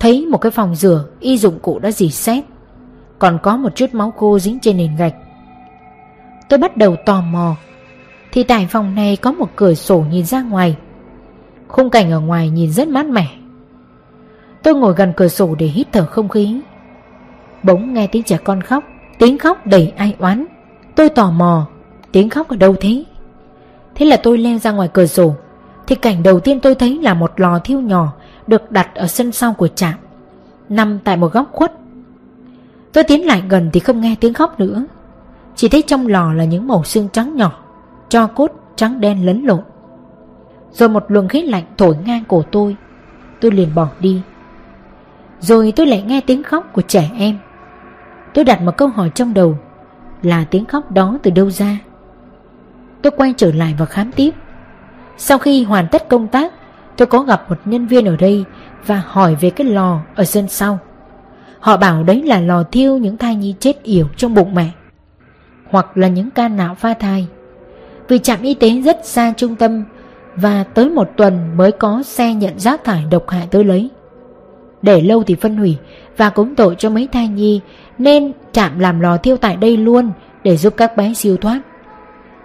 thấy một cái phòng rửa, y dụng cụ đã rỉ sét, còn có một chút máu khô dính trên nền gạch. Tôi bắt đầu tò mò, thì tại phòng này có một cửa sổ nhìn ra ngoài. Khung cảnh ở ngoài nhìn rất mát mẻ. Tôi ngồi gần cửa sổ để hít thở không khí. Bỗng nghe tiếng trẻ con khóc, tiếng khóc đầy ai oán. Tôi tò mò, tiếng khóc ở đâu thế? Thế là tôi leo ra ngoài cửa sổ, thì cảnh đầu tiên tôi thấy là một lò thiêu nhỏ được đặt ở sân sau của trạm, nằm tại một góc khuất. Tôi tiến lại gần thì không nghe tiếng khóc nữa, chỉ thấy trong lò là những mẩu xương trắng nhỏ, tro cốt trắng đen lẫn lộn. Rồi một luồng khí lạnh thổi ngang cổ tôi. Tôi liền bỏ đi. Rồi tôi lại nghe tiếng khóc của trẻ em. Tôi đặt một câu hỏi trong đầu, là tiếng khóc đó từ đâu ra? Tôi quay trở lại và khám tiếp. Sau khi hoàn tất công tác, tôi có gặp một nhân viên ở đây và hỏi về cái lò ở sân sau. Họ bảo đấy là lò thiêu những thai nhi chết yểu trong bụng mẹ, hoặc là những ca não phá thai. Vì trạm y tế rất xa trung tâm, và tới một tuần mới có xe nhận rác thải độc hại tới lấy. Để lâu thì phân hủy và cúng tội cho mấy thai nhi, nên trạm làm lò thiêu tại đây luôn để giúp các bé siêu thoát.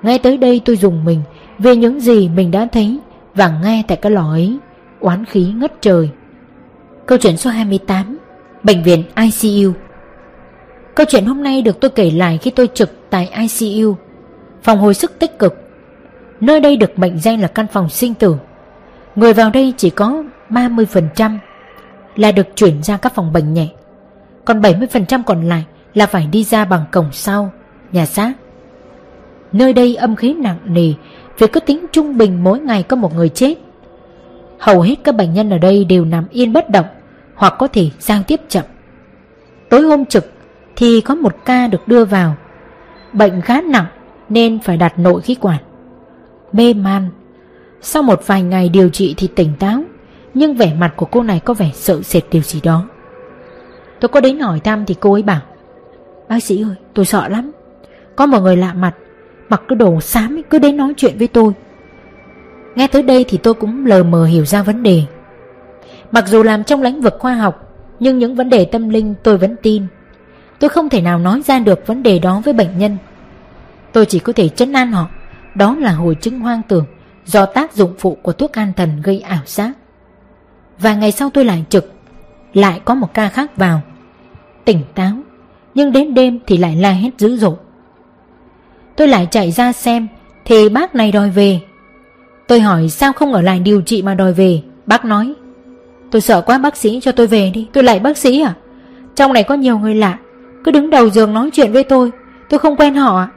Ngay tới đây tôi rùng mình về những gì mình đã thấy và nghe tại cái lò ấy. Oán khí ngất trời. Câu chuyện số hai mươi tám, bệnh viện i xê u. Câu chuyện hôm nay được tôi kể lại khi tôi trực tại i xê u, phòng hồi sức tích cực. Nơi đây được mệnh danh là căn phòng sinh tử. Người vào đây chỉ có ba mươi phần trăm là được chuyển ra các phòng bệnh nhẹ, còn bảy mươi phần trăm còn lại là phải đi ra bằng cổng sau nhà xác. Nơi đây âm khí nặng nề, vì cứ tính trung bình mỗi ngày có một người chết. Hầu hết các bệnh nhân ở đây đều nằm yên bất động hoặc có thể giao tiếp chậm. Tối hôm trực thì có một ca được đưa vào, bệnh khá nặng nên phải đặt nội khí quản, mê man. Sau một vài ngày điều trị thì tỉnh táo, nhưng vẻ mặt của cô này có vẻ sợ sệt điều gì đó. Tôi có đến hỏi thăm thì cô ấy bảo: bác sĩ ơi, tôi sợ lắm, có một người lạ mặt mặc cái đồ xám cứ đến nói chuyện với tôi. Nghe tới đây thì tôi cũng lờ mờ hiểu ra vấn đề. Mặc dù làm trong lĩnh vực khoa học, nhưng những vấn đề tâm linh tôi vẫn tin. Tôi không thể nào nói ra được vấn đề đó với bệnh nhân. Tôi chỉ có thể trấn an họ, đó là hồi chứng hoang tưởng do tác dụng phụ của thuốc an thần gây ảo giác. Và ngày sau tôi lại trực, lại có một ca khác vào, tỉnh táo, nhưng đến đêm thì lại la hét dữ dội. Tôi lại chạy ra xem thì bác này đòi về. Tôi hỏi sao không ở lại điều trị mà đòi về. Bác nói: tôi sợ quá bác sĩ, cho tôi về đi. Tôi lại bác sĩ à? Trong này có nhiều người lạ, cứ đứng đầu giường nói chuyện với tôi, tôi không quen họ ạ.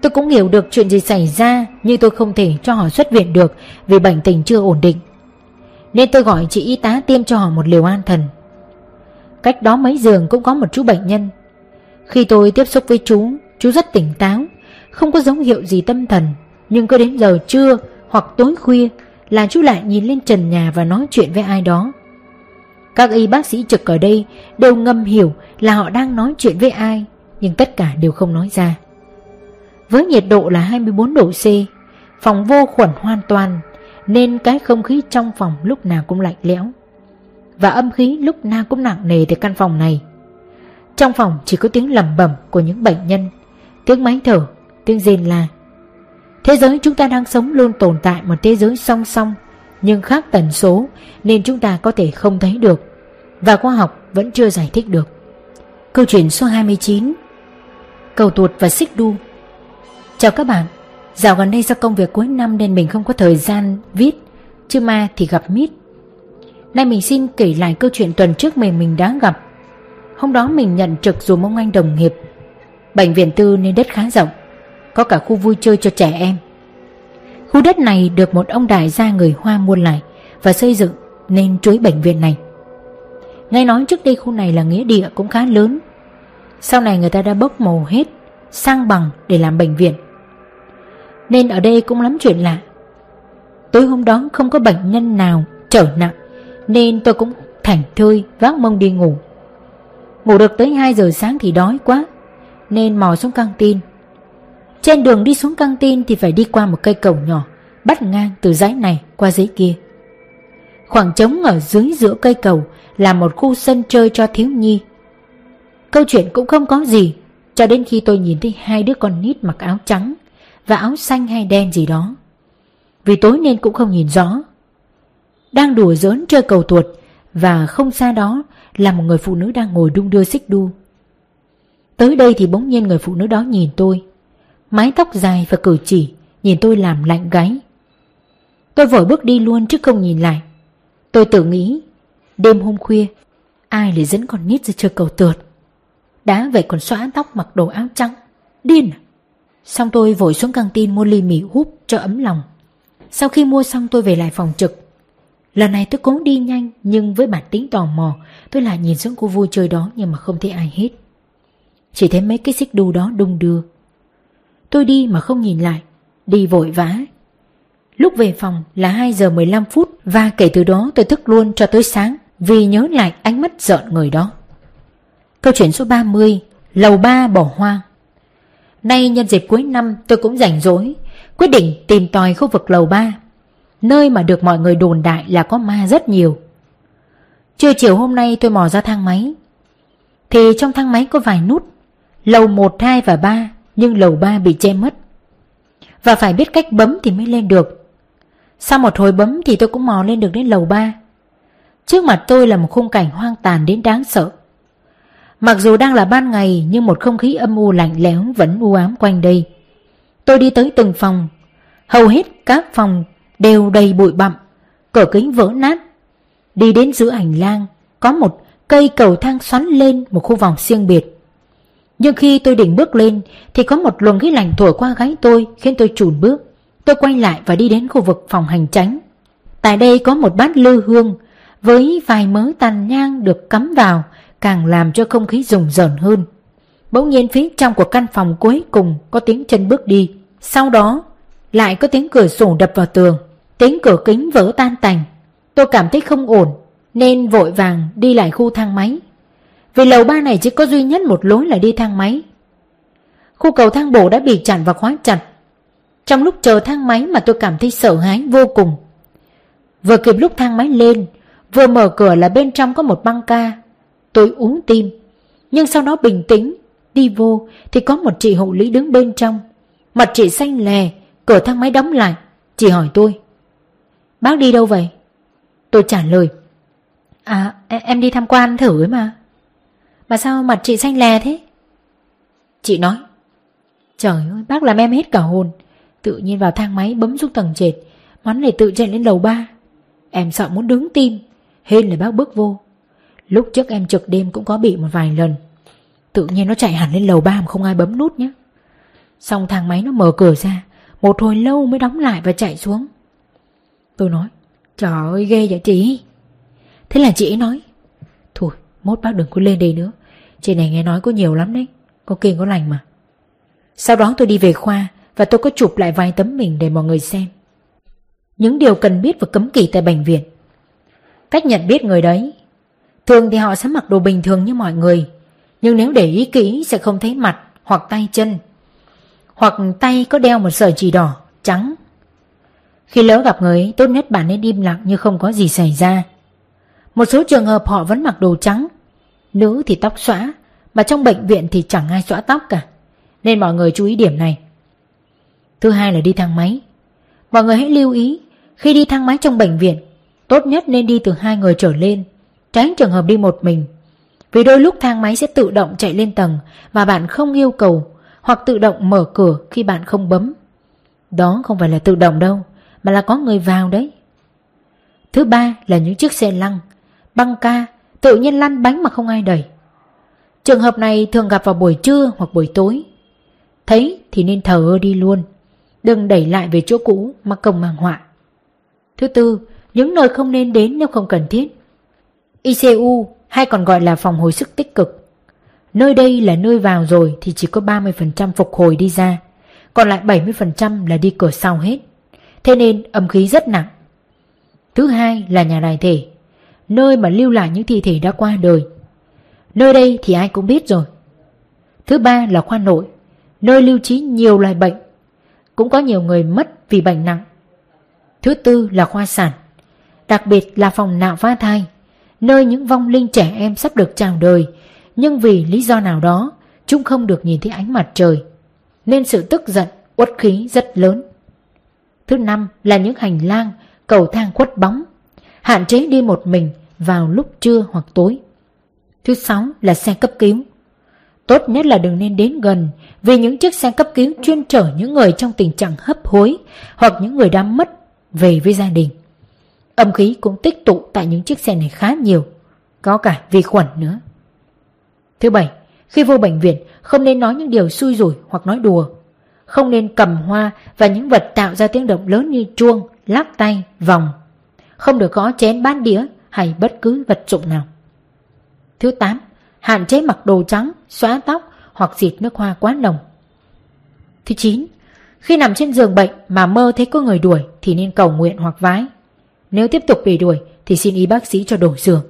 Tôi cũng hiểu được chuyện gì xảy ra, nhưng tôi không thể cho họ xuất viện được vì bệnh tình chưa ổn định, nên tôi gọi chị y tá tiêm cho họ một liều an thần. Cách đó mấy giường cũng có một chú bệnh nhân. Khi tôi tiếp xúc với chú, chú rất tỉnh táo, không có dấu hiệu gì tâm thần. Nhưng cứ đến giờ trưa hoặc tối khuya là chú lại nhìn lên trần nhà và nói chuyện với ai đó. Các y bác sĩ trực ở đây đều ngầm hiểu là họ đang nói chuyện với ai, nhưng tất cả đều không nói ra. Với nhiệt độ là hai mươi bốn độ C, phòng vô khuẩn hoàn toàn, nên cái không khí trong phòng lúc nào cũng lạnh lẽo, và âm khí lúc nào cũng nặng nề từ căn phòng này. Trong phòng chỉ có tiếng lẩm bẩm của những bệnh nhân, tiếng máy thở, tiếng rên la. Thế giới chúng ta đang sống luôn tồn tại một thế giới song song, nhưng khác tần số nên chúng ta có thể không thấy được, và khoa học vẫn chưa giải thích được. Câu chuyện số hai mươi chín, Cầu Tuột và Xích Đu. Chào các bạn, dạo gần đây do công việc cuối năm nên mình không có thời gian viết, chứ ma thì gặp mít. Nay mình xin kể lại câu chuyện tuần trước mình mình đã gặp. Hôm đó mình nhận trực dùm ông anh đồng nghiệp. Bệnh viện tư nên đất khá rộng, có cả khu vui chơi cho trẻ em. Khu đất này được một ông đại gia người Hoa mua lại và xây dựng nên chuối bệnh viện này. Nghe nói trước đây khu này là nghĩa địa cũng khá lớn, sau này người ta đã bốc màu hết, sang bằng để làm bệnh viện, nên ở đây cũng lắm chuyện lạ. Tối hôm đó không có bệnh nhân nào trở nặng, nên tôi cũng thảnh thơi vác mông đi ngủ. Ngủ được tới hai giờ sáng thì đói quá, nên mò xuống căng tin. Trên đường đi xuống căng tin thì phải đi qua một cây cầu nhỏ bắt ngang từ dãy này qua dãy kia. Khoảng trống ở dưới giữa cây cầu là một khu sân chơi cho thiếu nhi. Câu chuyện cũng không có gì, cho đến khi tôi nhìn thấy hai đứa con nít mặc áo trắng và áo xanh hay đen gì đó, vì tối nên cũng không nhìn rõ, đang đùa giỡn chơi cầu tuột, và không xa đó là một người phụ nữ đang ngồi đung đưa xích đu. Tới đây thì bỗng nhiên người phụ nữ đó nhìn tôi, mái tóc dài và cử chỉ nhìn tôi làm lạnh gáy. Tôi vội bước đi luôn chứ không nhìn lại. Tôi tự nghĩ đêm hôm khuya ai lại dẫn con nít ra chơi cầu tuột, đã vậy còn xõa tóc mặc đồ áo trắng, điên à? Xong tôi vội xuống căng tin mua ly mì húp cho ấm lòng. Sau khi mua xong tôi về lại phòng trực. Lần này tôi cố đi nhanh, nhưng với bản tính tò mò tôi lại nhìn xuống khu vui chơi đó, nhưng mà không thấy ai hết, chỉ thấy mấy cái xích đu đó đung đưa. Tôi đi mà không nhìn lại, đi vội vã. Lúc về phòng là hai giờ mười lăm phút, và kể từ đó tôi thức luôn cho tới sáng vì nhớ lại ánh mắt rợn người đó. Câu chuyện số ba mươi, Lầu ba bỏ hoang. Nay nhân dịp cuối năm tôi cũng rảnh rỗi, quyết định tìm tòi khu vực lầu ba, nơi mà được mọi người đồn đại là có ma rất nhiều. Trưa chiều hôm nay tôi mò ra thang máy, thì trong thang máy có vài nút, lầu một, hai và ba, nhưng lầu ba bị che mất, và phải biết cách bấm thì mới lên được. Sau một hồi bấm thì tôi cũng mò lên được đến lầu ba. Trước mặt tôi là một khung cảnh hoang tàn đến đáng sợ. Mặc dù đang là ban ngày nhưng một không khí âm u lạnh lẽo vẫn u ám quanh đây. Tôi đi tới từng phòng, hầu hết các phòng đều đầy bụi bặm, cửa kính vỡ nát. Đi đến giữa hành lang, có một cây cầu thang xoắn lên một khu vòng riêng biệt. Nhưng khi tôi định bước lên thì có một luồng khí lạnh thổi qua gáy tôi khiến tôi chùn bước. Tôi quay lại và đi đến khu vực phòng hành chánh. Tại đây có một bát lư hương với vài mớ tàn nhang được cắm vào, càng làm cho không khí rùng rợn hơn. Bỗng nhiên phía trong của căn phòng cuối cùng có tiếng chân bước đi, sau đó lại có tiếng cửa sổ đập vào tường, tiếng cửa kính vỡ tan tành. Tôi cảm thấy không ổn nên vội vàng đi lại khu thang máy. Vì lầu ba này chỉ có duy nhất một lối là đi thang máy. Khu cầu thang bộ đã bị chặn và khóa chặt. Trong lúc chờ thang máy mà tôi cảm thấy sợ hãi vô cùng. Vừa kịp lúc thang máy lên, vừa mở cửa là bên trong có một băng ca. Tôi ú tim, nhưng sau đó bình tĩnh đi vô thì có một chị hộ lý đứng bên trong. Mặt chị xanh lè, cửa thang máy đóng lại. Chị hỏi tôi: "Bác đi đâu vậy?" Tôi trả lời: "À, em đi tham quan thử ấy mà." "Mà sao mặt chị xanh lè thế?" Chị nói: "Trời ơi, bác làm em hết cả hồn. Tự nhiên vào thang máy bấm xuống tầng trệt, món này tự chạy lên lầu ba. Em sợ muốn đứng tim, hên là bác bước vô. Lúc trước em trực đêm cũng có bị một vài lần. Tự nhiên nó chạy hẳn lên lầu ba mà không ai bấm nút nhé. Xong thang máy nó mở cửa ra, một hồi lâu mới đóng lại và chạy xuống." Tôi nói: "Trời ơi, ghê vậy chị." Thế là chị ấy nói: "Thôi, mốt bác đừng có lên đây nữa. Trên này nghe nói có nhiều lắm đấy, có kiêng có lành mà." Sau đó tôi đi về khoa và tôi có chụp lại vài tấm mình để mọi người xem. Những điều cần biết và cấm kỵ tại bệnh viện. Cách nhận biết người đấy. Thường thì họ sẽ mặc đồ bình thường như mọi người, nhưng nếu để ý kỹ sẽ không thấy mặt hoặc tay chân, hoặc tay có đeo một sợi chỉ đỏ, trắng. Khi lỡ gặp người ấy, tốt nhất bạn nên im lặng như không có gì xảy ra. Một số trường hợp họ vẫn mặc đồ trắng. Nữ thì tóc xõa, mà trong bệnh viện thì chẳng ai xõa tóc cả, nên mọi người chú ý điểm này. Thứ hai là đi thang máy. Mọi người hãy lưu ý, khi đi thang máy trong bệnh viện, tốt nhất nên đi từ hai người trở lên, tránh trường hợp đi một mình. Vì đôi lúc thang máy sẽ tự động chạy lên tầng mà bạn không yêu cầu, hoặc tự động mở cửa khi bạn không bấm. Đó không phải là tự động đâu, mà là có người vào đấy. Thứ ba là những chiếc xe lăn, băng ca tự nhiên lăn bánh mà không ai đẩy. Trường hợp này thường gặp vào buổi trưa hoặc buổi tối. Thấy thì nên thờ ơ đi luôn, đừng đẩy lại về chỗ cũ mà công mang họa. Thứ tư, những nơi không nên đến nếu không cần thiết. i xê u hay còn gọi là phòng hồi sức tích cực. Nơi đây là nơi vào rồi thì chỉ có ba mươi phần trăm phục hồi đi ra, còn lại bảy mươi phần trăm là đi cửa sau hết. Thế nên âm khí rất nặng. Thứ hai là nhà đài thể, nơi mà lưu lại những thi thể đã qua đời. Nơi đây thì ai cũng biết rồi. Thứ ba là khoa nội, nơi lưu trữ nhiều loại bệnh, cũng có nhiều người mất vì bệnh nặng. Thứ tư là khoa sản, đặc biệt là phòng nạo phá thai, nơi những vong linh trẻ em sắp được chào đời, nhưng vì lý do nào đó chúng không được nhìn thấy ánh mặt trời, nên sự tức giận, uất khí rất lớn. Thứ năm là những hành lang, cầu thang khuất bóng, hạn chế đi một mình vào lúc trưa hoặc tối. Thứ sáu là xe cấp cứu. Tốt nhất là đừng nên đến gần, vì những chiếc xe cấp cứu chuyên chở những người trong tình trạng hấp hối hoặc những người đã mất về với gia đình. Âm khí cũng tích tụ tại những chiếc xe này khá nhiều, có cả vi khuẩn nữa. Thứ bảy, khi vô bệnh viện không nên nói những điều xui rủi hoặc nói đùa. Không nên cầm hoa và những vật tạo ra tiếng động lớn như chuông, lắc tay, vòng. Không được gõ chén bát đĩa hay bất cứ vật dụng nào. Thứ tám, hạn chế mặc đồ trắng, xõa tóc hoặc xịt nước hoa quá nồng. Thứ chín, khi nằm trên giường bệnh mà mơ thấy có người đuổi thì nên cầu nguyện hoặc vái. Nếu tiếp tục bị đuổi thì xin y bác sĩ cho đổi giường.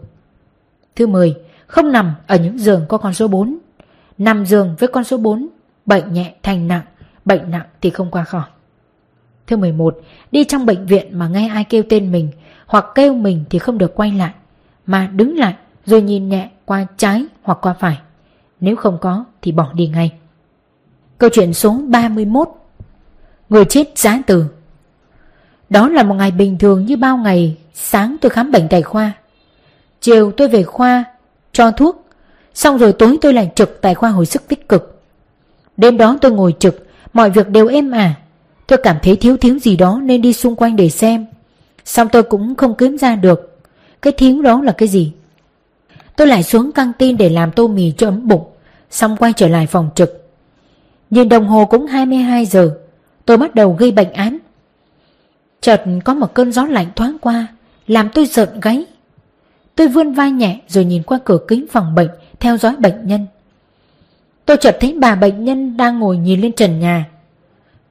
Thứ mười, không nằm ở những giường có con số bốn. Nằm giường với con số bốn, bệnh nhẹ thành nặng, bệnh nặng thì không qua khỏi. Thứ mười một, đi trong bệnh viện mà nghe ai kêu tên mình hoặc kêu mình thì không được quay lại, mà đứng lại rồi nhìn nhẹ qua trái hoặc qua phải. Nếu không có thì bỏ đi ngay. Câu chuyện số ba mươi mốt, người chết giá từ. Đó là một ngày bình thường như bao ngày. Sáng tôi khám bệnh tại khoa, chiều tôi về khoa cho thuốc, xong rồi tối tôi lại trực tại khoa hồi sức tích cực. Đêm đó tôi ngồi trực, mọi việc đều êm ả. Tôi cảm thấy thiếu thiếu gì đó nên đi xung quanh để xem, xong tôi cũng không kiếm ra được. cái thiếu đó là cái gì. Tôi lại xuống căng tin để làm tô mì cho ấm bụng, xong quay trở lại phòng trực. Nhìn đồng hồ cũng hai mươi hai giờ, tôi bắt đầu ghi bệnh án. Chợt có một cơn gió lạnh thoáng qua, làm tôi rợn gáy. Tôi vươn vai nhẹ rồi nhìn qua cửa kính phòng bệnh theo dõi bệnh nhân. Tôi chợt thấy bà bệnh nhân đang ngồi nhìn lên trần nhà.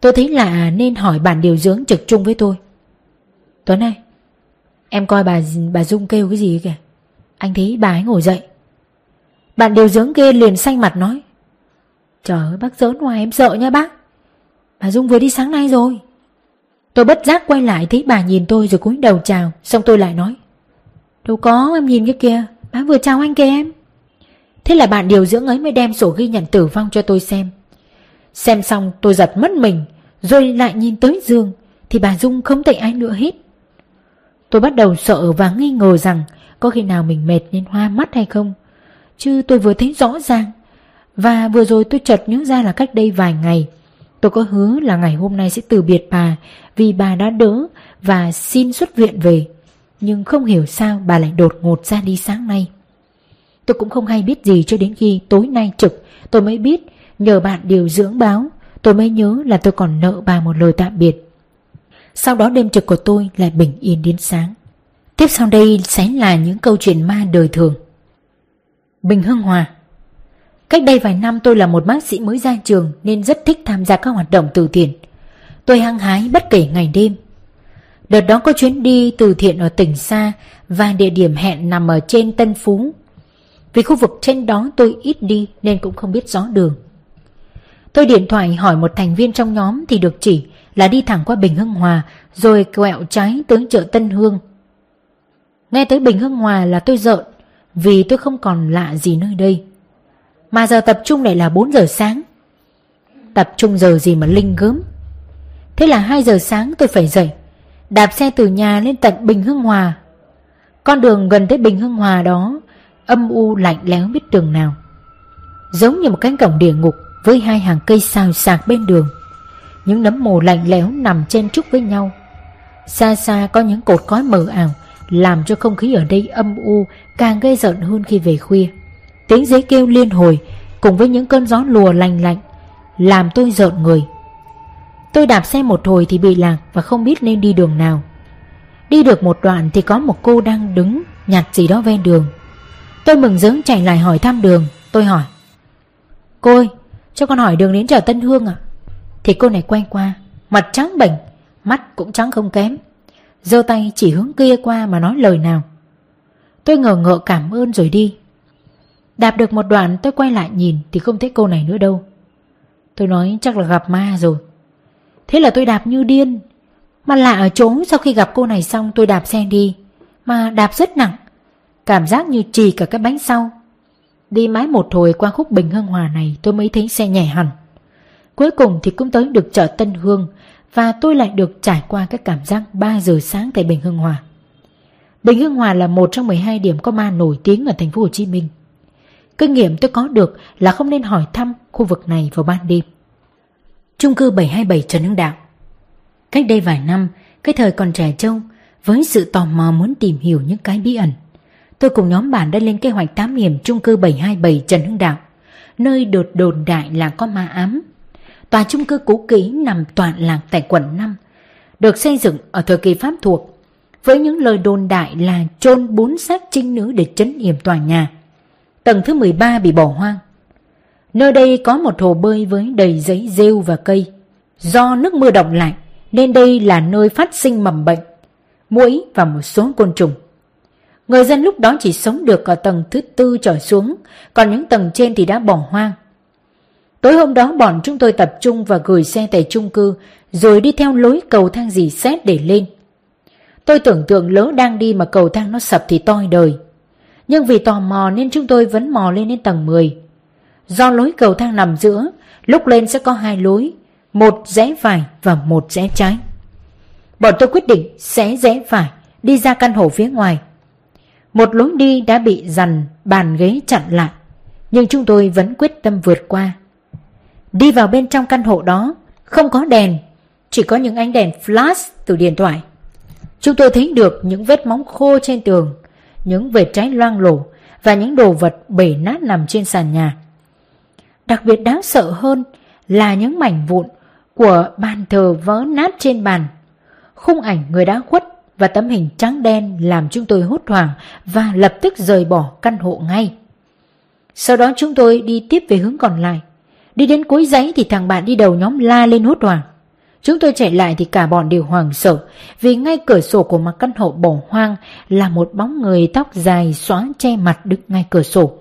Tôi thấy lạ nên hỏi bạn điều dưỡng trực chung với tôi. Tuấn ơi, em coi bà bà Dung kêu cái gì kìa. Anh thấy bà ấy ngồi dậy. Bạn điều dưỡng kia liền xanh mặt nói: Trời ơi bác giỡn hoài em sợ nha bác. Bà Dung vừa đi sáng nay rồi. Tôi bất giác quay lại thấy bà nhìn tôi rồi cúi đầu chào. Xong tôi lại nói: Đâu có, em nhìn cái kia, bác vừa chào anh kia em. Thế là bạn điều dưỡng ấy mới đem sổ ghi nhận tử vong cho tôi xem. Xem xong tôi giật mất mình, rồi lại nhìn tới giường thì bà Dung không thấy ai nữa hết. Tôi bắt đầu sợ và nghi ngờ rằng có khi nào mình mệt nên hoa mắt hay không, chứ tôi vừa thấy rõ ràng. Và vừa rồi tôi chợt nhớ ra là cách đây vài ngày tôi có hứa là ngày hôm nay sẽ từ biệt bà vì bà đã đỡ và xin xuất viện về, nhưng không hiểu sao bà lại đột ngột ra đi sáng nay. Tôi cũng không hay biết gì cho đến khi tối nay trực tôi mới biết, nhờ bạn điều dưỡng báo tôi mới nhớ là tôi còn nợ bà một lời tạm biệt. Sau đó đêm trực của tôi lại bình yên đến sáng. Tiếp sau đây sẽ là những câu chuyện ma đời thường. Bình Hưng Hòa. Cách đây vài năm tôi là một bác sĩ mới ra trường nên rất thích tham gia các hoạt động từ thiện. Tôi hăng hái bất kể ngày đêm. Đợt đó có chuyến đi từ thiện ở tỉnh xa và địa điểm hẹn nằm ở trên Tân Phú. Vì khu vực trên đó tôi ít đi nên cũng không biết rõ đường. Tôi điện thoại hỏi một thành viên trong nhóm thì được chỉ là đi thẳng qua Bình Hưng Hòa rồi quẹo trái tới chợ Tân Hương. Nghe tới Bình Hưng Hòa là tôi rợn vì tôi không còn lạ gì nơi đây. Mà giờ tập trung lại là bốn giờ sáng. Tập trung giờ gì mà linh gớm. Thế là hai giờ sáng tôi phải dậy, đạp xe từ nhà lên tận Bình Hưng Hòa. Con đường gần tới Bình Hưng Hòa đó âm u lạnh lẽo biết đường nào, giống như một cánh cổng địa ngục với hai hàng cây xào xạc bên đường. Những nấm mồ lạnh lẽo nằm chen chúc với nhau. Xa xa có những cột khói mờ ảo làm cho không khí ở đây âm u càng ghê rợn hơn khi về khuya. Tiếng dế kêu liên hồi cùng với những cơn gió lùa lành lạnh làm tôi rợn người. Tôi đạp xe một hồi thì bị lạc và không biết nên đi đường nào. Đi được một đoạn thì có một cô đang đứng nhặt gì đó ven đường. Tôi mừng rỡ chạy lại hỏi thăm đường. Tôi hỏi: Cô ơi, cho con hỏi đường đến chợ Tân Hương ạ? À? Thì cô này quay qua, mặt trắng bệch, mắt cũng trắng không kém, giơ tay chỉ hướng kia qua mà nói lời nào. Tôi ngờ ngợ cảm ơn rồi đi. Đạp được một đoạn tôi quay lại nhìn thì không thấy cô này nữa đâu. Tôi nói chắc là gặp ma rồi. Thế là tôi đạp như điên. Mà lạ ở chỗ sau khi gặp cô này xong tôi đạp xe đi, mà đạp rất nặng, cảm giác như chì cả cái bánh sau. Đi mãi một hồi qua khúc Bình Hưng Hòa này tôi mới thấy xe nhẹ hẳn. Cuối cùng thì cũng tới được chợ Tân Hương và tôi lại được trải qua cái cảm giác ba giờ sáng tại Bình Hưng Hòa. Bình Hưng Hòa là một trong mười hai điểm có ma nổi tiếng ở Thành phố Hồ Chí Minh. Kinh nghiệm tôi có được là không nên hỏi thăm khu vực này vào ban đêm. Chung cư bảy hai bảy Trần Hưng Đạo. Cách đây vài năm, cái thời còn trẻ trâu, với sự tò mò muốn tìm hiểu những cái bí ẩn, tôi cùng nhóm bạn đã lên kế hoạch thám hiểm chung cư bảy hai bảy Trần Hưng Đạo, nơi đột đồn đại là có ma ám. Tòa chung cư cũ kỹ nằm tọa lạc tại quận năm, được xây dựng ở thời kỳ Pháp thuộc, với những lời đồn đại là chôn bốn xác trinh nữ để trấn yểm tòa nhà. Tầng thứ mười ba bị bỏ hoang. Nơi đây có một hồ bơi với đầy giấy rêu và cây. Do nước mưa đọng lại nên đây là nơi phát sinh mầm bệnh, muỗi và một số côn trùng. Người dân lúc đó chỉ sống được ở tầng thứ tư trở xuống, còn những tầng trên thì đã bỏ hoang. Tối hôm đó bọn chúng tôi tập trung và gửi xe tại chung cư rồi đi theo lối cầu thang rỉ sét để lên. Tôi tưởng tượng lỡ đang đi mà cầu thang nó sập thì toi đời. Nhưng vì tò mò nên chúng tôi vẫn mò lên đến tầng mười. Do lối cầu thang nằm giữa, lúc lên sẽ có hai lối, một rẽ phải và một rẽ trái. Bọn tôi quyết định sẽ rẽ phải, đi ra căn hộ phía ngoài. Một lối đi đã bị dàn bàn ghế chặn lại, nhưng chúng tôi vẫn quyết tâm vượt qua. Đi vào bên trong căn hộ đó, không có đèn, chỉ có những ánh đèn flash từ điện thoại. Chúng tôi thấy được những vết móng khô trên tường, những vệt trái loang lổ và những đồ vật bể nát nằm trên sàn nhà. Đặc biệt đáng sợ hơn là những mảnh vụn của bàn thờ vỡ nát trên bàn, khung ảnh người đã khuất và tấm hình trắng đen làm chúng tôi hốt hoảng và lập tức rời bỏ căn hộ ngay. Sau đó chúng tôi đi tiếp về hướng còn lại. Đi đến cuối dãy thì thằng bạn đi đầu nhóm la lên hốt hoảng. Chúng tôi chạy lại thì cả bọn đều hoảng sợ, vì ngay cửa sổ của một căn hộ bỏ hoang là một bóng người tóc dài xõa che mặt đứng ngay cửa sổ.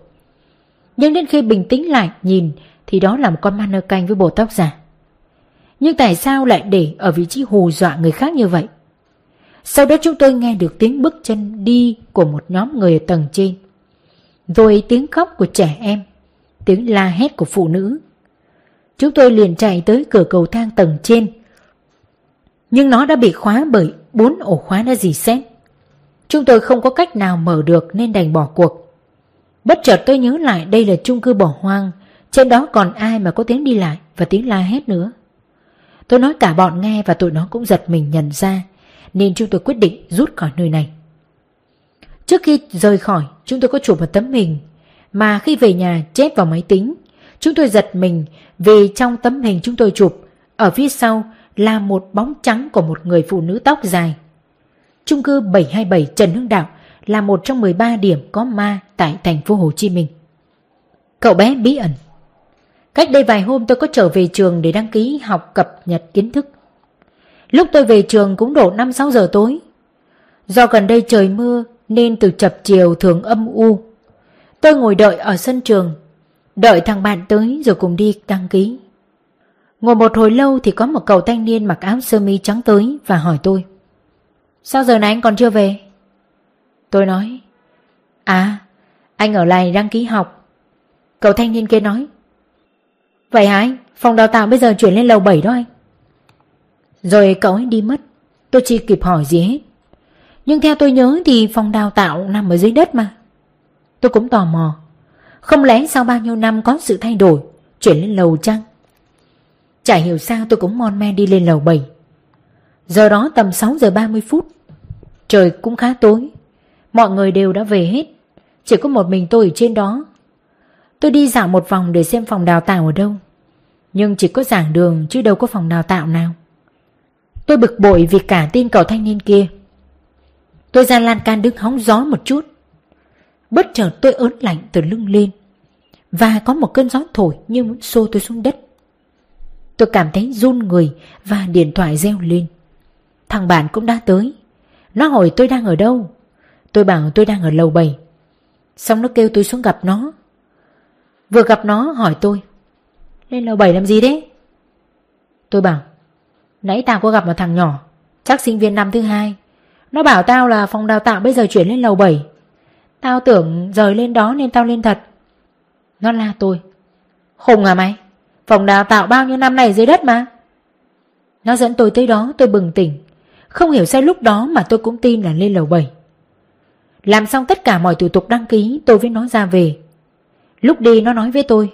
Nhưng đến khi bình tĩnh lại nhìn thì đó là một con ma nơ canh với bộ tóc giả. Nhưng tại sao lại để ở vị trí hù dọa người khác như vậy? Sau đó chúng tôi nghe được tiếng bước chân đi của một nhóm người ở tầng trên, rồi tiếng khóc của trẻ em, tiếng la hét của phụ nữ. Chúng tôi liền chạy tới cửa cầu thang tầng trên, nhưng nó đã bị khóa bởi bốn ổ khóa đã rỉ sét. Chúng tôi không có cách nào mở được nên đành bỏ cuộc. Bất chợt tôi nhớ lại đây là chung cư bỏ hoang, trên đó còn ai mà có tiếng đi lại và tiếng la hét nữa. Tôi nói cả bọn nghe và tụi nó cũng giật mình nhận ra, nên chúng tôi quyết định rút khỏi nơi này. Trước khi rời khỏi, chúng tôi có chụp một tấm hình mà khi về nhà chép vào máy tính. Chúng tôi giật mình vì trong tấm hình chúng tôi chụp, ở phía sau là một bóng trắng của một người phụ nữ tóc dài. Chung cư bảy hai bảy Trần Hưng Đạo là một trong mười ba điểm có ma tại thành phố Hồ Chí Minh. Cậu bé bí ẩn. Cách đây vài hôm tôi có trở về trường để đăng ký học cập nhật kiến thức. Lúc tôi về trường cũng độ năm sáu giờ tối. Do gần đây trời mưa nên từ chập chiều thường âm u. Tôi ngồi đợi ở sân trường, đợi thằng bạn tới rồi cùng đi đăng ký. Ngồi một hồi lâu thì có một cậu thanh niên mặc áo sơ mi trắng tới và hỏi tôi: "Sao giờ này anh còn chưa về?" Tôi nói: "À, anh ở lại đăng ký học." Cậu thanh niên kia nói: "Vậy hả anh? Phòng đào tạo bây giờ chuyển lên lầu bảy đó anh." Rồi cậu ấy đi mất. Tôi chưa kịp hỏi gì hết. Nhưng theo tôi nhớ thì phòng đào tạo nằm ở dưới đất mà. Tôi cũng tò mò, không lẽ sau bao nhiêu năm có sự thay đổi, chuyển lên lầu chăng? Chả hiểu sao tôi cũng mon men đi lên lầu bảy. Giờ đó tầm sáu giờ ba mươi phút. Trời cũng khá tối, mọi người đều đã về hết, chỉ có một mình tôi ở trên đó. Tôi đi dạo một vòng để xem phòng đào tạo ở đâu, nhưng chỉ có giảng đường chứ đâu có phòng đào tạo nào. Tôi bực bội vì cả tin cậu thanh niên kia. Tôi ra lan can đứng hóng gió một chút. Bất chợt tôi ớn lạnh từ lưng lên, và có một cơn gió thổi như muốn xô tôi xuống đất. Tôi cảm thấy run người và điện thoại reo lên. Thằng bạn cũng đã tới. Nó hỏi tôi đang ở đâu. Tôi bảo tôi đang ở lầu bảy. Xong nó kêu tôi xuống gặp nó. Vừa gặp nó hỏi tôi: "Lên lầu bảy làm gì thế?" Tôi bảo: "Nãy tao có gặp một thằng nhỏ, chắc sinh viên năm thứ hai. Nó bảo tao là phòng đào tạo bây giờ chuyển lên lầu bảy. Tao tưởng rời lên đó nên tao lên thật." Nó la tôi: "Khùng à mày, phòng đào tạo bao nhiêu năm này dưới đất mà." Nó dẫn tôi tới đó. Tôi bừng tỉnh, không hiểu sao lúc đó mà tôi cũng tin là lên lầu bảy. Làm xong tất cả mọi thủ tục đăng ký, tôi với nó ra về. Lúc đi nó nói với tôi: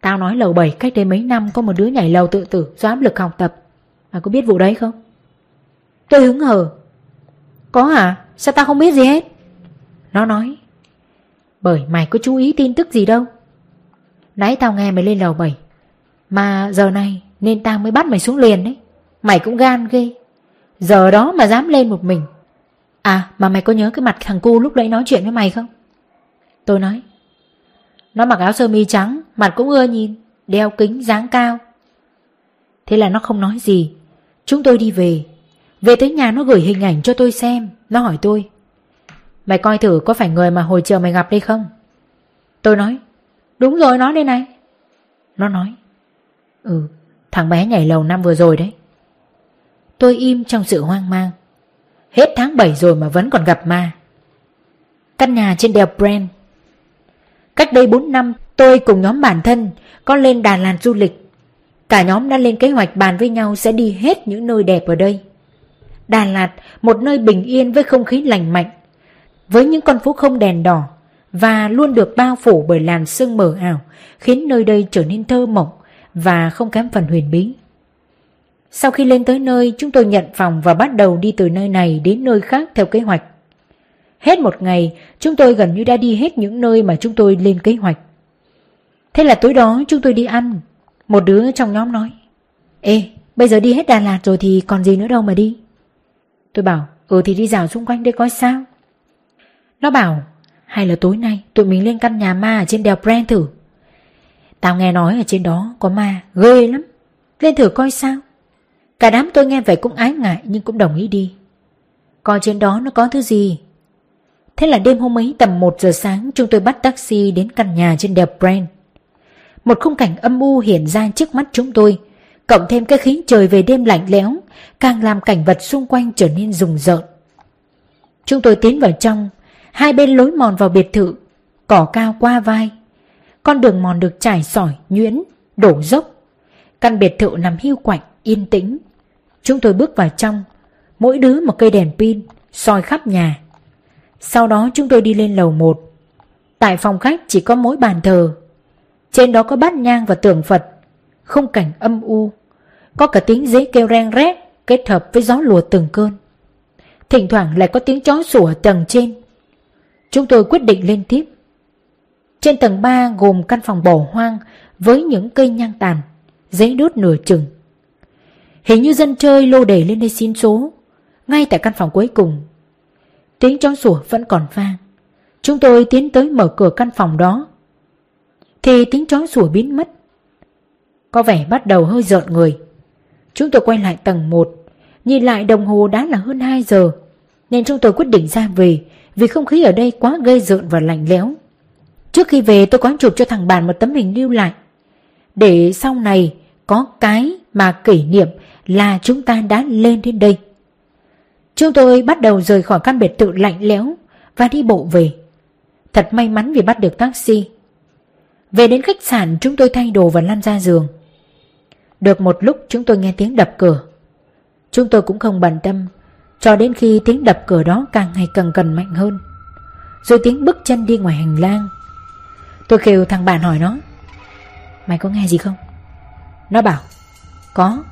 "Tao nói lầu bảy cách đây mấy năm có một đứa nhảy lầu tự tử do áp lực học tập. Mày có biết vụ đấy không?" Tôi hứng hờ: "Có hả? Sao tao không biết gì hết?" Nó nói: "Bởi mày có chú ý tin tức gì đâu. Nãy tao nghe mày lên lầu bảy, mà giờ này nên tao mới bắt mày xuống liền đấy. Mày cũng gan ghê, giờ đó mà dám lên một mình. À mà mày có nhớ cái mặt thằng cu lúc nãy nói chuyện với mày không?" Tôi nói: "Nó mặc áo sơ mi trắng, mặt cũng ưa nhìn, đeo kính, dáng cao." Thế là nó không nói gì. Chúng tôi đi về. Về tới nhà nó gửi hình ảnh cho tôi xem. Nó hỏi tôi: "Mày coi thử có phải người mà hồi chiều mày gặp đây không?" Tôi nói: "Đúng rồi, nó đây này." Nó nói: "Ừ, thằng bé nhảy lầu năm vừa rồi đấy." Tôi im trong sự hoang mang. Hết tháng bảy rồi mà vẫn còn gặp ma. Căn nhà trên đèo Prenn. Cách đây bốn năm tôi cùng nhóm bạn thân có lên Đà Lạt du lịch. Cả nhóm đã lên kế hoạch bàn với nhau sẽ đi hết những nơi đẹp ở đây. Đà Lạt, một nơi bình yên với không khí lành mạnh, với những con phố không đèn đỏ và luôn được bao phủ bởi làn sương mờ ảo, khiến nơi đây trở nên thơ mộng và không kém phần huyền bí. Sau khi lên tới nơi, chúng tôi nhận phòng và bắt đầu đi từ nơi này đến nơi khác theo kế hoạch. Hết một ngày, chúng tôi gần như đã đi hết những nơi mà chúng tôi lên kế hoạch. Thế là tối đó chúng tôi đi ăn. Một đứa trong nhóm nói: Ê, bây giờ đi hết Đà Lạt rồi thì còn gì nữa đâu mà đi. Tôi bảo: Ừ thì đi dạo xung quanh đây coi sao. Nó bảo: Hay là tối nay tụi mình lên căn nhà ma ở trên đèo Prenn thử. Tao nghe nói ở trên đó có ma ghê lắm, lên thử coi sao. Cả đám tôi nghe vậy cũng ái ngại nhưng cũng đồng ý đi coi trên đó nó có thứ gì. Thế là đêm hôm ấy tầm một giờ sáng, chúng tôi bắt taxi đến căn nhà trên đèo Prenn. Một khung cảnh âm u hiện ra trước mắt chúng tôi, cộng thêm cái khí trời về đêm lạnh lẽo, càng làm cảnh vật xung quanh trở nên rùng rợn. Chúng tôi tiến vào trong, hai bên lối mòn vào biệt thự, cỏ cao qua vai. Con đường mòn được trải sỏi, nhuyễn, đổ dốc. Căn biệt thự nằm hiu quạnh, yên tĩnh. Chúng tôi bước vào trong, mỗi đứa một cây đèn pin, soi khắp nhà. Sau đó chúng tôi đi lên lầu một. Tại phòng khách chỉ có mỗi bàn thờ. Trên đó có bát nhang và tượng Phật. Khung cảnh âm u, có cả tiếng dế kêu reng rét kết hợp với gió lùa từng cơn. Thỉnh thoảng lại có tiếng chó sủa ở tầng trên. Chúng tôi quyết định lên tiếp. Trên tầng ba gồm căn phòng bỏ hoang với những cây nhang tàn, giấy đốt nửa chừng. Hình như dân chơi lô đề lên đây xin số. Ngay tại căn phòng cuối cùng, tiếng chó sủa vẫn còn vang. Chúng tôi tiến tới mở cửa căn phòng đó thì tiếng chó sủa biến mất, có vẻ bắt đầu hơi rợn người. Chúng tôi quay lại tầng một, nhìn lại đồng hồ đã là hơn hai giờ, nên chúng tôi quyết định ra về vì không khí ở đây quá ghê rợn và lạnh lẽo. Trước khi về tôi có chụp cho thằng bạn một tấm hình lưu lại, để sau này có cái mà kỷ niệm là chúng ta đã lên đến đây. Chúng tôi bắt đầu rời khỏi căn biệt thự lạnh lẽo và đi bộ về. Thật may mắn vì bắt được taxi. Về đến khách sạn, chúng tôi thay đồ và lăn ra giường. Được một lúc chúng tôi nghe tiếng đập cửa. Chúng tôi cũng không bận tâm cho đến khi tiếng đập cửa đó càng ngày càng gần mạnh hơn, rồi tiếng bước chân đi ngoài hành lang. Tôi kêu thằng bạn hỏi nó: Mày có nghe gì không? Nó bảo: Có.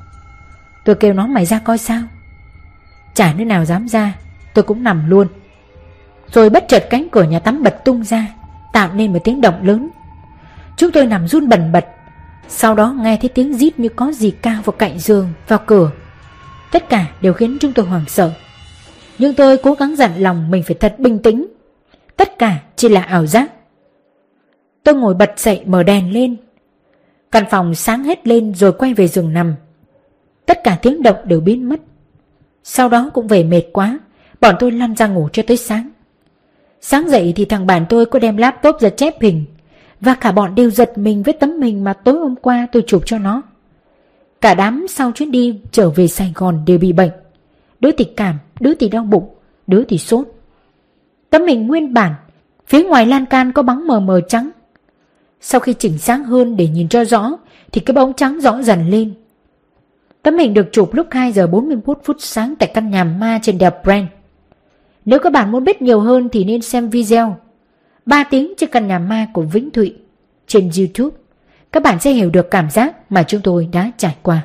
Tôi kêu nó: Mày ra coi sao. Chả đứa nào dám ra, tôi cũng nằm luôn. Rồi bất chợt cánh cửa nhà tắm bật tung ra, tạo nên một tiếng động lớn. Chúng tôi nằm run bần bật. Sau đó nghe thấy tiếng rít như có gì cao vào cạnh giường, vào cửa. Tất cả đều khiến chúng tôi hoảng sợ. Nhưng tôi cố gắng dặn lòng mình phải thật bình tĩnh. Tất cả chỉ là ảo giác. Tôi ngồi bật dậy, mở đèn lên. Căn phòng sáng hết lên rồi quay về giường nằm. Tất cả tiếng động đều biến mất. Sau đó cũng về mệt quá, bọn tôi lăn ra ngủ cho tới sáng. Sáng dậy thì thằng bạn tôi có đem laptop ra chép hình, và cả bọn đều giật mình với tấm hình mà tối hôm qua tôi chụp cho nó. Cả đám sau chuyến đi trở về Sài Gòn đều bị bệnh. Đứa thì cảm, đứa thì đau bụng, đứa thì sốt. Tấm hình nguyên bản, phía ngoài lan can có bóng mờ mờ trắng. Sau khi chỉnh sáng hơn để nhìn cho rõ thì cái bóng trắng rõ dần lên. Tấm hình được chụp lúc hai giờ bốn mươi mốt phút sáng tại căn nhà ma trên đèo Prenn. Nếu các bạn muốn biết nhiều hơn thì nên xem video ba tiếng trên căn nhà ma của Vĩnh Thụy trên YouTube. Các bạn sẽ hiểu được cảm giác mà chúng tôi đã trải qua.